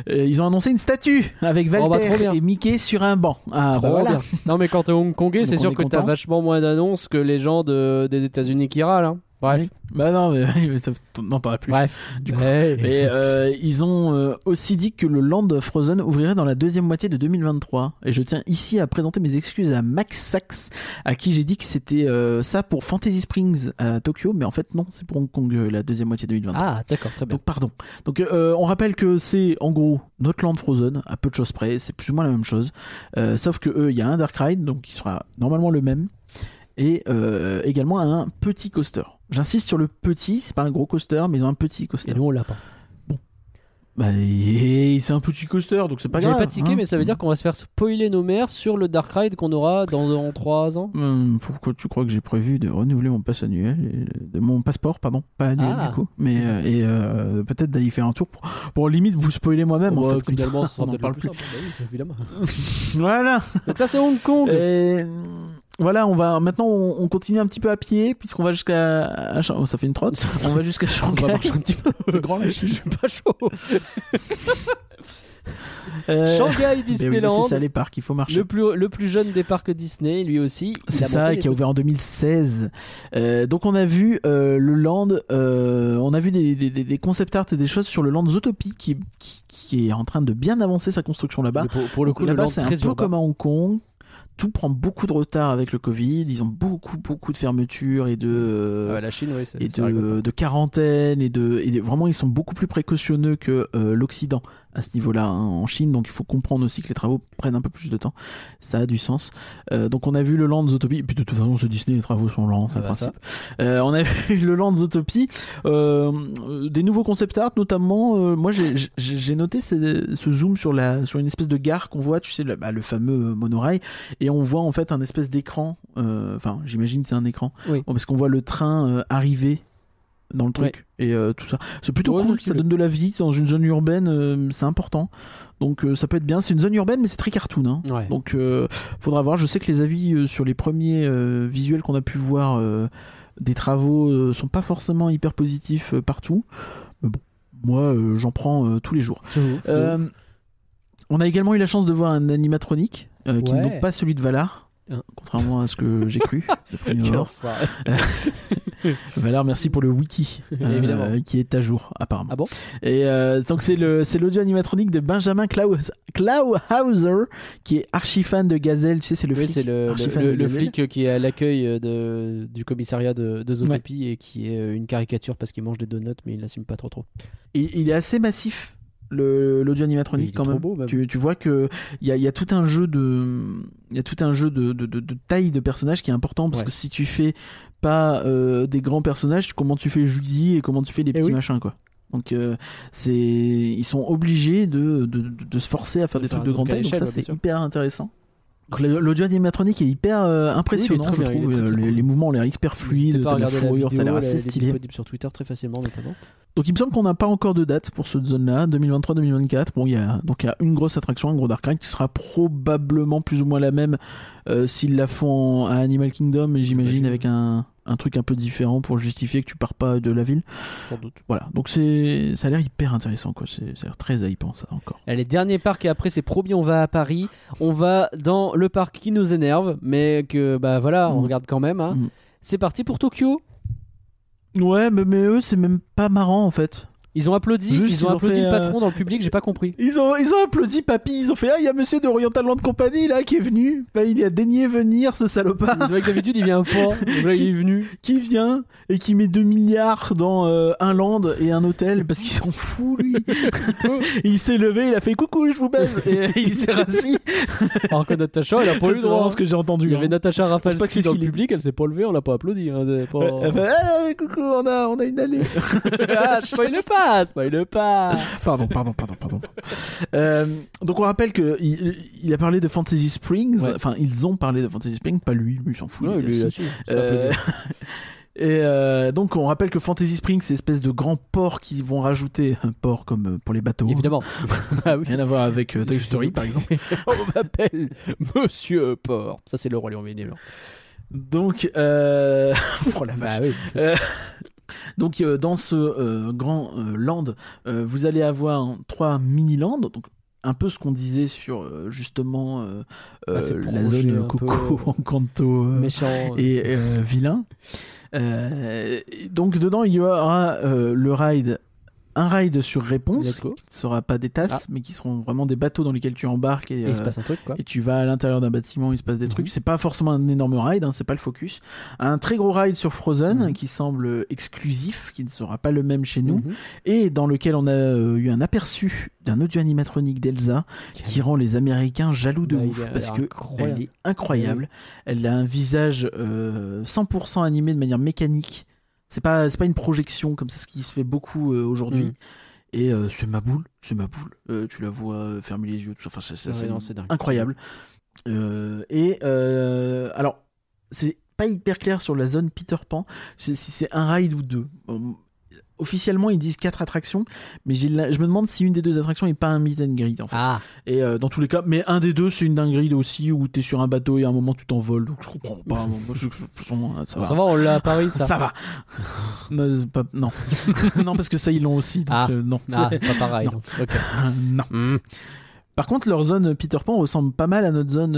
ils ont annoncé une statue avec Walter et Mickey sur un banc. Non mais quand t'es hongkongais, donc c'est sûr que t'as vachement moins d'annonces que les gens des États-Unis qui râlent, hein. Bref. N'en parle plus. Mais ils ont aussi dit que le Land of Frozen ouvrirait dans la deuxième moitié de 2023. Et je tiens ici à présenter mes excuses à Max Sachs, à qui j'ai dit que c'était ça pour Fantasy Springs à Tokyo, mais en fait non, c'est pour Hong Kong la deuxième moitié de 2023. Ah d'accord, très bien. Donc pardon. Donc on rappelle que c'est en gros notre Land Frozen à peu de choses près, c'est plus ou moins la même chose, sauf que il y a un dark ride, donc il sera normalement le même, et également un petit coaster. J'insiste sur le petit, c'est pas un gros coaster, mais ils ont un petit coaster. Et nous on l'a pas. C'est un petit coaster, donc c'est pas grave. J'ai pas tiqué, mais ça veut dire qu'on va se faire spoiler nos mères sur le dark ride qu'on aura dans 3 ans. Pourquoi tu crois que j'ai prévu de renouveler mon pass annuel, de mon passeport, pardon, pas annuel du coup, mais peut-être d'aller faire un tour pour limite vous spoiler moi-même. En fait, finalement, ça, on en parle plus. Évidemment. Voilà. Donc ça c'est Hong Kong. Voilà, on continue un petit peu à pied puisqu'on va jusqu'à ça fait une trotte. On va jusqu'à Shanghai. On va marcher un petit peu. C'est grand là, je suis pas chaud. Shanghai Disneyland. C'est ça les parcs, il faut marcher. Le plus jeune des parcs Disney, lui aussi. C'est ça, qui a ouvert en 2016. Donc on a vu le Land, on a vu des concept art et des choses sur le Land Zootopie qui est en train de bien avancer sa construction là-bas. Pour le coup, là-bas, c'est un peu comme à Hong Kong. Tout prend beaucoup de retard avec le Covid. Ils ont beaucoup de fermetures et la Chine, c'est de quarantaines et vraiment ils sont beaucoup plus précautionneux que l'Occident à ce niveau-là hein, en Chine, donc il faut comprendre aussi que les travaux prennent un peu plus de temps, ça a du sens. Donc on a vu le Land Zootopie, et puis de toute façon chez Disney les travaux sont lents, c'est le principe. On a vu le Land Zootopie, des nouveaux concept art notamment, moi j'ai noté ce zoom sur une espèce de gare qu'on voit, tu sais, le fameux monorail, et on voit en fait un espèce d'écran, enfin j'imagine que c'est un écran, oui. Parce qu'on voit le train arriver dans le truc, ouais. Et tout ça c'est plutôt cool, ça donne de la vie dans une zone urbaine, c'est important, donc ça peut être bien, c'est une zone urbaine mais c'est très cartoon hein. Ouais. Donc faudra voir, je sais que les avis sur les premiers visuels qu'on a pu voir des travaux sont pas forcément hyper positifs partout, mais bon moi j'en prends tous les jours. On a également eu la chance de voir un animatronique qui n'est donc pas celui de Valar, contrairement à ce que j'ai cru de premier abord. Valar, merci pour le wiki qui est à jour apparemment. Ah bon. Et donc c'est l'audio animatronique de Benjamin Klauhauser qui est archi fan de Gazelle, tu sais, c'est le flic, c'est le flic qui est à l'accueil du commissariat de Zootopie, ouais. Et qui est une caricature parce qu'il mange des donuts mais il l'assume pas trop. Et il est assez massif l'audio animatronique quand même. Beau, bah. Tu vois que il y a tout un jeu de taille de personnage qui est important parce que si tu fais pas des grands personnages, comment tu fais Judy et comment tu fais les petits machins quoi. Donc ils sont obligés de se forcer à faire des trucs de grande taille, donc ça c'est hyper intéressant. L'audio animatronique est hyper impressionnant, je trouve. Les mouvements ont l'air hyper fluides, t'as la fourrure, ça a l'air assez stylé. Disponible sur Twitter très facilement notamment. Donc il me semble qu'on n'a pas encore de date pour cette zone-là, 2023-2024. Bon, il y a une grosse attraction, un gros dark ride qui sera probablement plus ou moins la même s'ils la font à Animal Kingdom, j'imagine avec un truc un peu différent pour justifier que tu pars pas de la ville. Sans doute. Voilà, donc ça a l'air hyper intéressant quoi, ça a l'air très hypant ça encore. Allez, dernier parc et après c'est promis, on va à Paris, on va dans le parc qui nous énerve mais que bah voilà, on regarde quand même hein. C'est parti pour Tokyo. Ouais, mais eux c'est même pas marrant en fait. Ils ont applaudi, ils ont applaudi le patron dans le public, j'ai pas compris. Ils ont applaudi papy, ils ont fait ah il y a monsieur de Oriental Land Company là qui est venu, bah il a daigné venir ce salopard. C'est vrai que d'habitude il vient pas, là il est venu. Qui vient et qui met 2 milliards dans un land et un hôtel parce qu'il s'en fout lui. Il s'est levé, il a fait coucou je vous baise et il s'est rassis. Alors que Natacha elle a pas eu le droit, ce que j'ai entendu. Il y avait Natacha Rafalski dans le public, elle s'est pas levée, on l'a pas applaudi. Elle fait ah, coucou on a une allée. Ah je spoil pas. Spoil pas. Pardon. Donc on rappelle que il a parlé de Fantasy Springs. Enfin, ils ont parlé de Fantasy Springs, pas lui, il s'en fout. Ouais, lui, et donc on rappelle que Fantasy Springs, c'est une espèce de grand port qu'ils vont rajouter, un port comme pour les bateaux. Évidemment. Ah, oui. Rien à voir avec Toy Story par exemple. On m'appelle Monsieur Port. Ça c'est le Roi Lion évidemment. Donc oh la vache. Bah, oui. Donc dans ce grand land, vous allez avoir 3 mini-lands, donc un peu ce qu'on disait sur justement la zone Coco, Encanto méchant et vilain. Donc dedans il y aura un ride sur réponse qui ne sera pas des tasses mais qui seront vraiment des bateaux dans lesquels tu embarques et il se passe un truc, quoi. Et tu vas à l'intérieur d'un bâtiment, il se passe des trucs, c'est pas forcément un énorme ride hein, c'est pas le focus. Un très gros ride sur Frozen qui semble exclusif, qui ne sera pas le même chez nous et dans lequel on a eu un aperçu d'un audio animatronique d'Elsa qui rend les Américains jaloux de ouf parce que elle est incroyable, elle a un visage 100% animé de manière mécanique. C'est pas une projection comme ça, ce qui se fait beaucoup aujourd'hui. Et c'est ma boule. Tu la vois fermer les yeux, tout ça. Enfin, c'est incroyable. Alors, c'est pas hyper clair sur la zone Peter Pan. Si c'est un ride ou 2. Officiellement, ils disent 4 attractions, mais je me demande si une des 2 attractions n'est pas un meet and greet en fait. Et dans tous les cas, mais un des 2 c'est une dinguerie aussi où t'es sur un bateau et à un moment tu t'envoles. Donc je comprends pas. Ça va, on l'a à Paris. Ça va. Non. Non parce que ça ils l'ont aussi. Donc non. Pas pareil. Non. Okay. Non. Par contre, leur zone Peter Pan ressemble pas mal à notre zone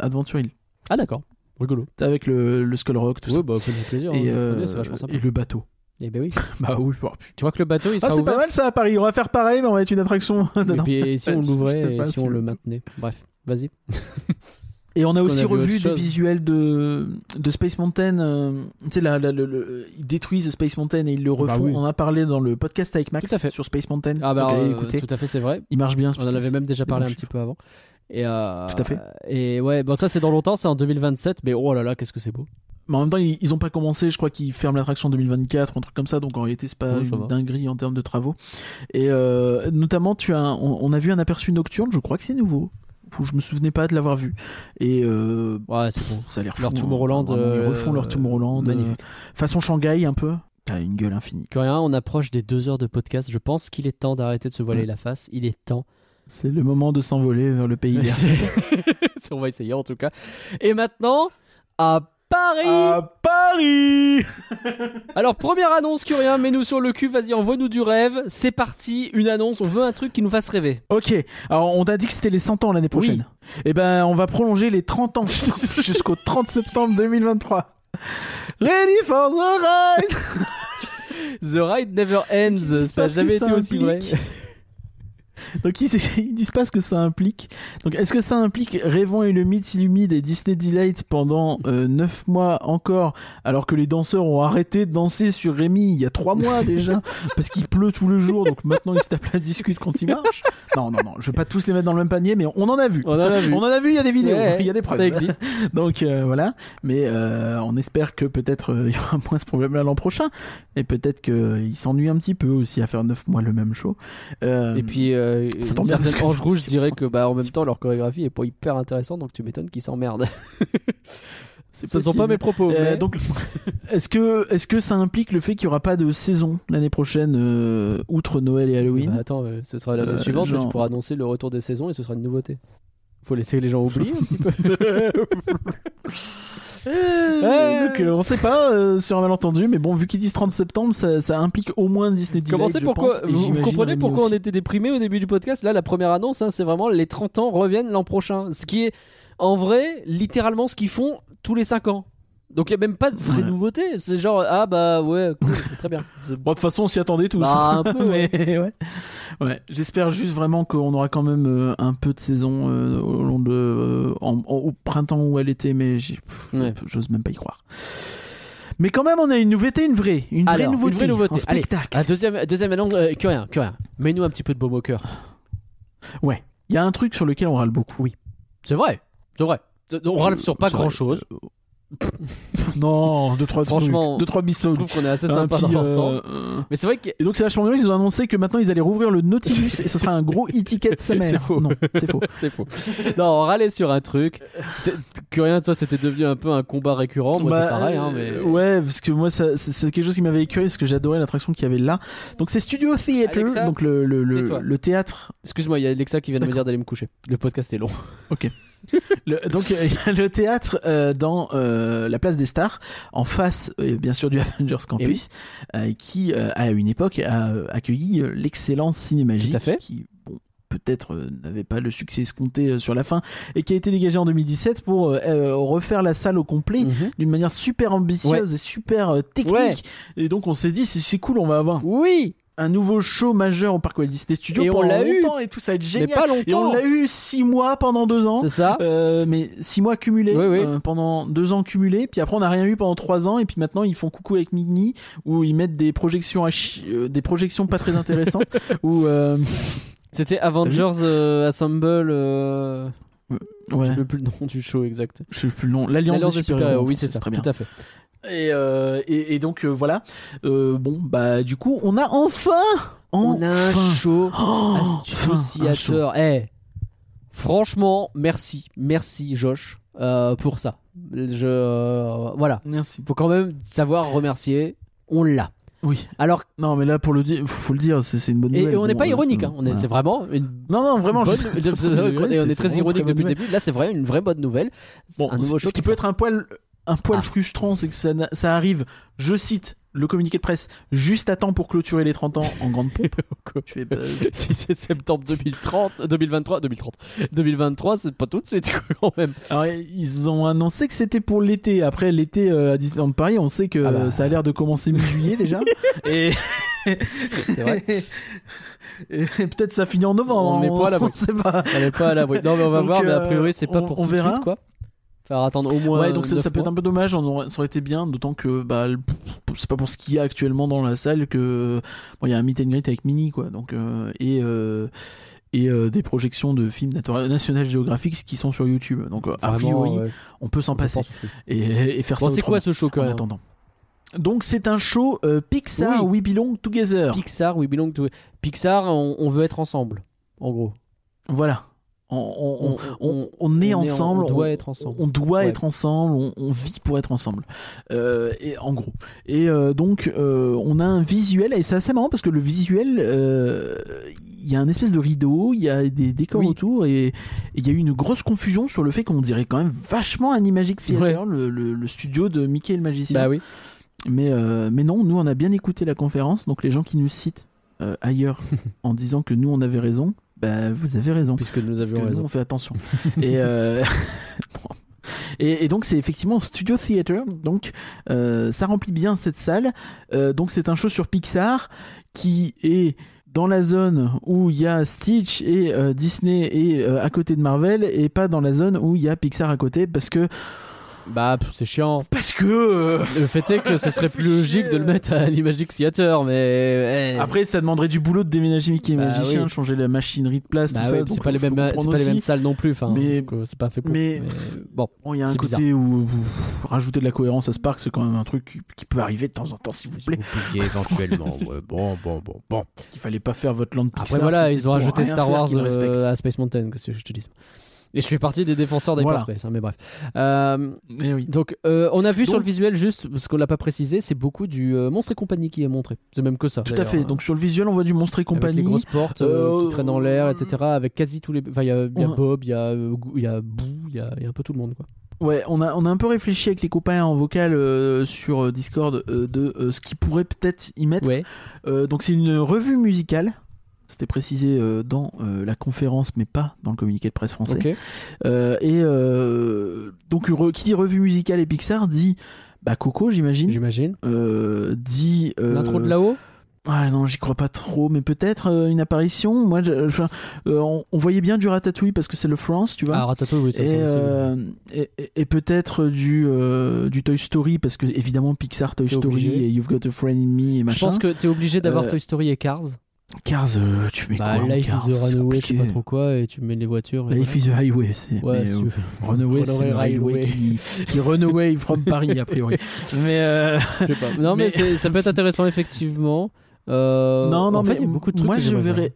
Adventure Hill. Ah d'accord. Rigolo. Avec le Skull Rock tout ça. Ouais bah ça fait plaisir. Et, et le bateau. Eh ben oui. Bah oui. Oh, tu vois que le bateau il sera ouvert. C'est pas mal ça à Paris. On va faire pareil mais on va être une attraction. Et puis si on l'ouvrait et si on le maintenait. Bref, vas-y. Et on a aussi revu des visuels de Space Mountain. Tu sais, ils détruisent Space Mountain et ils le refont. Bah oui. On a parlé dans le podcast avec Max sur Space Mountain. Ah bah, écoutez, tout à fait, c'est vrai. Il marche bien. On en avait même déjà parlé un petit peu avant. Et tout à fait. Et ouais, bon, ça c'est dans longtemps, c'est en 2027, mais oh là là, qu'est-ce que c'est beau. Mais en même temps, ils n'ont pas commencé, je crois qu'ils ferment l'attraction en 2024, un truc comme ça, donc en réalité, c'est pas une dinguerie en termes de travaux. Et notamment, on a vu un aperçu nocturne, je crois que c'est nouveau. Je me souvenais pas de l'avoir vu. Et ouais, c'est bon. Ça a l'air fou. Leur Tomorrowland, ils refont leur Tomorrowland. Magnifique. Façon Shanghai, un peu. T'as une gueule infinie. Coréen, on approche des 2 heures de podcast. Je pense qu'il est temps d'arrêter de se voiler la face. Il est temps. C'est le moment de s'envoler vers le pays d'air. On va essayer en tout cas. Et maintenant, à Paris. Alors, première annonce, Curien, mets-nous sur le cul, vas-y, envoie-nous du rêve, c'est parti, une annonce, on veut un truc qui nous fasse rêver. Ok, alors on t'a dit que c'était les 100 ans l'année prochaine. Oui. Eh ben, on va prolonger les 30 ans jusqu'au 30 septembre 2023. Ready for the ride. The ride never ends, ça n'a jamais été aussi vrai. Donc ils disent pas ce que ça implique. Donc est-ce que ça implique Rêvons et le mythe s'illumide et Disney Delight pendant 9 mois encore, alors que les danseurs ont arrêté de danser sur Rémi il y a 3 mois déjà parce qu'il pleut tous les jours, donc maintenant ils se tapent la discute quand ils marchent? Non, je vais pas tous les mettre dans le même panier, mais on en a vu, il y a des vidéos, il y a des preuves, ça existe. Donc voilà, mais on espère que peut-être il y aura moins ce problème là l'an prochain, et peut-être qu'ils s'ennuient un petit peu aussi à faire 9 mois le même show. Et puis certaines Anges Rouges, je dirais que en même temps leur chorégraphie est pas hyper intéressante, donc tu m'étonnes qu'ils s'emmerdent. Ce ne sont pas mes propos. Mais... donc, est-ce que ça implique le fait qu'il n'y aura pas de saison l'année prochaine, outre Noël et Halloween? Ce sera l'année suivante, mais tu pourras annoncer le retour des saisons et ce sera une nouveauté. Faut laisser les gens oublier un petit peu. Donc, on sait pas sur un malentendu, mais bon, vu qu'ils disent 30 septembre, ça implique au moins Disney Delight. Vous comprenez pourquoi on était déprimés au début du podcast? Là, la première annonce, c'est vraiment les 30 ans reviennent l'an prochain. Ce qui est en vrai littéralement ce qu'ils font tous les 5 ans. Donc il n'y a même pas de vraie nouveauté. C'est genre, ah bah ouais, cool, très bien. Bon, de toute façon, on s'y attendait tous. Bah, un peu, mais ouais. J'espère juste vraiment qu'on aura quand même un peu de saison au long de. Au printemps ou à l'été, mais j'ose même pas y croire. Mais quand même, on a une nouveauté, une vraie nouveauté. Un spectacle. Allez, deuxième annonce, que rien. Mets-nous un petit peu de baume au cœur. Ouais, il y a un truc sur lequel on râle beaucoup. Oui. C'est vrai. On râle sur pas grand-chose. Non, 2-3 franchement, 2-3 bisous. Je trouve qu'on est assez sympa ensemble. Mais c'est vrai que... Et donc c'est vachement bien, ils ont annoncé que maintenant ils allaient rouvrir le Nautilus et ce sera un gros étiquette sa mère. C'est faux. Non, on râlait sur un truc. Curien, toi, c'était devenu un peu un combat récurrent. Moi, c'est pareil. Mais... Ouais, parce que moi, c'est quelque chose qui m'avait écœuré parce que j'adorais l'attraction qu'il y avait là. Donc c'est Studio Theatre, Alexa, donc le théâtre. Excuse-moi, il y a Alexa qui vient de me dire d'aller me coucher. Le podcast est long. Ok. Donc le théâtre dans la place des Stars, en face bien sûr du Avengers Campus, qui à une époque a accueilli l'excellence Cinémagique, qui peut-être n'avait pas le succès escompté sur la fin, et qui a été dégagé en 2017 pour refaire la salle au complet d'une manière super ambitieuse et super technique. Ouais. Et donc on s'est dit c'est cool, on va avoir un nouveau show majeur au Parc Walt Disney Studios pendant longtemps et tout, ça va être génial. Mais pas longtemps. Et on l'a eu 6 mois pendant 2 ans. C'est ça. Mais 6 mois cumulés. Oui. Pendant 2 ans cumulés. Puis après, on n'a rien eu pendant 3 ans. Et puis maintenant, ils font coucou avec Migni, où ils mettent des projections, des projections pas très intéressantes. C'était Avengers Assemble. Ouais. Je ne sais plus le nom du show exact. Je ne sais plus le nom. L'Alliance des super-héros. Oui, c'est ça. Très bien. Tout à fait. Et donc voilà. Du coup, on a enfin un show associateur. Franchement, merci Josh pour ça. Voilà. Merci. Faut quand même savoir remercier. On l'a. Oui. Alors. Non, mais là pour le dire, faut le dire, c'est une bonne nouvelle. Et on n'est pas ironique. C'est vraiment une. Non, vraiment. On est très ironique depuis le début. Là, c'est vrai, une vraie bonne nouvelle. Bon, un nouveau show qui peut être un poil. Frustrant, c'est que ça arrive, je cite le communiqué de presse, juste à temps pour clôturer les 30 ans en grande pompe. Si c'est septembre 2023, c'est pas tout de suite quand même. Alors, ils ont annoncé que c'était pour l'été. Après l'été à Disneyland Paris, on sait que ça a l'air de commencer mi-juillet déjà. Et... c'est vrai. Et peut-être ça finit en novembre. On n'est pas à l'abri. Non, mais on va voir, mais a priori, c'est pas pour tout de suite, quoi. falloir attendre au moins. Ouais, donc ça peut être un peu dommage, ça aurait été bien, d'autant que bah, c'est pas pour ce qu'il y a actuellement dans la salle que bon, y a un meet and greet avec Mini, quoi. Donc, et des projections de films National Geographic qui sont sur YouTube. Donc, a priori, on peut s'en passer et faire ça. C'est quoi ce show en attendant? Donc c'est un show Pixar We Belong Together. Pixar, on veut être ensemble, en gros. Voilà. On est ensemble, on doit être ensemble. On vit pour être ensemble. Et en gros. Et donc on a un visuel, et c'est assez marrant parce que le visuel, il y a un espèce de rideau, il y a des décors autour, et il y a eu une grosse confusion sur le fait qu'on dirait quand même vachement Animagic Theater, le studio de Mickey et le Magicien. Bah oui. Mais non, nous on a bien écouté la conférence, donc les gens qui nous citent ailleurs en disant que nous on avait raison, bah vous avez raison, puisque nous avions raison. Nous, on fait attention. Et donc c'est effectivement Studio Theater, donc ça remplit bien cette salle. Donc c'est un show sur Pixar qui est dans la zone où il y a Stitch et Disney et à côté de Marvel, et pas dans la zone où il y a Pixar à côté, parce que bah c'est chiant, parce que le fait est que ce serait plus logique de le mettre à Animagic Theater, mais après ça demanderait du boulot de déménager Mickey et Magicien, changer la machinerie de place, tout ça. Donc c'est pas les mêmes salles non plus, enfin, mais donc, c'est pas fait pour. Mais bon, il y a un côté bizarre où vous rajoutez de la cohérence à Spark, c'est quand même un truc qui peut arriver de temps en temps, s'il vous plaît. Éventuellement, bon. Il fallait pas faire votre land Pixar. Après voilà, ils ont rajouté Star Wars à Space Mountain, que je te dis. Et je fais partie des défenseurs des Space, hein, mais bref. Donc, on a vu sur le visuel, juste parce qu'on l'a pas précisé, c'est beaucoup du Monstre et Compagnie qui est montré. C'est même que ça. Tout à fait. Donc sur le visuel, on voit du Monstre et Compagnie. Avec les grosses portes qui traînent en l'air, etc. Avec quasi tous les. Enfin, il y a Bob, il y a Boo, il y a un peu tout le monde, quoi. Ouais, on a un peu réfléchi avec les copains en vocal sur Discord de ce qu'ils pourraient peut-être y mettre. Ouais. Donc c'est une revue musicale. C'était précisé dans la conférence, mais pas dans le communiqué de presse français. Okay. Donc, qui dit revue musicale et Pixar dit Coco, j'imagine. Dit l'intro de là-haut. Ah non, j'y crois pas trop, mais peut-être une apparition. Moi, on voyait bien du Ratatouille parce que c'est le France, tu vois. Ah, Ratatouille, oui, ça me semble. Et peut-être du Toy Story, parce que évidemment Pixar, Toy Story obligé. Et You've Got a Friend in Me et machin. Je pense que t'es obligé d'avoir Toy Story et Cars, tu mets quoi, Life is the Runaway, je sais pas trop quoi, et tu mets les voitures. Life is the Highway, c'est. Ouais, Runaway, c'est le Highway qui Runaway from Paris, a priori. Mais. Je sais pas. Non, mais ça peut être intéressant, effectivement. En fait, il y a beaucoup de trucs. Moi, je verrais.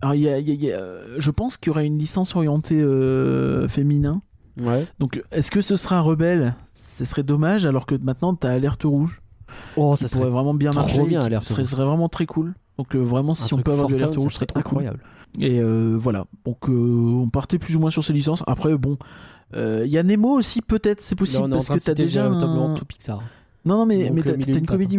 Alors, je pense qu'il y aurait une licence orientée féminin. Ouais. Donc, est-ce que ce sera Rebelle ? Ce serait dommage, alors que maintenant, t'as Alerte Rouge. Oh, ça serait vraiment bien marché. Ce serait vraiment très cool. Donc vraiment, si on peut avoir de l'alerte rouge, ce serait trop incroyable. Cool. Et voilà. Donc on partait plus ou moins sur ces licences. Après, bon, il y a Nemo aussi, peut-être, c'est possible, parce que t'as déjà tout Pixar. Non, mais donc, t'as une comédie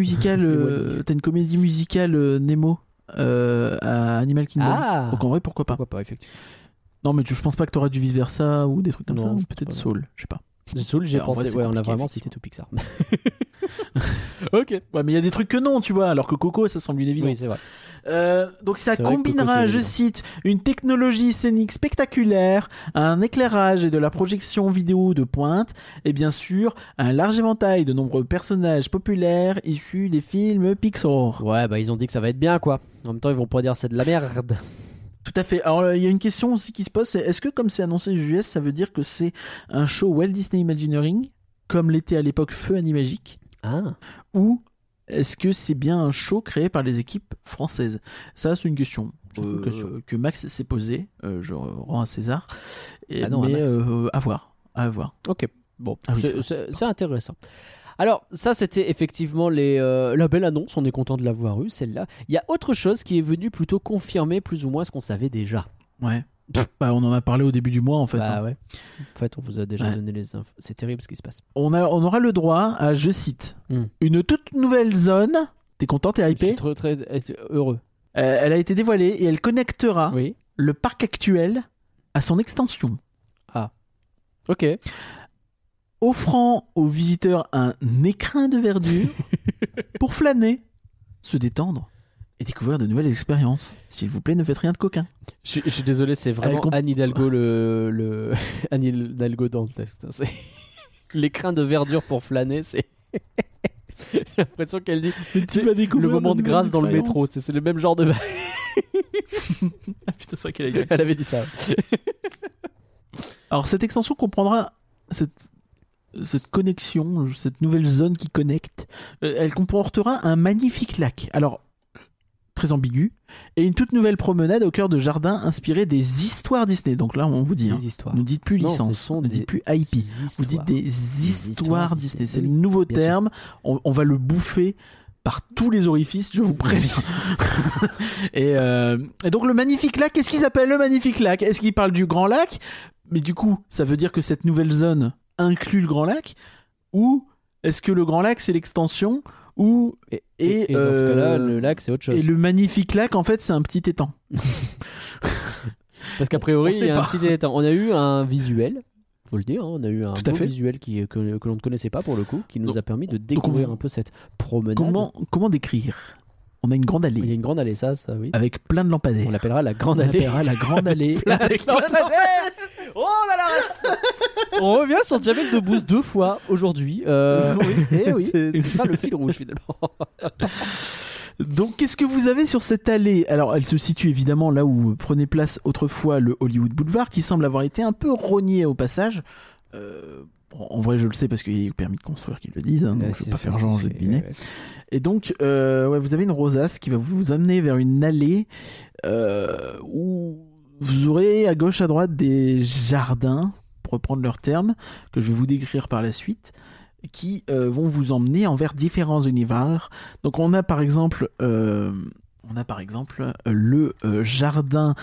musicale, Nemo à Animal Kingdom. Ah. Donc en vrai, pourquoi pas, effectivement. Non, mais je pense pas que t'auras du vice versa ou des trucs comme ça. Peut-être Soul, je sais pas. Soul, j'ai pensé. Ouais, on a vraiment cité tout Pixar. Ok. Ouais, mais il y a des trucs que non, tu vois, alors que Coco, ça semble une évidence. Oui, c'est vrai. Donc ça combinera, je cite, une technologie scénique spectaculaire, un éclairage et de la projection vidéo de pointe, et bien sûr un large éventail de nombreux personnages populaires issus des films Pixar. Ouais, bah ils ont dit que ça va être bien, quoi. En même temps, ils vont pas dire c'est de la merde. Tout à fait. Alors il y a une question aussi qui se pose, c'est est-ce que comme c'est annoncé aux US, ça veut dire que c'est un show Walt Disney Imagineering, comme l'était à l'époque Feu Animagique? Ah. Ou est-ce que c'est bien un show créé par les équipes françaises? Ça, c'est une question que Max s'est posée. Je rends à César. À voir. Ok. Bon, c'est intéressant. Alors, ça, c'était effectivement la belle annonce. On est content de l'avoir eue, celle-là. Il y a autre chose qui est venue plutôt confirmer plus ou moins ce qu'on savait déjà. Ouais. On en a parlé au début du mois, en fait. Ouais. En fait, on vous a déjà donné les infos. C'est terrible ce qui se passe. On aura le droit à, je cite, une toute nouvelle zone. T'es content, t'es hypé ? Je suis très heureux. Elle a été dévoilée et elle connectera le parc actuel à son extension. Ah, ok. Offrant aux visiteurs un écrin de verdure pour flâner, se détendre et découvrir de nouvelles expériences. S'il vous plaît, ne faites rien de coquin. Je suis désolé, c'est vraiment Anne Hidalgo le... Anne Hidalgo dans le texte. C'est... L'écrin de verdure pour flâner, c'est... J'ai l'impression qu'elle dit le moment de grâce dans le métro. C'est le même genre de... Ah putain, c'est vrai qu'elle a dit. Elle avait dit ça. Alors cette extension comprendra... Cette connexion, cette nouvelle zone qui connecte, elle comportera un magnifique lac, alors très ambigu, et une toute nouvelle promenade au cœur de jardins inspirée des histoires Disney. Donc là, on vous dit, hein, ne dites plus non, licence, ne dites plus IP, vous dites des histoires Disney. C'est le nouveau terme, on va le bouffer par tous les orifices, je vous préviens. Et donc le magnifique lac, qu'est-ce qu'ils appellent le magnifique lac ? Est-ce qu'ils parlent du grand lac ? Mais du coup, ça veut dire que cette nouvelle zone inclut le Grand Lac, ou est-ce que le Grand Lac c'est l'extension, ou et dans ce cas-là le lac c'est autre chose, et le magnifique lac en fait c'est un petit étang. Parce qu'a priori il y a un petit étang. On a eu un visuel, faut le dire, on a eu un beau visuel que l'on ne connaissait pas pour le coup, qui nous a permis de découvrir un peu cette promenade. Comment décrire ? On a une grande allée. Il y a une grande allée, ça oui. Avec plein de lampadaires. On l'appellera la grande allée. On l'appellera la grande allée. Avec lampadaires. Oh là là. On revient sur Jamel Debbouze 2 fois aujourd'hui. Oui. Et ce sera le fil rouge finalement. Donc qu'est-ce que vous avez sur cette allée ? Alors elle se situe évidemment là où prenait place autrefois le Hollywood Boulevard, qui semble avoir été un peu rogné au passage. En vrai, je le sais parce qu'il y a eu permis de construire qui le disent, hein, donc je ne vais pas faire genre, je vais deviner. Ouais. Et donc, vous avez une rosace qui va vous amener vers une allée où vous aurez à gauche, à droite des jardins, pour reprendre leur terme, que je vais vous décrire par la suite, qui vont vous emmener envers différents univers. Donc, on a par exemple le jardin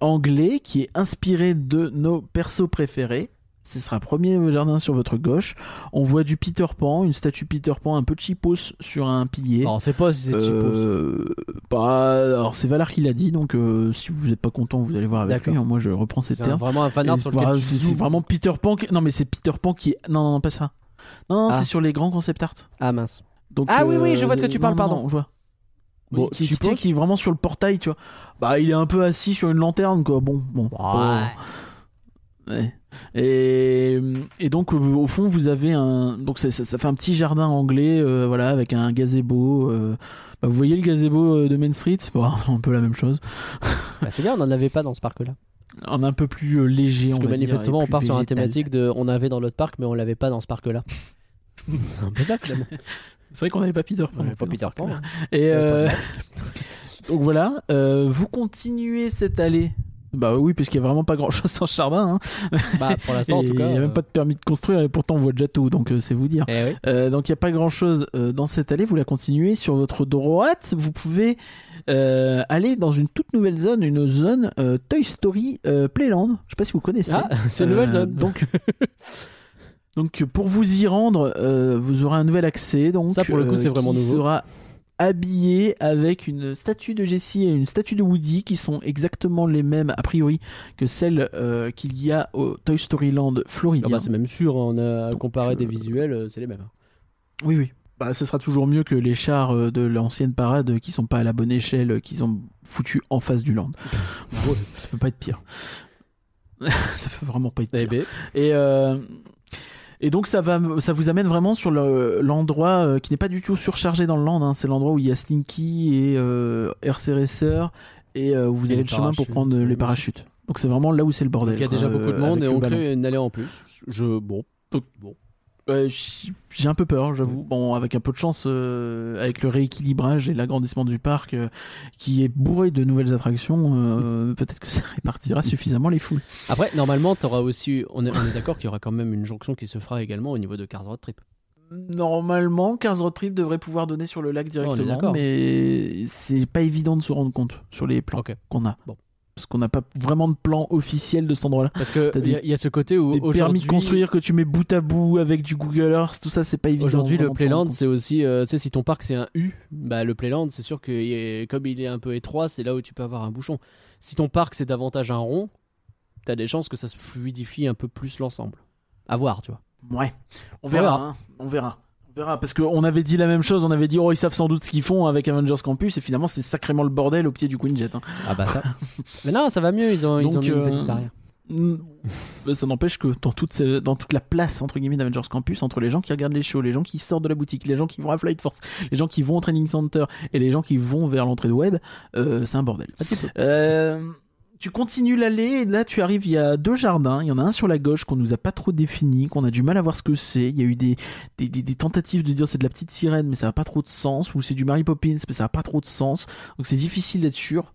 anglais qui est inspiré de nos persos préférés. Ce sera le premier jardin sur votre gauche. On voit du Peter Pan, une statue Peter Pan un peu cheapos sur un pilier. Alors, on ne sait pas si c'est cheapos. Alors, c'est Valar qui l'a dit, donc si vous n'êtes pas content, vous allez voir avec lui. Moi, je reprends ces termes. C'est vraiment un fanart sur lequel c'est vraiment Peter Pan. Non, mais c'est Peter Pan qui est... Non, pas ça. Non, c'est sur les grands concept art. Ah, mince. Donc, oui, je vois de quoi tu parles, pardon. Je vois. Bon, qui est vraiment sur le portail, tu vois. Bah, il est un peu assis sur une lanterne, quoi. Bon. Ouais. Et donc au fond vous avez ça fait un petit jardin anglais avec un gazebo. Vous voyez le gazebo de Main Street, un peu la même chose. C'est bien, on n'en avait pas dans ce parc là. On est un peu plus léger. Parce que manifestement on part sur un thématique de on avait dans l'autre parc mais on l'avait pas dans ce parc là. C'est un peu ça finalement. C'est vrai qu'on n'avait pas Peter Pan. Et donc voilà, vous continuez cette allée. Bah oui, parce qu'il n'y a vraiment pas grand chose dans ce jardin, hein. Bah pour l'instant en tout cas. Il n'y a même pas de permis de construire et pourtant on voit déjà tout, donc c'est vous dire. Oui. Donc il n'y a pas grand chose dans cette allée, vous la continuez. Sur votre droite, vous pouvez aller dans une toute nouvelle zone, une zone Toy Story Playland. Je ne sais pas si vous connaissez. Ah, c'est une nouvelle zone. Donc pour vous y rendre, vous aurez un nouvel accès. Donc, ça pour le coup c'est vraiment nouveau. Sera habillé avec une statue de Jessie et une statue de Woody qui sont exactement les mêmes a priori que celles qu'il y a au Toy Story Land floridien. C'est même sûr, on a comparé des visuels, c'est les mêmes. Oui. Ce sera toujours mieux que les chars de l'ancienne parade qui sont pas à la bonne échelle, qu'ils ont foutu en face du land. Ça peut pas être pire. Ça peut vraiment pas être pire. Et donc ça vous amène vraiment sur l'endroit qui n'est pas du tout surchargé dans le land, hein. C'est l'endroit où il y a Slinky et RC Racer et où vous avez le chemin pour prendre les parachutes. Donc c'est vraiment là où c'est le bordel. Donc il y a déjà beaucoup de monde et on crée une allée en plus. J'ai un peu peur, j'avoue. Bon, avec un peu de chance, avec le rééquilibrage et l'agrandissement du parc qui est bourré de nouvelles attractions, peut-être que ça répartira suffisamment les foules. Après, normalement, t'auras aussi. On est d'accord qu'il y aura quand même une jonction qui se fera également au niveau de Cars Road Trip. Normalement, Cars Road Trip devrait pouvoir donner sur le lac directement, mais c'est pas évident de se rendre compte sur les plans qu'on a. Bon. Parce qu'on n'a pas vraiment de plan officiel de cet endroit-là. Parce qu'il y a ce côté où des permis de construire que tu mets bout à bout avec du Google Earth, tout ça, c'est pas évident. Aujourd'hui, le Playland, c'est aussi... tu sais, si ton parc, c'est un U, le Playland, c'est sûr que comme il est un peu étroit, c'est là où tu peux avoir un bouchon. Si ton parc, c'est davantage un rond, t'as des chances que ça se fluidifie un peu plus l'ensemble. À voir, tu vois. Ouais, on verra. On verra, parce qu'on avait dit la même chose, on avait dit oh ils savent sans doute ce qu'ils font avec Avengers Campus, et finalement c'est sacrément le bordel au pied du Quinjet hein. Ah bah ça. Mais non, ça va mieux, ils ont mis une petite barrière. Ça n'empêche que dans toute la place entre guillemets d'Avengers Campus, entre les gens qui regardent les shows, les gens qui sortent de la boutique, les gens qui vont à Flight Force, les gens qui vont au Training Center et les gens qui vont vers l'entrée de Web, c'est un bordel. Tu continues l'allée et là tu arrives, il y a deux jardins, il y en a un sur la gauche qu'on nous a pas trop défini, qu'on a du mal à voir ce que c'est, il y a eu des tentatives de dire c'est de la petite sirène mais ça a pas trop de sens, ou c'est du Mary Poppins mais ça a pas trop de sens, donc c'est difficile d'être sûr.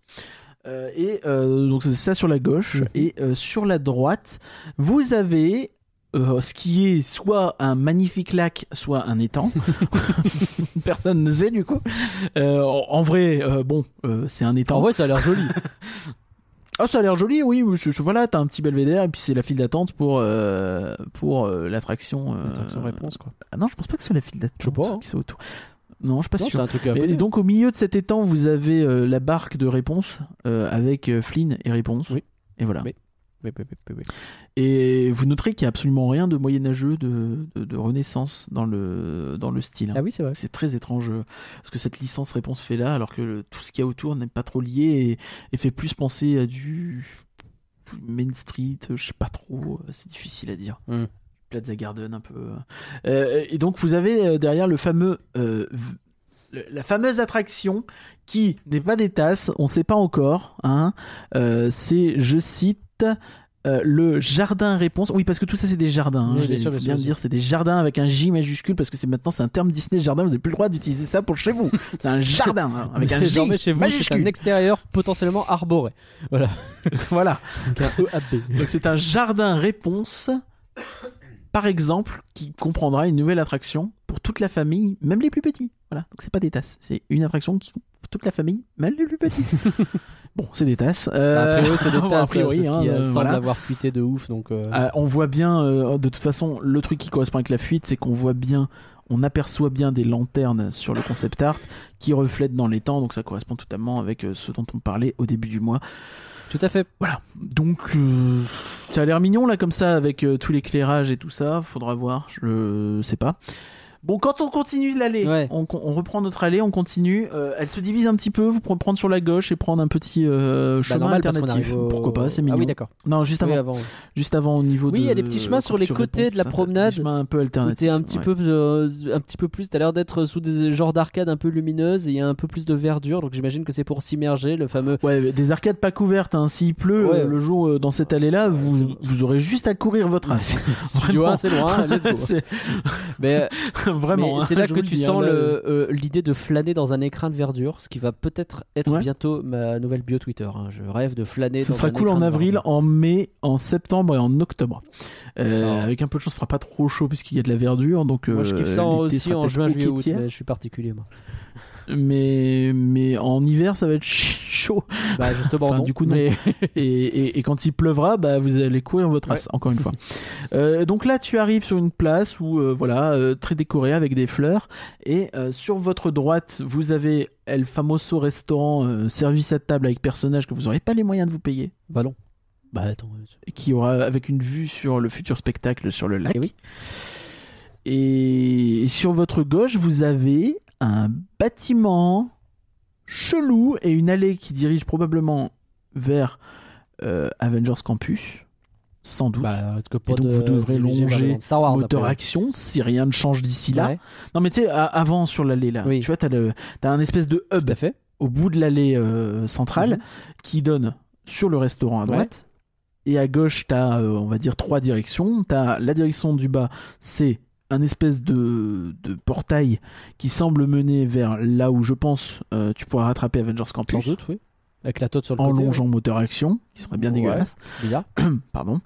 Donc c'est ça sur la gauche, et sur la droite vous avez ce qui est soit un magnifique lac, soit un étang. Personne ne sait du coup. En vrai, c'est un étang. En vrai ça a l'air joli. Ah, ça a l'air joli, oui. Voilà, t'as un petit belvédère et puis c'est la file d'attente pour l'attraction. L'attraction réponse, quoi. Ah non, je pense pas que ce soit la file d'attente. Je sais pas. Hein. Qui soit autour. Non, je suis pas sûr. C'est un truc à et donc, au milieu de cet étang, vous avez la barque de réponse avec Flynn et réponse. Oui. Et voilà. Oui. Et vous noterez qu'il n'y a absolument rien de moyenâgeux, de Renaissance dans le style. Ah oui, c'est vrai. C'est très étrange ce que cette licence réponse fait là, alors que tout ce qu'il y a autour n'est pas trop lié et fait plus penser à du Main Street, je sais pas trop, c'est difficile à dire. Plaza Garden un peu. Et donc vous avez derrière le fameux... la fameuse attraction qui n'est pas des tasses, on ne sait pas encore, hein. C'est, je cite, le jardin réponse. Oui, parce que tout ça c'est des jardins. Hein. Il faut bien dire, c'est des jardins avec un J majuscule parce que maintenant c'est un terme Disney jardin. Vous n'avez plus le droit d'utiliser ça pour chez vous. C'est un jardin hein, avec un J majuscule. Chez vous, c'est un extérieur potentiellement arboré. Voilà. Voilà. Donc c'est un jardin réponse. Par exemple, qui comprendra une nouvelle attraction pour toute la famille, même les plus petits. Voilà, donc c'est pas des tasses, c'est une attraction qui pour toute la famille, même les plus petits. Bon, c'est des tasses. A priori, c'est ce qui semble avoir fuité de ouf. Donc on voit bien, de toute façon, le truc qui correspond avec la fuite, c'est qu'on voit bien, on aperçoit bien des lanternes sur le concept art qui reflètent dans l'étang, donc ça correspond totalement avec ce dont on parlait au début du mois. Tout à fait. Voilà. Donc, ça a l'air mignon, là, comme ça, avec tout l'éclairage et tout ça. Faudra voir, je sais pas. Bon, quand on continue l'allée, on reprend notre allée, on continue. Elle se divise un petit peu. Vous pouvez prendre sur la gauche et prendre un petit chemin alternatif. Pourquoi pas, c'est mignon. Ah oui, d'accord. Non, juste avant. Juste avant, au niveau de... Oui, il y a des petits chemins sur les côtés de la promenade. Des chemins un peu alternatifs. Un petit peu plus... T'as l'air d'être sous des genres d'arcades un peu lumineuses et il y a un peu plus de verdure. Donc j'imagine que c'est pour s'immerger, le fameux... Ouais, des arcades pas couvertes. Hein. S'il pleut le jour dans cette allée-là, vous aurez juste à courir votre race. Studio 1, c'est loin. Let's go. Mais... Vraiment, hein, c'est là que tu sens l'idée de flâner dans un écrin de verdure, ce qui va peut-être être bientôt ma nouvelle bio Twitter. Hein. Je rêve de flâner. Ça sera cool en avril, en mai, en septembre et en octobre. Avec un peu de chance, il ne fera pas trop chaud puisqu'il y a de la verdure. Donc, moi, je kiffe ça aussi en juin, juillet, août. Je suis particulier, moi. Mais en hiver ça va être chaud. Bah justement enfin, non, du coup non. Mais... et quand il pleuvra, bah vous allez courir votre race encore une fois. Donc là tu arrives sur une place où très décorée avec des fleurs et sur votre droite vous avez El Famoso restaurant service à table avec personnages que vous n'aurez pas les moyens de vous payer. Bah non. Bah attends. Qui aura avec une vue sur le futur spectacle sur le lac. Et sur votre gauche vous avez un bâtiment chelou et une allée qui dirige probablement vers Avengers Campus sans doute et donc vous devrez longer moteur action si rien ne change d'ici là. Non mais tu sais avant sur l'allée là tu vois t'as un espèce de hub au bout de l'allée centrale qui donne sur le restaurant à droite et à gauche t'as on va dire trois directions. T'as la direction du bas, c'est un espèce de portail qui semble mener vers là où je pense tu pourras rattraper Avengers Campus. Sans doute, oui. Avec la tote sur le côté. En longeant moteur action, qui serait bien dégueulasse. Pardon.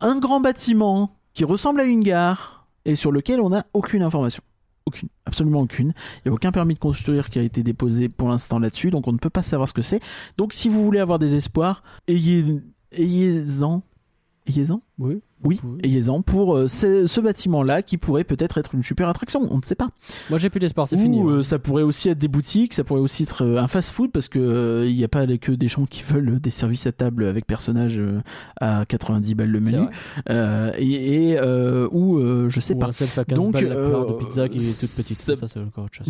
Un grand bâtiment qui ressemble à une gare et sur lequel on n'a aucune information. Aucune, absolument aucune. Il n'y a aucun permis de construire qui a été déposé pour l'instant là-dessus, donc on ne peut pas savoir ce que c'est. Donc si vous voulez avoir des espoirs, ayez-en Ayez-en. Oui. Oui, ayez-en pour ce bâtiment-là qui pourrait peut-être être une super attraction, on ne sait pas. Moi j'ai plus d'espoir, c'est fini. Ouais. Ça pourrait aussi être des boutiques, ça pourrait aussi être un fast-food parce que il n'y a pas que des gens qui veulent des services à table avec personnages à 90 balles le menu ou je sais ou pas. À 15 donc balles, la part de pizza qui est toute petite. Ça c'est encore autre chose.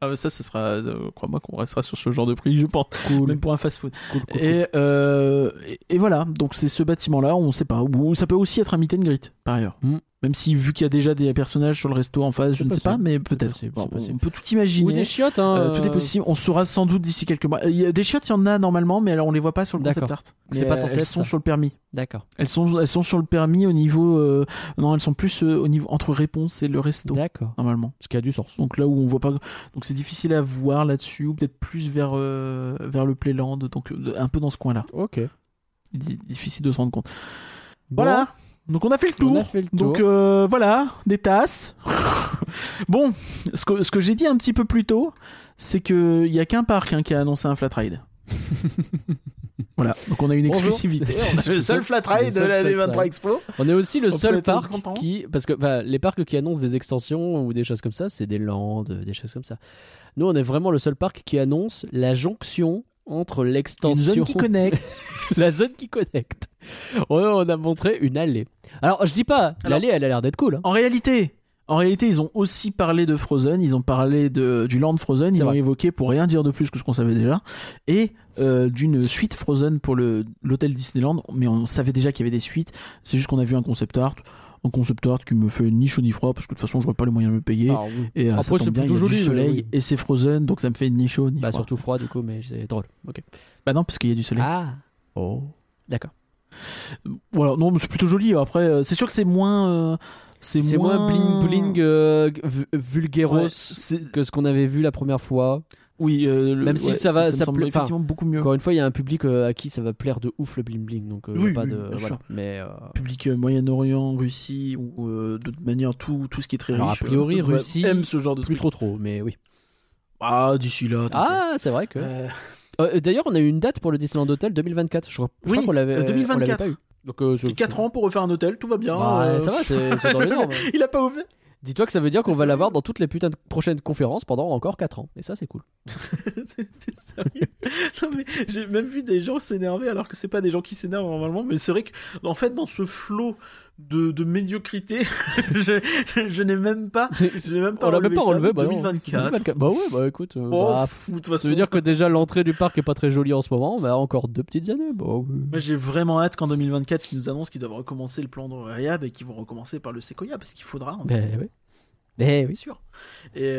Ah bah ça sera crois-moi qu'on restera sur ce genre de prix je pense cool. Même pour un fast-food cool. Et voilà, donc c'est ce bâtiment là on sait pas, ou ça peut aussi être un meet and greet par ailleurs même si vu qu'il y a déjà des personnages sur le resto en face, je ne sais pas, mais peut-être on peut tout imaginer, ou des chiottes tout est possible, on saura sans doute d'ici quelques mois. Des chiottes il y en a normalement, mais alors on les voit pas sur le concept art, c'est pas censé, elles sont sur le permis. D'accord. Elles sont sur le permis au niveau non, elles sont plus au niveau entre Réponse et le resto. D'accord. Normalement. Ce qui a du sens. Donc là où on voit pas, donc c'est difficile à voir là-dessus, ou peut-être plus vers le Playland, donc un peu dans ce coin-là. OK. Difficile de se rendre compte. Bon. Voilà. Donc on a fait le tour. Donc voilà, des tasses. Bon, ce que j'ai dit un petit peu plus tôt, c'est que il y a qu'un parc qui a annoncé un flat ride. Voilà, donc on a une exclusivité. On a le seul flat ride de la D23 Expo. On est aussi le seul parc qui, parce que les parcs qui annoncent des extensions ou des choses comme ça, c'est des landes, des choses comme ça. Nous, on est vraiment le seul parc qui annonce la jonction entre l'extension, la zone qui connecte. On a montré une allée. Alors, je dis pas, l'allée, elle a l'air d'être cool. Hein. En réalité, ils ont aussi parlé de Frozen, ils ont parlé du Land Frozen, ils l'ont évoqué pour rien dire de plus que ce qu'on savait déjà, et d'une suite Frozen pour l'hôtel Disneyland, mais on savait déjà qu'il y avait des suites, c'est juste qu'on a vu un concept art qui me fait ni chaud ni froid, parce que de toute façon je vois pas les moyens de le payer, et après, ça tombe bien, il y a du soleil, et c'est Frozen, donc ça me fait ni chaud ni froid. Surtout froid du coup, mais c'est drôle. Okay. Bah non, parce qu'il y a du soleil. Ah. Oh. D'accord. Voilà, non, mais c'est plutôt joli. Après, c'est sûr que c'est moins... c'est moins bling bling vulgaros que ce qu'on avait vu la première fois. Oui, même si ça me semble effectivement beaucoup mieux. Encore une fois, il y a un public à qui ça va plaire de ouf le bling bling, donc oui, pas de voilà. Mais public Moyen-Orient, Russie ou de manière tout ce qui est très alors, riche. A priori, Russie aime ce genre de truc. Trop, mais oui. Ah, d'ici là. C'est vrai que. D'ailleurs, on a eu une date pour le Disneyland Hotel 2024. Je crois qu'on l'avait. 2024. On l'avait pas eu. Donc, 4 ans pour refaire un hôtel, tout va bien. Ça va, c'est dans les normes. Il a pas ouvert. Dis-toi que ça veut dire qu'on va l'avoir dans toutes les putains de prochaines conférences pendant encore 4 ans. Et ça, c'est cool. T'es sérieux? Non, mais j'ai même vu des gens s'énerver alors que c'est pas des gens qui s'énervent normalement. Mais c'est vrai que, en fait, dans ce flot de médiocrité, je n'ai même pas. On l'a même pas relevé. 2024. Bah ouais, bah écoute. Ça veut dire que déjà l'entrée du parc est pas très jolie en ce moment. On a encore 2 petites années. Bah, oui. Moi, j'ai vraiment hâte qu'en 2024, ils nous annoncent qu'ils doivent recommencer le plan de Réhab et qu'ils vont recommencer par le Sequoia parce qu'il faudra. Bien sûr. Et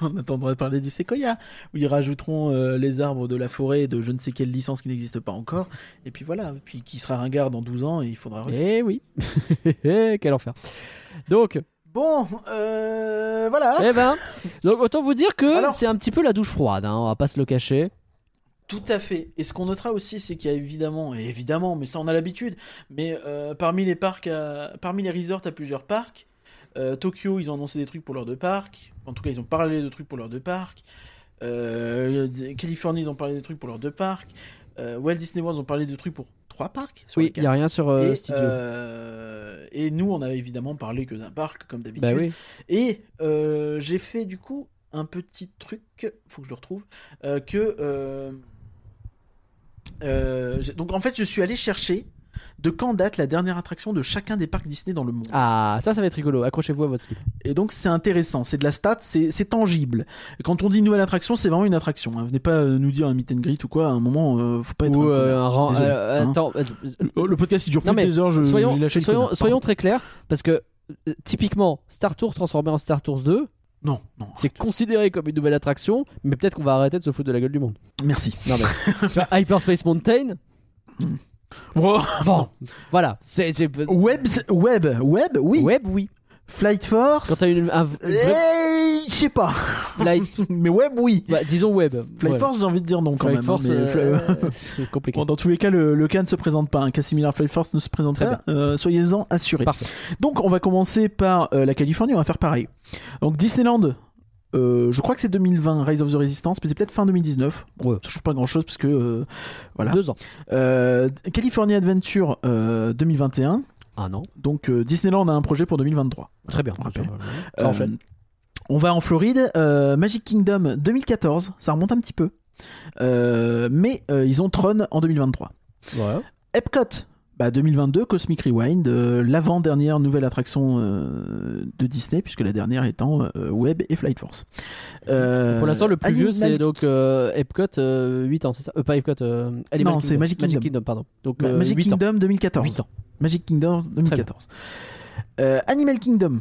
on attendra de parler du Sequoia où ils rajouteront les arbres de la forêt de je ne sais quelle licence qui n'existe pas encore. Et puis voilà, puis qui sera ringard dans 12 ans et il faudra. Eh oui. Quel enfer. Donc. Bon, voilà. Eh ben. Donc autant vous dire que c'est un petit peu la douche froide. Hein, on va pas se le cacher. Tout à fait. Et ce qu'on notera aussi, c'est qu'il y a évidemment, mais ça on a l'habitude. Mais parmi les resorts, à plusieurs parcs. Tokyo, ils ont annoncé des trucs pour leurs 2 parcs. En tout cas, ils ont parlé de trucs pour leurs 2 parcs. Californie, ils ont parlé de trucs pour leurs 2 parcs. Walt Disney World, ils ont parlé de trucs pour 3 parcs. Oui, il n'y a rien sur Studio. Et nous, on a évidemment parlé que d'un parc, comme d'habitude. Bah oui. Et j'ai fait du coup un petit truc, faut que je le retrouve, donc en fait, je suis allé chercher de quand date la dernière attraction de chacun des parcs Disney dans le monde. Ah, ça va être rigolo, accrochez-vous à votre slip. Et donc c'est intéressant, c'est de la stat, c'est tangible. Quand on dit nouvelle attraction, c'est vraiment une attraction. Venez pas nous dire un meet and greet ou quoi, à un moment, faut pas être... Ou attends... Le podcast il dure plus de 2 heures, soyons très clairs, parce que typiquement, Star Tours transformé en Star Tours 2... Non. C'est considéré comme une nouvelle attraction, mais peut-être qu'on va arrêter de se foutre de la gueule du monde. Merci. Non mais... Hyperspace Mountain... Bon, voilà. Web, oui. Flight Force. Quand t'as je sais pas. Mais Web, oui. Bah, disons Web. Flight Force, j'ai envie de dire non quand même. Force, c'est compliqué. Bon, dans tous les cas, le cas ne se présente pas. Un cas similaire Flight Force ne se présente pas. Soyez-en assurés. Parfait. Donc, on va commencer par la Californie. On va faire pareil. Donc, Disneyland. Je crois que c'est 2020, Rise of the Resistance, mais c'est peut-être fin 2019. Ouais. Ça change pas grand-chose parce que voilà. 2 ans. California Adventure 2021. Un an. Donc Disneyland a un projet pour 2023. Très bien. On va en Floride. Magic Kingdom 2014, ça remonte un petit peu. Mais ils ont Tron en 2023. Ouais. Epcot. 2022, Cosmic Rewind, l'avant-dernière nouvelle attraction de Disney, puisque la dernière étant Web et Flight Force. Pour l'instant, le plus vieux, c'est donc Epcot, 8 ans, c'est ça Pas Epcot, Animal Kingdom. C'est Magic Kingdom. Magic Kingdom, pardon. Donc, Magic 8 Kingdom ans. 2014. 8 ans. Magic Kingdom 2014. Animal Kingdom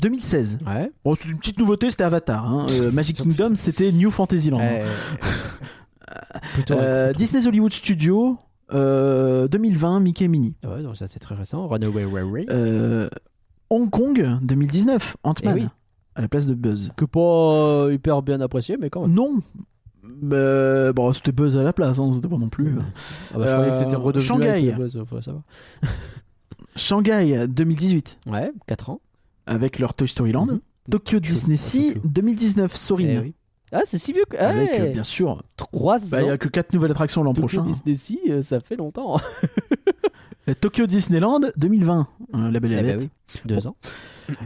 2016. Ouais. Bon, c'est une petite nouveauté, c'était Avatar. Hein. Magic Kingdom, c'était New Fantasyland. Disney's Hollywood Studios. 2020, Mickey et Minnie. Ouais, donc ça c'est très récent. Runaway Railway. Hong Kong 2019, Ant-Man à la place de Buzz. Que pas hyper bien apprécié, mais quand même. Non. Bon, c'était Buzz à la place, hein, c'était pas non plus. Ah bah, je croyais que c'était redevenu Shanghai. Buzz, faut savoir. Shanghai 2018. Ouais, 4 ans. Avec leur Toy Story Land. Tokyo Disney Sea 2019, Soarin'. Ah, c'est si vieux que... Avec, bien sûr, 3 ans. Il n'y a que 4 nouvelles attractions l'an prochain. Tokyo Disney, ça fait longtemps. Tokyo Disneyland 2020, La Belle et la Bête. 2 ans.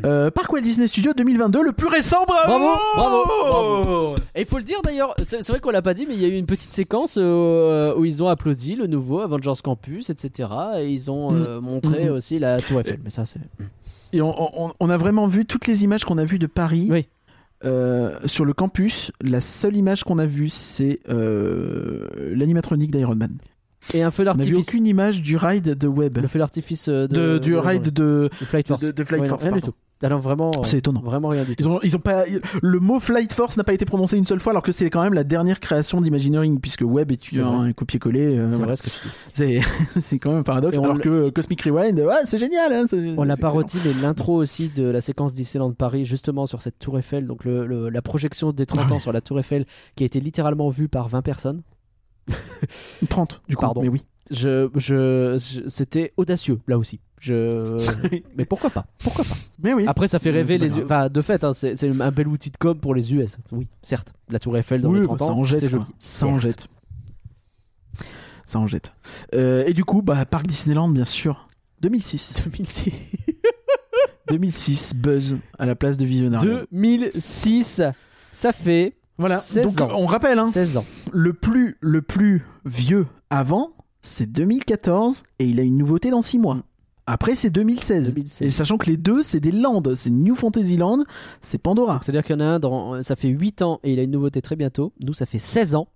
Parc Walt Disney Studios 2022, le plus récent, bravo. Et il faut le dire d'ailleurs, c'est vrai qu'on l'a pas dit, mais il y a eu une petite séquence où ils ont applaudi le nouveau Avengers Campus, etc. Et ils ont montré aussi la Tour Eiffel. Mais ça, c'est... Et on a vraiment vu toutes les images qu'on a vues de Paris. Oui. Sur le campus, la seule image qu'on a vue, c'est l'animatronique d'Iron Man. Et un feu d'artifice. On n'a vu aucune image du ride de Web. Le feu d'artifice du ride de Flight Force. Rien du tout. Alors vraiment, c'est étonnant. Vraiment rien du tout. Ils ont pas, le mot Flight Force n'a pas été prononcé une seule fois, alors que c'est quand même la dernière création d'Imagineering, puisque Web est un copier-coller. C'est vrai ce que tu dis. C'est quand même un paradoxe. Alors que Cosmic Rewind, c'est génial. Hein, on l'a parodie, mais l'intro aussi de la séquence Disneyland Paris, justement sur cette Tour Eiffel, donc la projection des 30 ans sur la Tour Eiffel, qui a été littéralement vue par 20 personnes. 30 du coup, pardon. Mais oui. C'était audacieux là aussi. Mais pourquoi pas. Mais oui. Après ça fait rêver les U... enfin de fait hein, c'est un bel outil de com pour les US. Oui, certes. La Tour Eiffel dans les 30 ans, c'est joli. Ça en jette. Et du coup, Parc Disneyland bien sûr. 2006. 2006 Buzz à la place de Visionarium. 2006. Ça fait voilà. Donc ans. On rappelle hein. 16 ans. Le plus vieux avant c'est 2014 et il a une nouveauté dans 6 mois. Après c'est 2016. Et sachant que les deux c'est des lands, c'est New Fantasyland, c'est Pandora. Donc, c'est-à-dire qu'il y en a un ça fait 8 ans et il a une nouveauté très bientôt. Nous ça fait 16 ans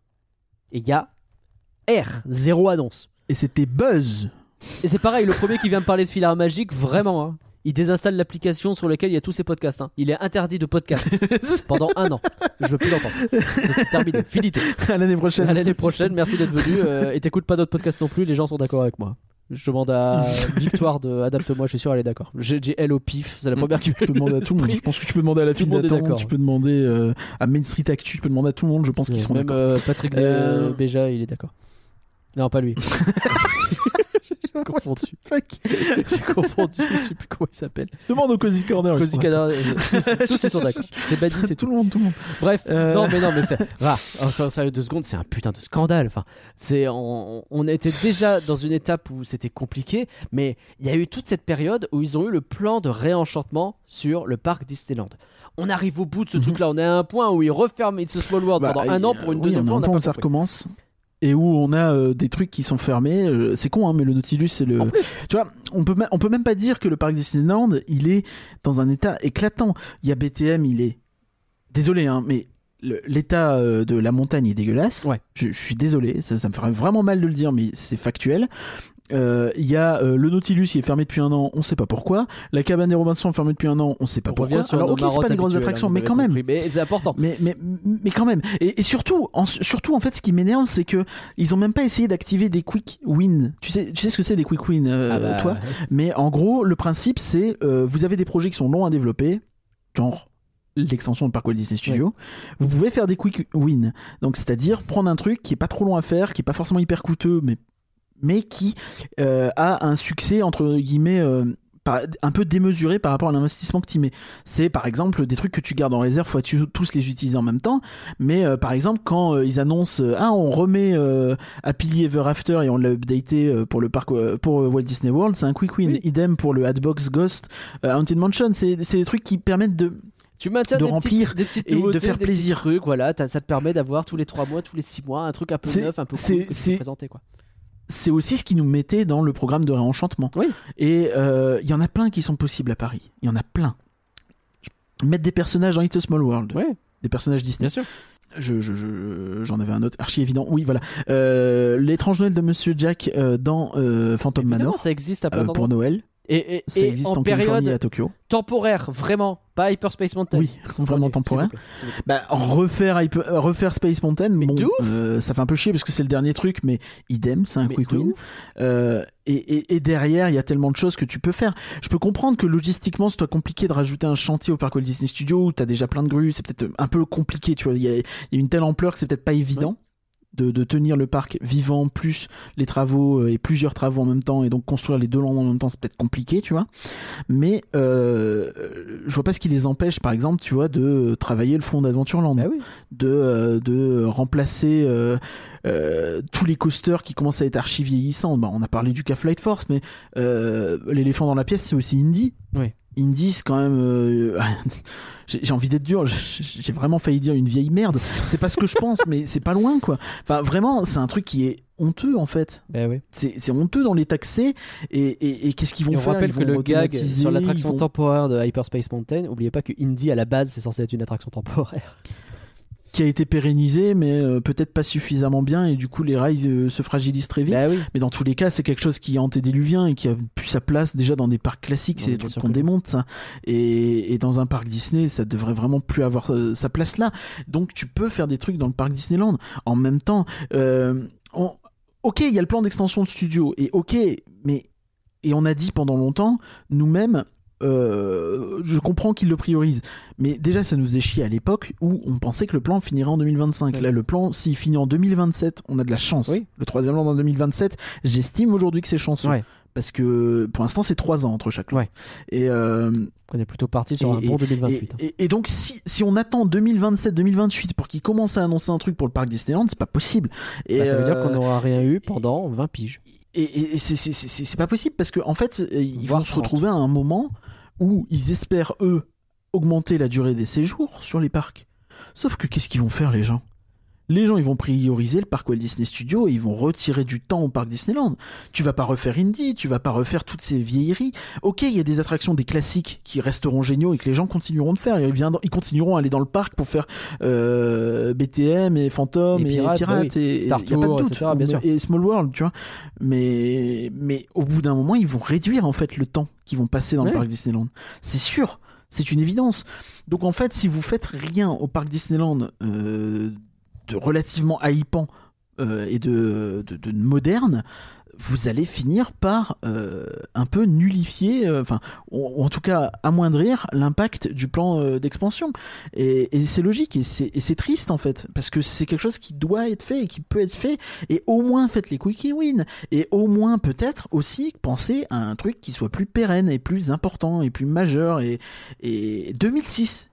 et il y a zéro annonce. Et c'était Buzz. Et c'est pareil, le premier qui vient me parler de Filard Magique, vraiment hein. Il désinstalle l'application sur laquelle il y a tous ses podcasts. Hein. Il est interdit de podcast pendant 1 an. Je veux plus l'entendre. C'est terminé. Finité. À l'année prochaine. Merci d'être venu. Et t'écoutes pas d'autres podcasts non plus. Les gens sont d'accord avec moi. Je demande à Victoire de adapte-moi. Je suis sûr elle est d'accord. J'ai dit elle au pif. C'est la première qui peut demander à tout le monde. Je pense que tu peux demander à la fille d'attente. Tu peux demander à Main Street Actu. Tu peux demander à tout le monde. Je pense qu'ils seront d'accord. Même Patrick Béja, il est d'accord. Non, pas lui. J'ai confondu, je sais plus comment il s'appelle. Demande au Cozy Corner. Tous sont d'accord. T'es banni, c'est tout le monde. Bref, non mais c'est rare. Sérieux, 2 secondes, c'est un putain de scandale. Enfin, on était déjà dans une étape où c'était compliqué, mais il y a eu toute cette période où ils ont eu le plan de réenchantement sur le parc Disneyland. On arrive au bout de ce truc-là. On est à un point où ils referment It's a Small World pendant 1 an pour une deuxième fois. On a pas compris. Ça recommence. Et où on a des trucs qui sont fermés, c'est con hein, mais le Nautilus c'est le... Tu vois, on peut même pas dire que le parc Disneyland, il est dans un état éclatant. Il y a BTM, il est... Désolé hein, mais l'état de la montagne est dégueulasse. Ouais. Je suis désolé, ça me ferait vraiment mal de le dire, mais c'est factuel. Il y a le Nautilus qui est fermé depuis 1 an, on sait pas pourquoi. La cabane des Robinson fermée depuis 1 an, on sait pas pourquoi. Alors ok, c'est pas des grosses attractions, mais quand même. Mais c'est important. Mais quand même. Et surtout en fait, ce qui m'énerve, c'est que ils ont même pas essayé d'activer des quick wins. Tu sais ce que c'est des quick wins, toi. Ouais. Mais en gros, le principe, c'est vous avez des projets qui sont longs à développer, genre l'extension de Parc Walt Disney Studios, Vous pouvez faire des quick wins. Donc c'est-à-dire prendre un truc qui est pas trop long à faire, qui est pas forcément hyper coûteux, mais qui a un succès entre guillemets un peu démesuré par rapport à l'investissement que tu mets. C'est par exemple des trucs que tu gardes en réserve, faut tous les utiliser en même temps, mais par exemple quand ils annoncent on remet Happily Ever After et on l'a updaté pour le parc pour Walt Disney World, c'est un quick win. Oui. Idem pour le Hatbox Ghost, Haunted Mansion, c'est des trucs qui permettent de remplir et de faire plaisir. Trucs, voilà, ça te permet d'avoir tous les 3 mois, tous les 6 mois un truc un peu neuf, un peu cool que tu peux présenter, quoi. C'est aussi ce qui nous mettait dans le programme de réenchantement. Oui. Et il y en a plein qui sont possibles à Paris. Il y en a plein. Mettre des personnages dans It's a Small World. Ouais. Des personnages Disney. Bien sûr. J'en avais un autre archi évident. Oui, voilà. L'étrange Noël de Monsieur Jack dans Phantom Manor. Ça existe à plein pour Noël. Et ça existe en période à Tokyo. Temporaire, vraiment, pas Hyperspace Mountain. Oui, vraiment temporaire. Bah, refaire Space Mountain, mais bon, ça fait un peu chier parce que c'est le dernier truc, mais idem, c'est un quick win. Et derrière, il y a tellement de choses que tu peux faire. Je peux comprendre que logistiquement, c'est compliqué de rajouter un chantier au parc Walt Disney Studios où t'as déjà plein de grues, c'est peut-être un peu compliqué, tu vois. Il y a une telle ampleur que c'est peut-être pas évident. Ouais. De tenir le parc vivant, plus les travaux et plusieurs travaux en même temps, et donc construire les deux landes en même temps, c'est peut-être compliqué, tu vois. Mais je vois pas ce qui les empêche, par exemple, tu vois, de travailler le fond d'Adventureland, bah oui. De remplacer tous les coasters qui commencent à être archi vieillissants. Bah, on a parlé du Cap Flight Force, mais l'éléphant dans la pièce, c'est aussi Indy. Oui. Indy, c'est quand même j'ai envie d'être dur, j'ai vraiment failli dire une vieille merde, c'est pas ce que je pense mais c'est pas loin, quoi. Enfin vraiment, c'est un truc qui est honteux en fait. Ben oui. C'est honteux dans les taxés et qu'est-ce qu'ils vont faire? On rappelle que le gag sur l'attraction temporaire de Hyperspace Mountain, oubliez pas que Indy à la base c'est censé être une attraction temporaire qui a été pérennisé, mais peut-être pas suffisamment bien, et du coup les rails se fragilisent très vite. Bah oui. Mais dans tous les cas, c'est quelque chose qui est antédiluvien et qui a plus sa place déjà dans des parcs classiques. Non, c'est des trucs qu'on démonte, ça. Et dans un parc Disney, ça devrait vraiment plus avoir sa place là. Donc tu peux faire des trucs dans le parc Disneyland. En même temps, ok, il y a le plan d'extension de studio, et ok, mais et on a dit pendant longtemps, nous-mêmes. Je comprends qu'ils le priorisent, mais déjà ça nous faisait chier à l'époque où on pensait que le plan finirait en 2025. Ouais. Là, le plan, s'il finit en 2027, on a de la chance. Oui. Le troisième land en 2027, j'estime aujourd'hui que c'est chanceux. Ouais. Parce que pour l'instant, c'est 3 ans entre chaque land. Ouais. Et on est plutôt parti sur un bon 2028. Et donc, si on attend 2027-2028 pour qu'ils commencent à annoncer un truc pour le parc Disneyland, c'est pas possible. Et ça veut dire qu'on n'aura rien eu pendant 20 piges. Et c'est pas possible parce que en fait, ils vont se retrouver à un moment où ils espèrent, eux, augmenter la durée des séjours sur les parcs. Sauf que qu'est-ce qu'ils vont faire, les gens ? Les gens, ils vont prioriser le parc Walt Disney Studios et ils vont retirer du temps au parc Disneyland. Tu vas pas refaire Indy, tu vas pas refaire toutes ces vieilleries. Ok, il y a des attractions, des classiques qui resteront géniaux et que les gens continueront de faire. Ils continueront à aller dans le parc pour faire BTM et Phantom et Pirates, oui. Et Star Tour, y a pas de doute, etc., bien sûr. Et Small World, tu vois. Mais au bout d'un moment, ils vont réduire en fait le temps qu'ils vont passer dans le parc Disneyland. C'est sûr, c'est une évidence. Donc en fait, si vous faites rien au parc Disneyland de relativement hypant et de moderne, vous allez finir par un peu nullifier, ou en tout cas amoindrir l'impact du plan d'expansion. Et c'est logique, et c'est triste en fait, parce que c'est quelque chose qui doit être fait et qui peut être fait, et au moins faites les quick wins, et au moins peut-être aussi pensez à un truc qui soit plus pérenne, et plus important, et plus majeur, et 2006.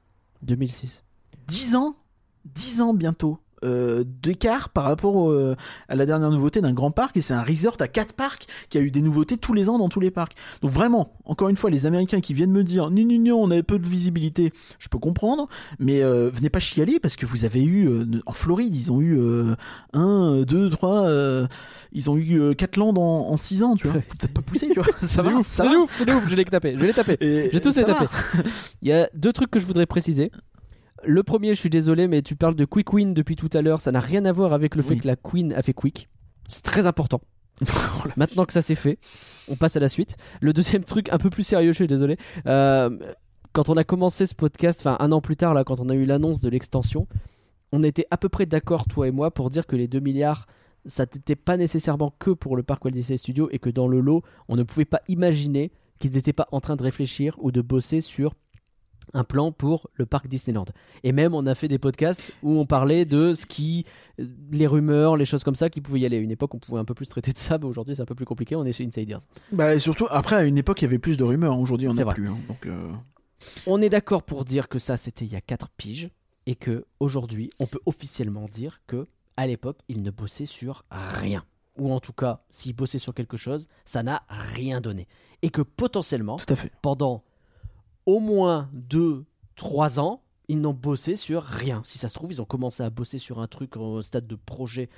10 ans bientôt. D'écart par rapport à la dernière nouveauté d'un grand parc, et c'est un resort à 4 parcs qui a eu des nouveautés tous les ans dans tous les parcs. Donc vraiment, encore une fois, les Américains qui viennent me dire non, on avait peu de visibilité, je peux comprendre, mais venez pas chialer parce que vous avez eu en Floride, ils ont eu 1, 2, 3, ils ont eu 4 landes en 6 ans, tu vois. C'est pas poussé, tu vois. C'est ouf, je l'ai tapé. J'ai tous les tapés. Il y a 2 trucs que je voudrais préciser. Le premier, je suis désolé, mais tu parles de quick win depuis tout à l'heure. Ça n'a rien à voir avec le fait que la queen a fait quick. C'est très important. Maintenant que ça c'est fait, on passe à la suite. Le deuxième truc, un peu plus sérieux, je suis désolé. Quand on a commencé ce podcast, un an plus tard, là, quand on a eu l'annonce de l'extension, on était à peu près d'accord, toi et moi, pour dire que les 2 milliards, ça n'était pas nécessairement que pour le parc Walt Disney Studios et que dans le lot, on ne pouvait pas imaginer qu'ils n'étaient pas en train de réfléchir ou de bosser sur un plan pour le parc Disneyland. Et même, on a fait des podcasts où on parlait de ce qui, les rumeurs, les choses comme ça qui pouvaient y aller. À une époque, on pouvait un peu plus traiter de ça, mais aujourd'hui, c'est un peu plus compliqué. On est chez Insiders. Bah, et surtout, après, à une époque, il y avait plus de rumeurs. Aujourd'hui, on n'en a plus. Hein, donc, On est d'accord pour dire que ça, c'était il y a 4 piges et qu'aujourd'hui, on peut officiellement dire qu'à l'époque, ils ne bossaient sur rien. Ou en tout cas, s'ils bossaient sur quelque chose, ça n'a rien donné. Et que potentiellement, pendant au moins 2-3 ans, ils n'ont bossé sur rien. Si ça se trouve, ils ont commencé à bosser sur un truc au stade de projet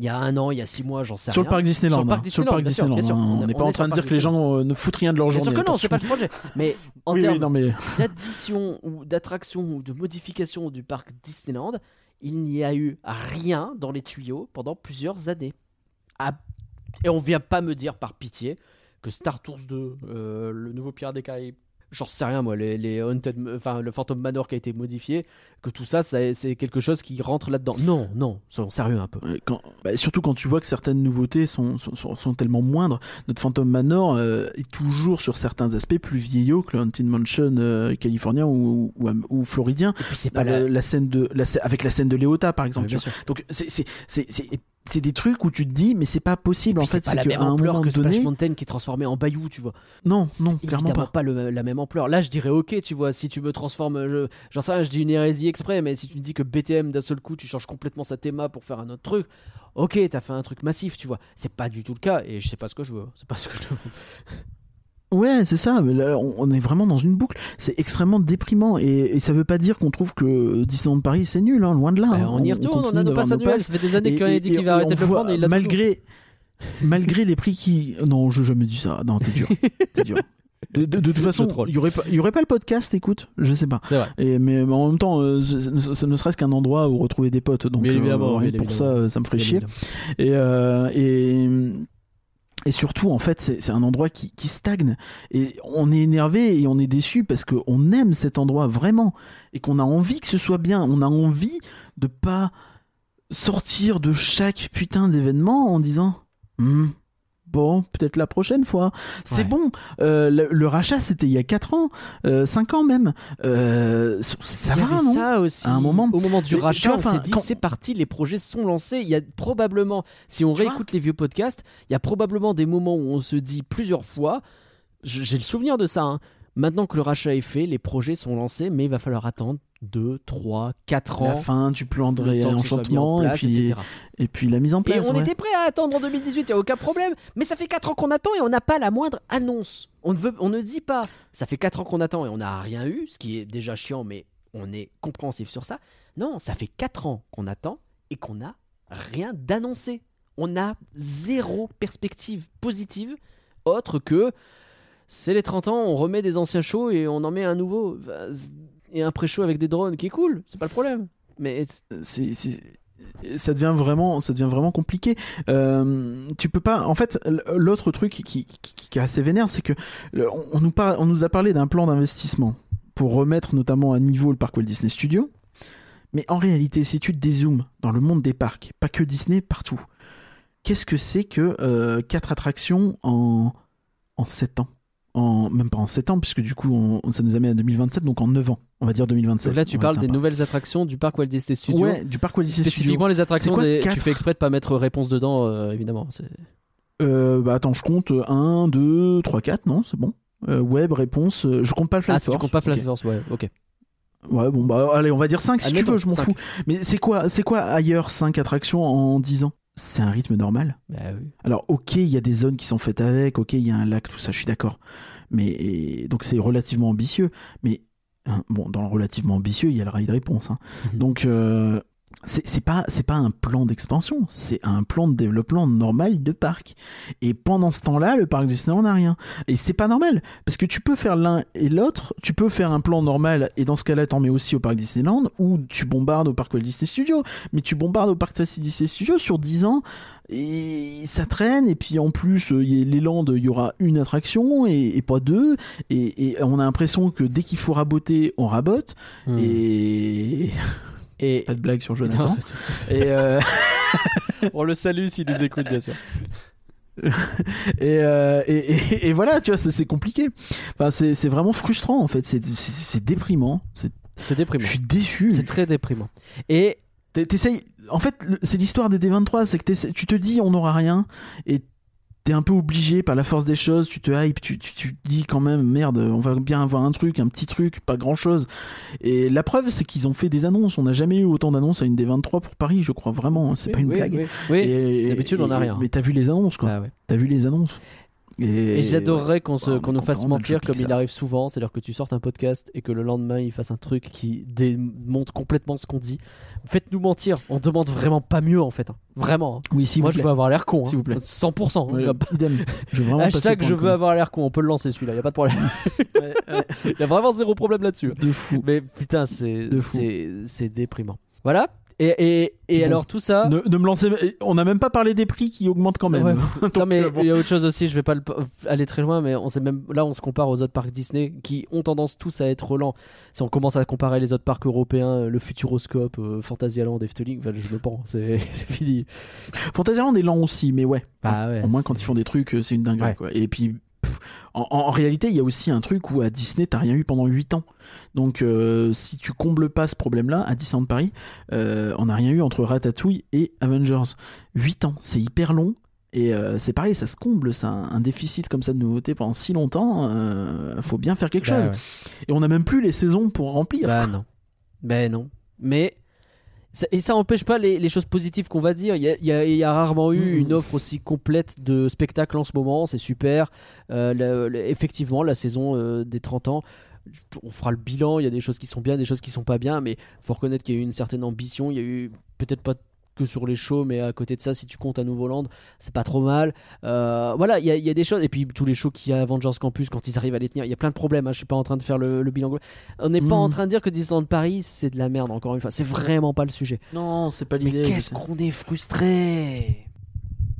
il y a 1 an, il y a 6 mois, j'en sais rien. Sur le parc Disneyland. On n'est pas en train de dire que les gens ne foutent rien de leur journée. Bien sûr que non, c'est pas le projet. Mais en termes d'addition ou d'attraction ou de modification du parc Disneyland, il n'y a eu rien dans les tuyaux pendant plusieurs années. Et on vient pas me dire par pitié que Star Tours 2, le nouveau Pirates des Caraïbes, j'en sais rien moi, les Haunted, enfin le Phantom Manor qui a été modifié, que tout ça, c'est quelque chose qui rentre là-dedans. Non, soyons sérieux un peu. Surtout quand tu vois que certaines nouveautés sont tellement moindres. Notre Phantom Manor est toujours sur certains aspects plus vieillot que le Haunted Mansion californien ou floridien. Et puis c'est pas avec la scène de Léota par exemple. Tu vois. Donc c'est des trucs où tu te dis mais c'est pas possible en fait, c'est qu'à un moment donné Splash Mountain qui est transformé en bayou, tu vois. Non, clairement pas la même ampleur. Là je dirais OK, tu vois, si tu me transformes j'en sais rien, je dis une hérésie exprès, mais si tu me dis que BTM d'un seul coup tu changes complètement sa théma pour faire un autre truc, OK, t'as fait un truc massif, tu vois. C'est pas du tout le cas et je sais pas ce que je veux. Ouais, c'est ça. Mais là, on est vraiment dans une boucle. C'est extrêmement déprimant et ça veut pas dire qu'on trouve que Disneyland Paris c'est nul, hein, loin de là. Bah, on y retourne, on a nos passes annuelles. Ça fait des années qu'on a dit qu'il va arrêter le prendre. Malgré les prix qui, non, j'ai jamais dit ça. Non, t'es dur. De toute façon, il y aurait pas le podcast, écoute, je sais pas. C'est vrai. Mais en même temps, ça ne serait-ce qu'un endroit où retrouver des potes. Donc pour ça, ça me ferait chier. Et surtout, en fait, c'est un endroit qui stagne. Et on est énervé et on est déçu parce qu'on aime cet endroit vraiment. Et qu'on a envie que ce soit bien. On a envie de pas sortir de chaque putain d'événement en disant bon, peut-être la prochaine fois. C'est bon. Le rachat, c'était il y a 4 ans, 5 ans même. Ça va, non ? Ça aussi. À un moment, au moment du rachat, on s'est dit c'est parti, les projets sont lancés. Il y a probablement, si on réécoute les vieux podcasts, il y a probablement des moments où on se dit plusieurs fois, j'ai le souvenir de ça, hein, maintenant que le rachat est fait, les projets sont lancés, mais il va falloir attendre 2, 3 4 ans la fin du plan de réenchantement et puis la mise en place, et on était prêt à attendre en 2018, il n'y a aucun problème, mais ça fait 4 ans qu'on attend et on n'a pas la moindre annonce. On ne dit pas ça fait 4 ans qu'on attend et on n'a rien eu, ce qui est déjà chiant, mais on est compréhensif sur ça. Non, ça fait 4 ans qu'on attend et qu'on n'a rien d'annoncé. On a zéro perspective positive autre que c'est les 30 ans, on remet des anciens shows et on en met un nouveau. Et un pré-show avec des drones qui est cool, c'est pas le problème. Mais ça devient vraiment compliqué. Tu peux pas. En fait, l'autre truc qui est assez vénère, c'est que on nous a parlé d'un plan d'investissement pour remettre notamment à niveau le parc Walt Disney Studios. Mais en réalité, si tu te dézoomes dans le monde des parcs, pas que Disney, partout, qu'est-ce que c'est que 4 attractions en 7 ans? Même pas en 7 ans, puisque du coup ça nous amène à 2027, donc en 9 ans, on va dire 2027. Donc là tu parles des nouvelles attractions du parc Walt Disney Studios. Ouais, du parc Walt Disney Studios. Spécifiquement les attractions, tu fais exprès de pas mettre réponse dedans, évidemment. Attends, je compte 1, 2, 3, 4, non, c'est bon. Web, réponse, je compte pas le Flight Force. Tu comptes pas Flight Force, ouais, ok. Ouais, bon, allez, on va dire 5 si tu veux, je m'en fous. Mais c'est quoi ailleurs 5 attractions en 10 ans? C'est un rythme normal. Bah oui. Alors, OK, il y a des zones qui sont faites avec, OK, il y a un lac, tout ça, je suis d'accord. Mais donc c'est relativement ambitieux. Mais bon, dans le relativement ambitieux, il y a le rail de réponse. Hein. Donc c'est pas un plan d'expansion, c'est un plan de développement normal de parc. Et pendant ce temps-là, le parc Disneyland n'a rien. Et c'est pas normal parce que tu peux faire l'un et l'autre. Tu peux faire un plan normal et dans ce cas-là, t'en mets aussi au parc Disneyland ou tu bombardes au parc Walt Disney Studios. Mais tu bombardes au parc Disney Studios sur 10 ans. Et ça traîne, et puis en plus les Landes, il y aura une attraction et pas 2, et on a l'impression que dès qu'il faut raboter on rabote. Et pas de blague sur Jonathan. On le salue s'il nous écoute, bien sûr. et voilà, tu vois, c'est compliqué. Enfin, c'est vraiment frustrant en fait. C'est déprimant. C'est déprimant. Je suis déçu. C'est très déprimant. Et t'essayes. En fait, c'est l'histoire des D23, c'est que tu te dis on n'aura rien et t'es un peu obligé par la force des choses, tu te hype, tu dis quand même merde, on va bien avoir un truc, un petit truc, pas grand chose. Et la preuve, c'est qu'ils ont fait des annonces. On n'a jamais eu autant d'annonces à une D23 pour Paris, je crois vraiment. C'est pas une blague. Oui. Et, d'habitude, on n'a rien. Mais t'as vu les annonces, quoi. Ah ouais. T'as vu les annonces. Et j'adorerais qu'on nous fasse mentir comme il arrive souvent, c'est-à-dire que tu sortes un podcast et que le lendemain il fasse un truc qui démonte complètement ce qu'on dit. Faites-nous mentir, on demande vraiment pas mieux en fait. Vraiment. Oui, si moi je veux avoir l'air con, s'il vous plaît. 100%. Oui, je veux vraiment hashtag je veux avoir l'air con, on peut le lancer celui-là, y a pas de problème. Il y a vraiment zéro problème là-dessus. De fou. Mais putain, c'est déprimant. Voilà. Et bon, alors tout ça ne me lancez, on n'a même pas parlé des prix qui augmentent quand même. Ouais. Non mais il y a autre chose aussi, je vais pas aller très loin, mais on sait même là on se compare aux autres parcs Disney qui ont tendance tous à être lents. Si on commence à comparer les autres parcs européens, le Futuroscope, Fantasyland, Efteling, enfin, je me pends, c'est fini. Fantasyland est lent aussi, mais ouais. Bah ouais, au moins quand ils font des trucs, c'est une dinguerie quoi. Et puis en réalité, il y a aussi un truc où à Disney, t'as rien eu pendant 8 ans. Donc, si tu combles pas ce problème-là, à Disneyland Paris, on n'a rien eu entre Ratatouille et Avengers. 8 ans, c'est hyper long. Et c'est pareil, ça se comble, ça, un déficit comme ça de nouveauté pendant si longtemps. Faut bien faire quelque chose. Ouais. Et on n'a même plus les saisons pour remplir. Non. Mais... Et ça n'empêche pas les choses positives qu'on va dire. Il y a rarement eu une offre aussi complète de spectacle en ce moment. C'est super. Effectivement, la saison des 30 ans, on fera le bilan. Il y a des choses qui sont bien, des choses qui sont pas bien. Mais il faut reconnaître qu'il y a eu une certaine ambition. Il y a eu peut-être pas que sur les shows, mais à côté de ça, si tu comptes à Nouveau-Land, c'est pas trop mal. Voilà, il y a des choses. Et puis tous les shows qu'il y a à Avengers Campus, quand ils arrivent à les tenir, il y a plein de problèmes. Hein. Je suis pas en train de faire le bilan. On n'est pas en train de dire que Disneyland Paris, c'est de la merde, encore une fois. C'est vraiment pas le sujet. Non, c'est pas l'idée. Mais qu'est-ce qu'on est frustré.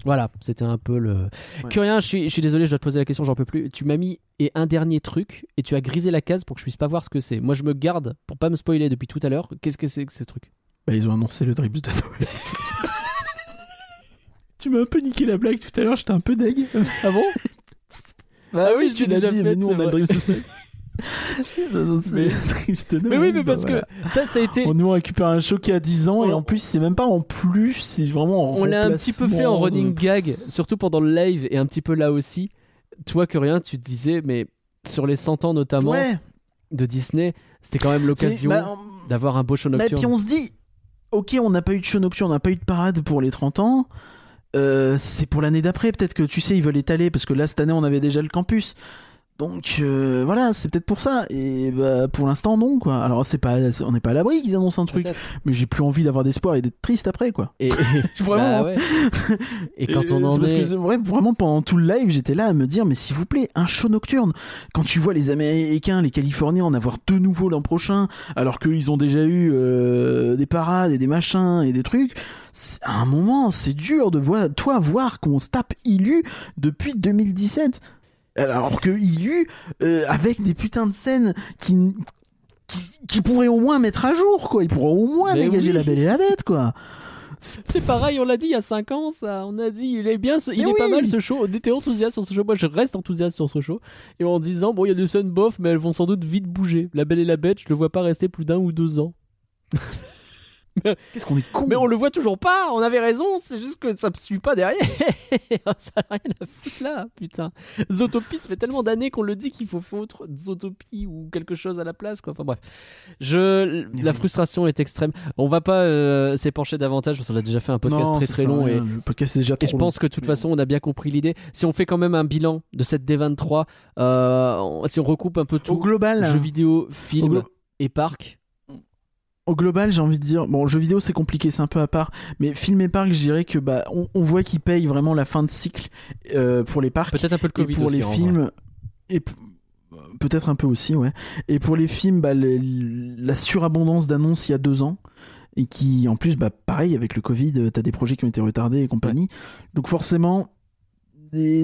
Voilà, c'était un peu le... Ouais. Curien, je suis désolé, je dois te poser la question, j'en peux plus. Tu m'as mis un dernier truc et tu as grisé la case pour que je puisse pas voir ce que c'est. Moi, je me garde pour pas me spoiler depuis tout à l'heure. Qu'est-ce que c'est que ce truc? Bah, ils ont annoncé le Drips de Noël. Tu m'as un peu niqué la blague tout à l'heure, j'étais un peu deg. Ah bon? Bah oui, tu l'as dit, mais nous on a le Drips de Noël. Ils ont annoncé le Drips de Noël. Mais oui, mais parce que ça a été... On nous récupère un show qui a 10 ans, et en plus, c'est même pas en plus, c'est vraiment en... On l'a un petit peu fait en running gag, surtout pendant le live, et un petit peu là aussi. Toi, Curien, tu te disais, mais sur les 100 ans notamment de Disney, c'était quand même l'occasion d'avoir un beau show nocturne. Et puis on se dit... Ok, on n'a pas eu de show nocturne, on n'a pas eu de parade pour les 30 ans. C'est pour l'année d'après, peut-être que tu sais, ils veulent étaler parce que là, cette année, on avait déjà le campus. Donc voilà, c'est peut-être pour ça. Et bah, pour l'instant, non, quoi. Alors, on n'est pas à l'abri qu'ils annoncent un truc, peut-être. Mais j'ai plus envie d'avoir d'espoir et d'être triste après, quoi. Vraiment. Bah ouais. Et quand on en est... Parce que vraiment, pendant tout le live, j'étais là à me dire, mais s'il vous plaît, un show nocturne. Quand tu vois les Américains, les Californiens en avoir de nouveau l'an prochain, alors qu'ils ont déjà eu des parades et des machins et des trucs... À un moment, c'est dur de voir qu'on se tape Illu depuis 2017. Alors que Illu, avec des putains de scènes qui pourraient au moins mettre à jour, quoi. Ils pourraient au moins dégager La Belle et la Bête, quoi. C'est pareil, on l'a dit il y a 5 ans, ça. On a dit, pas mal ce show. On était enthousiaste sur ce show. Moi, je reste enthousiaste sur ce show. Et en disant, bon, il y a des scènes bof, mais elles vont sans doute vite bouger. La Belle et la Bête, je le vois pas rester plus d'1 ou 2 ans. Qu'est-ce qu'on est con. Mais on le voit toujours pas, on avait raison, c'est juste que ça me suit pas derrière. Ça n'a rien à foutre là, putain. Zootopie, ça fait tellement d'années qu'on le dit qu'il faut foutre Zootopie ou quelque chose à la place, quoi. Enfin bref. La frustration est extrême. On va pas s'épancher davantage parce qu'on a déjà fait un podcast très long et le podcast est déjà trop long. Et je pense que de toute façon, on a bien compris l'idée. Si on fait quand même un bilan de cette D23, si on recoupe un peu tout, au global, jeux vidéo, films et parcs. Au global, j'ai envie de dire, bon, jeux vidéo c'est compliqué, c'est un peu à part, mais film et parc, je dirais que on voit qu'ils payent vraiment la fin de cycle pour les parcs, peut-être un peu le Covid et pour aussi, les films, et peut-être un peu aussi, ouais. Et pour les films, la surabondance d'annonces il y a 2 ans. Et qui, en plus, pareil avec le Covid, t'as des projets qui ont été retardés et compagnie. Ouais. Donc forcément,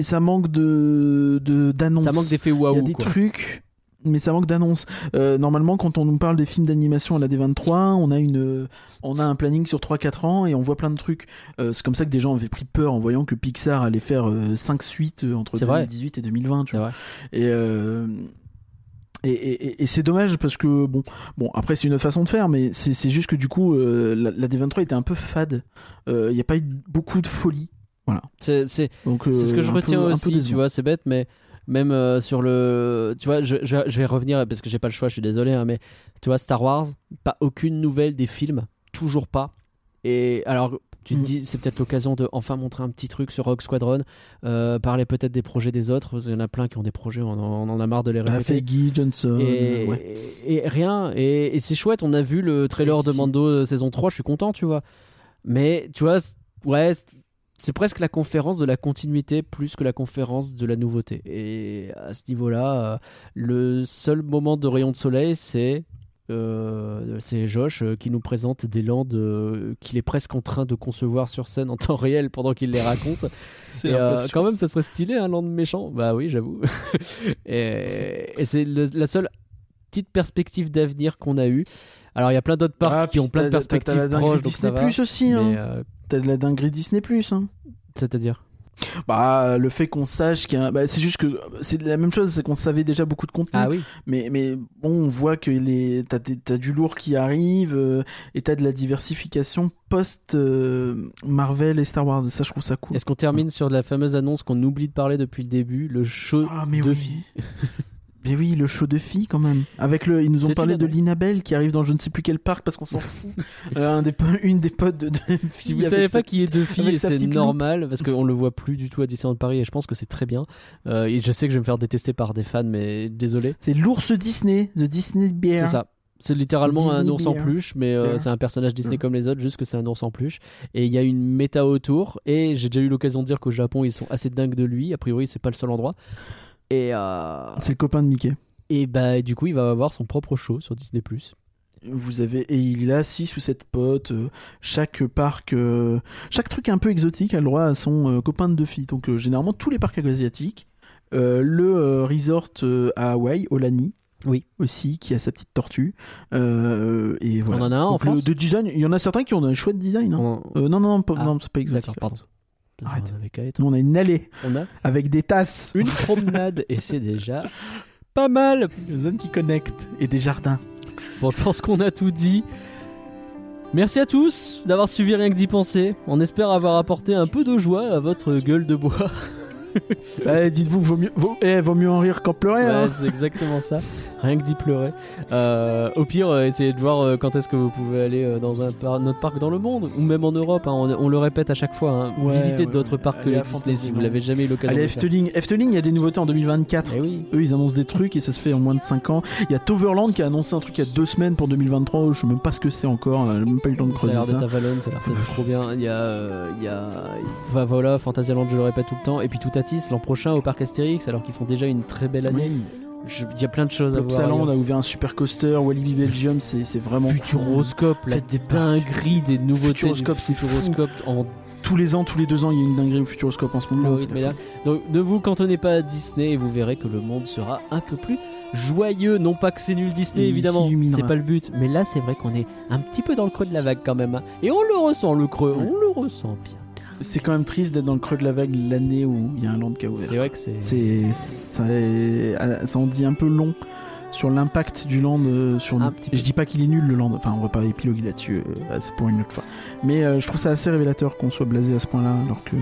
ça manque d'annonces. Ça manque d'effets waouh. Il y a des trucs. mais ça manque d'annonces. Normalement, quand on nous parle des films d'animation à la D23, on a un planning sur 3-4 ans et on voit plein de trucs. C'est comme ça que des gens avaient pris peur en voyant que Pixar allait faire 5 suites entre 2018 et 2020. Tu vois. Et c'est dommage parce que bon après c'est une autre façon de faire, mais c'est juste que du coup la D23 était un peu fade. Il n'y a pas eu beaucoup de folie. Voilà. Donc, c'est ce que je retiens aussi. Tu vois, c'est bête, mais même sur le, tu vois, je vais revenir parce que j'ai pas le choix. Je suis désolé, hein, mais tu vois, Star Wars, pas aucune nouvelle des films, toujours pas. Et alors. Tu te dis, c'est peut-être l'occasion de enfin montrer un petit truc sur Rogue Squadron, parler peut-être des projets des autres. Il y en a plein qui ont des projets, on en a marre de les répéter. Feige, Johnson. Et rien. Et c'est chouette, on a vu le trailer de Mando saison 3, je suis content, tu vois. Mais tu vois, ouais, c'est presque la conférence de la continuité plus que la conférence de la nouveauté. Et à ce niveau-là, le seul moment de rayon de soleil, c'est Josh qui nous présente des landes qu'il est presque en train de concevoir sur scène en temps réel pendant qu'il les raconte. Et, quand même, ça serait stylé, un land méchant. Bah oui, j'avoue. et c'est la seule petite perspective d'avenir qu'on a eue. Alors, il y a plein d'autres parcs qui ont plein de perspectives t'as proches. Donc ça va, aussi, hein. T'as de la dinguerie Disney+. Hein. C'est-à-dire le fait qu'on sache qu'il y a... c'est juste que c'est la même chose, c'est qu'on savait déjà beaucoup de contenu. Ah oui. Mais bon, on voit que t'as du lourd qui arrive et t'as de la diversification post Marvel et Star Wars, et ça je trouve ça cool. Est-ce qu'on termine sur la fameuse annonce qu'on oublie de parler depuis le début, le show de filles? Mais oui, le show de filles quand même. Avec ils nous ont parlé de Lina Belle qui arrive dans je ne sais plus quel parc parce qu'on s'en fout. Une des potes de si vous savez pas qui est deux filles, c'est normal parce qu'on le voit plus du tout à Disneyland Paris et je pense que c'est très bien. Et je sais que je vais me faire détester par des fans, mais désolé. C'est l'ours Disney, The Disney Bear. C'est ça. C'est littéralement un ours en peluche, mais c'est un personnage Disney comme les autres, juste que c'est un ours en peluche. Et il y a une méta autour. Et j'ai déjà eu l'occasion de dire qu'au Japon ils sont assez dingues de lui. A priori, c'est pas le seul endroit. Et c'est le copain de Mickey. Et du coup, il va avoir son propre show sur Disney+. Et il a 6 ou 7 potes. Chaque parc, chaque truc un peu exotique a le droit à son copain de 2 filles. Donc généralement, tous les parcs asiatiques. Le resort à Hawaï, Aulani. Oui. Aussi, qui a sa petite tortue. Et voilà. On en a un en France. De design, il y en a certains qui ont un chouette design. Hein. Non, c'est pas exotique. D'accord, pardon. Arrête. Nous, on a une allée avec des tasses, une promenade et c'est déjà pas mal. Une zone qui connecte et des jardins. Bon, je pense qu'on a tout dit. Merci à tous d'avoir suivi Rien que d'y penser. On espère avoir apporté un peu de joie à votre gueule de bois. Dites-vous, vaut mieux en rire qu'en pleurer. Hein. C'est exactement ça. Rien que d'y pleurer. Au pire, essayez de voir quand est-ce que vous pouvez aller dans notre parc dans le monde ou même en Europe. Hein. On le répète à chaque fois. Hein. Ouais, visitez d'autres parcs que les Disney si vous l'avez jamais eu l'occasion. Allez, Efteling, il y a des nouveautés en 2024. Oui. Eux, ils annoncent des trucs et ça se fait en moins de 5 ans. Il y a Toverland qui a annoncé un truc il y a 2 semaines pour 2023. Je sais même pas ce que c'est encore. J'ai même pas eu le temps de creuser ça. Ça a l'air d'être Avalon, ça a l'air d'être trop bien. Voilà, Fantasyland, je le répète tout le temps. Et puis tout à l'an prochain au parc Astérix, alors qu'ils font déjà une très belle année. Il y a plein de choses à voir. On a ouvert un super coaster, Walibi Belgium, c'est vraiment Futuroscope, la dinguerie des nouveautés. Futuroscope, c'est Futuroscope en tous les ans, tous les 2 ans, il y a une dinguerie au Futuroscope en ce moment. Donc ne vous cantonnez pas à Disney et vous verrez que le monde sera un peu plus joyeux. Non pas que c'est nul Disney, évidemment, c'est pas le but, mais là c'est vrai qu'on est un petit peu dans le creux de la vague quand même, hein. Et on le ressent, le creux, on le ressent bien. C'est quand même triste d'être dans le creux de la vague l'année où il y a un land qui a ouvert. C'est vrai que ça en dit un peu long sur l'impact du land sur nous. Je dis pas qu'il est nul le land, enfin on va pas épiloguer là-dessus, c'est pour une autre fois. Mais je trouve ça assez révélateur qu'on soit blasé à ce point-là alors que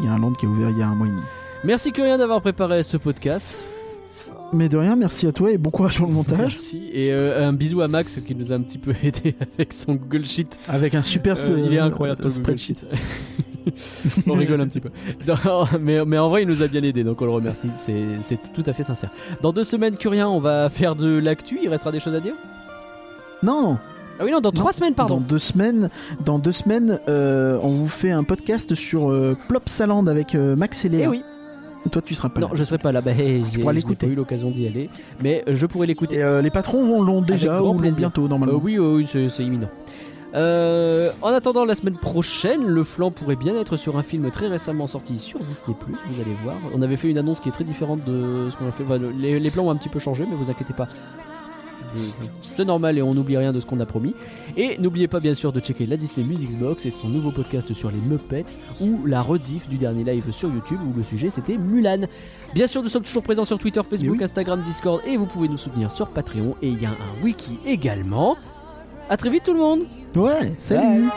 il y a un land qui a ouvert il y a 1 mois et demi. Merci Curien d'avoir préparé ce podcast. Mais de rien, merci à toi et bon courage pour le montage. Merci et un bisou à Max qui nous a un petit peu aidé avec son Google Sheet. Avec un super il est incroyable ton spreadsheet. On rigole un petit peu. Non, mais en vrai il nous a bien aidé donc on le remercie, c'est tout à fait sincère. Dans 2 semaines Curien, on va faire de l'actu, il restera des choses à dire ? Non. Ah oui non, dans 3 semaines pardon. Dans deux semaines on vous fait un podcast sur Plopsaland avec Max et Léa. Eh oui. Toi tu seras pas là. Non je serai pas là, je n'ai pas eu l'occasion d'y aller. Mais je pourrais l'écouter. Et les patrons l'ont déjà ou l'ont bientôt normalement. Oui, c'est imminent. En attendant la semaine prochaine, le flanc pourrait bien être sur un film très récemment sorti sur Disney+, vous allez voir. On avait fait une annonce qui est très différente de ce qu'on a fait. Enfin, les plans ont un petit peu changé, mais vous inquiétez pas. C'est normal et on n'oublie rien de ce qu'on a promis. Et n'oubliez pas bien sûr de checker la Disney Music Box et son nouveau podcast sur les Muppets ou la rediff du dernier live sur YouTube où le sujet c'était Mulan. Bien sûr, nous sommes toujours présents sur Twitter, Facebook, Instagram, Discord et vous pouvez nous soutenir sur Patreon et il y a un wiki également. À très vite tout le monde. Ouais, salut. Bye.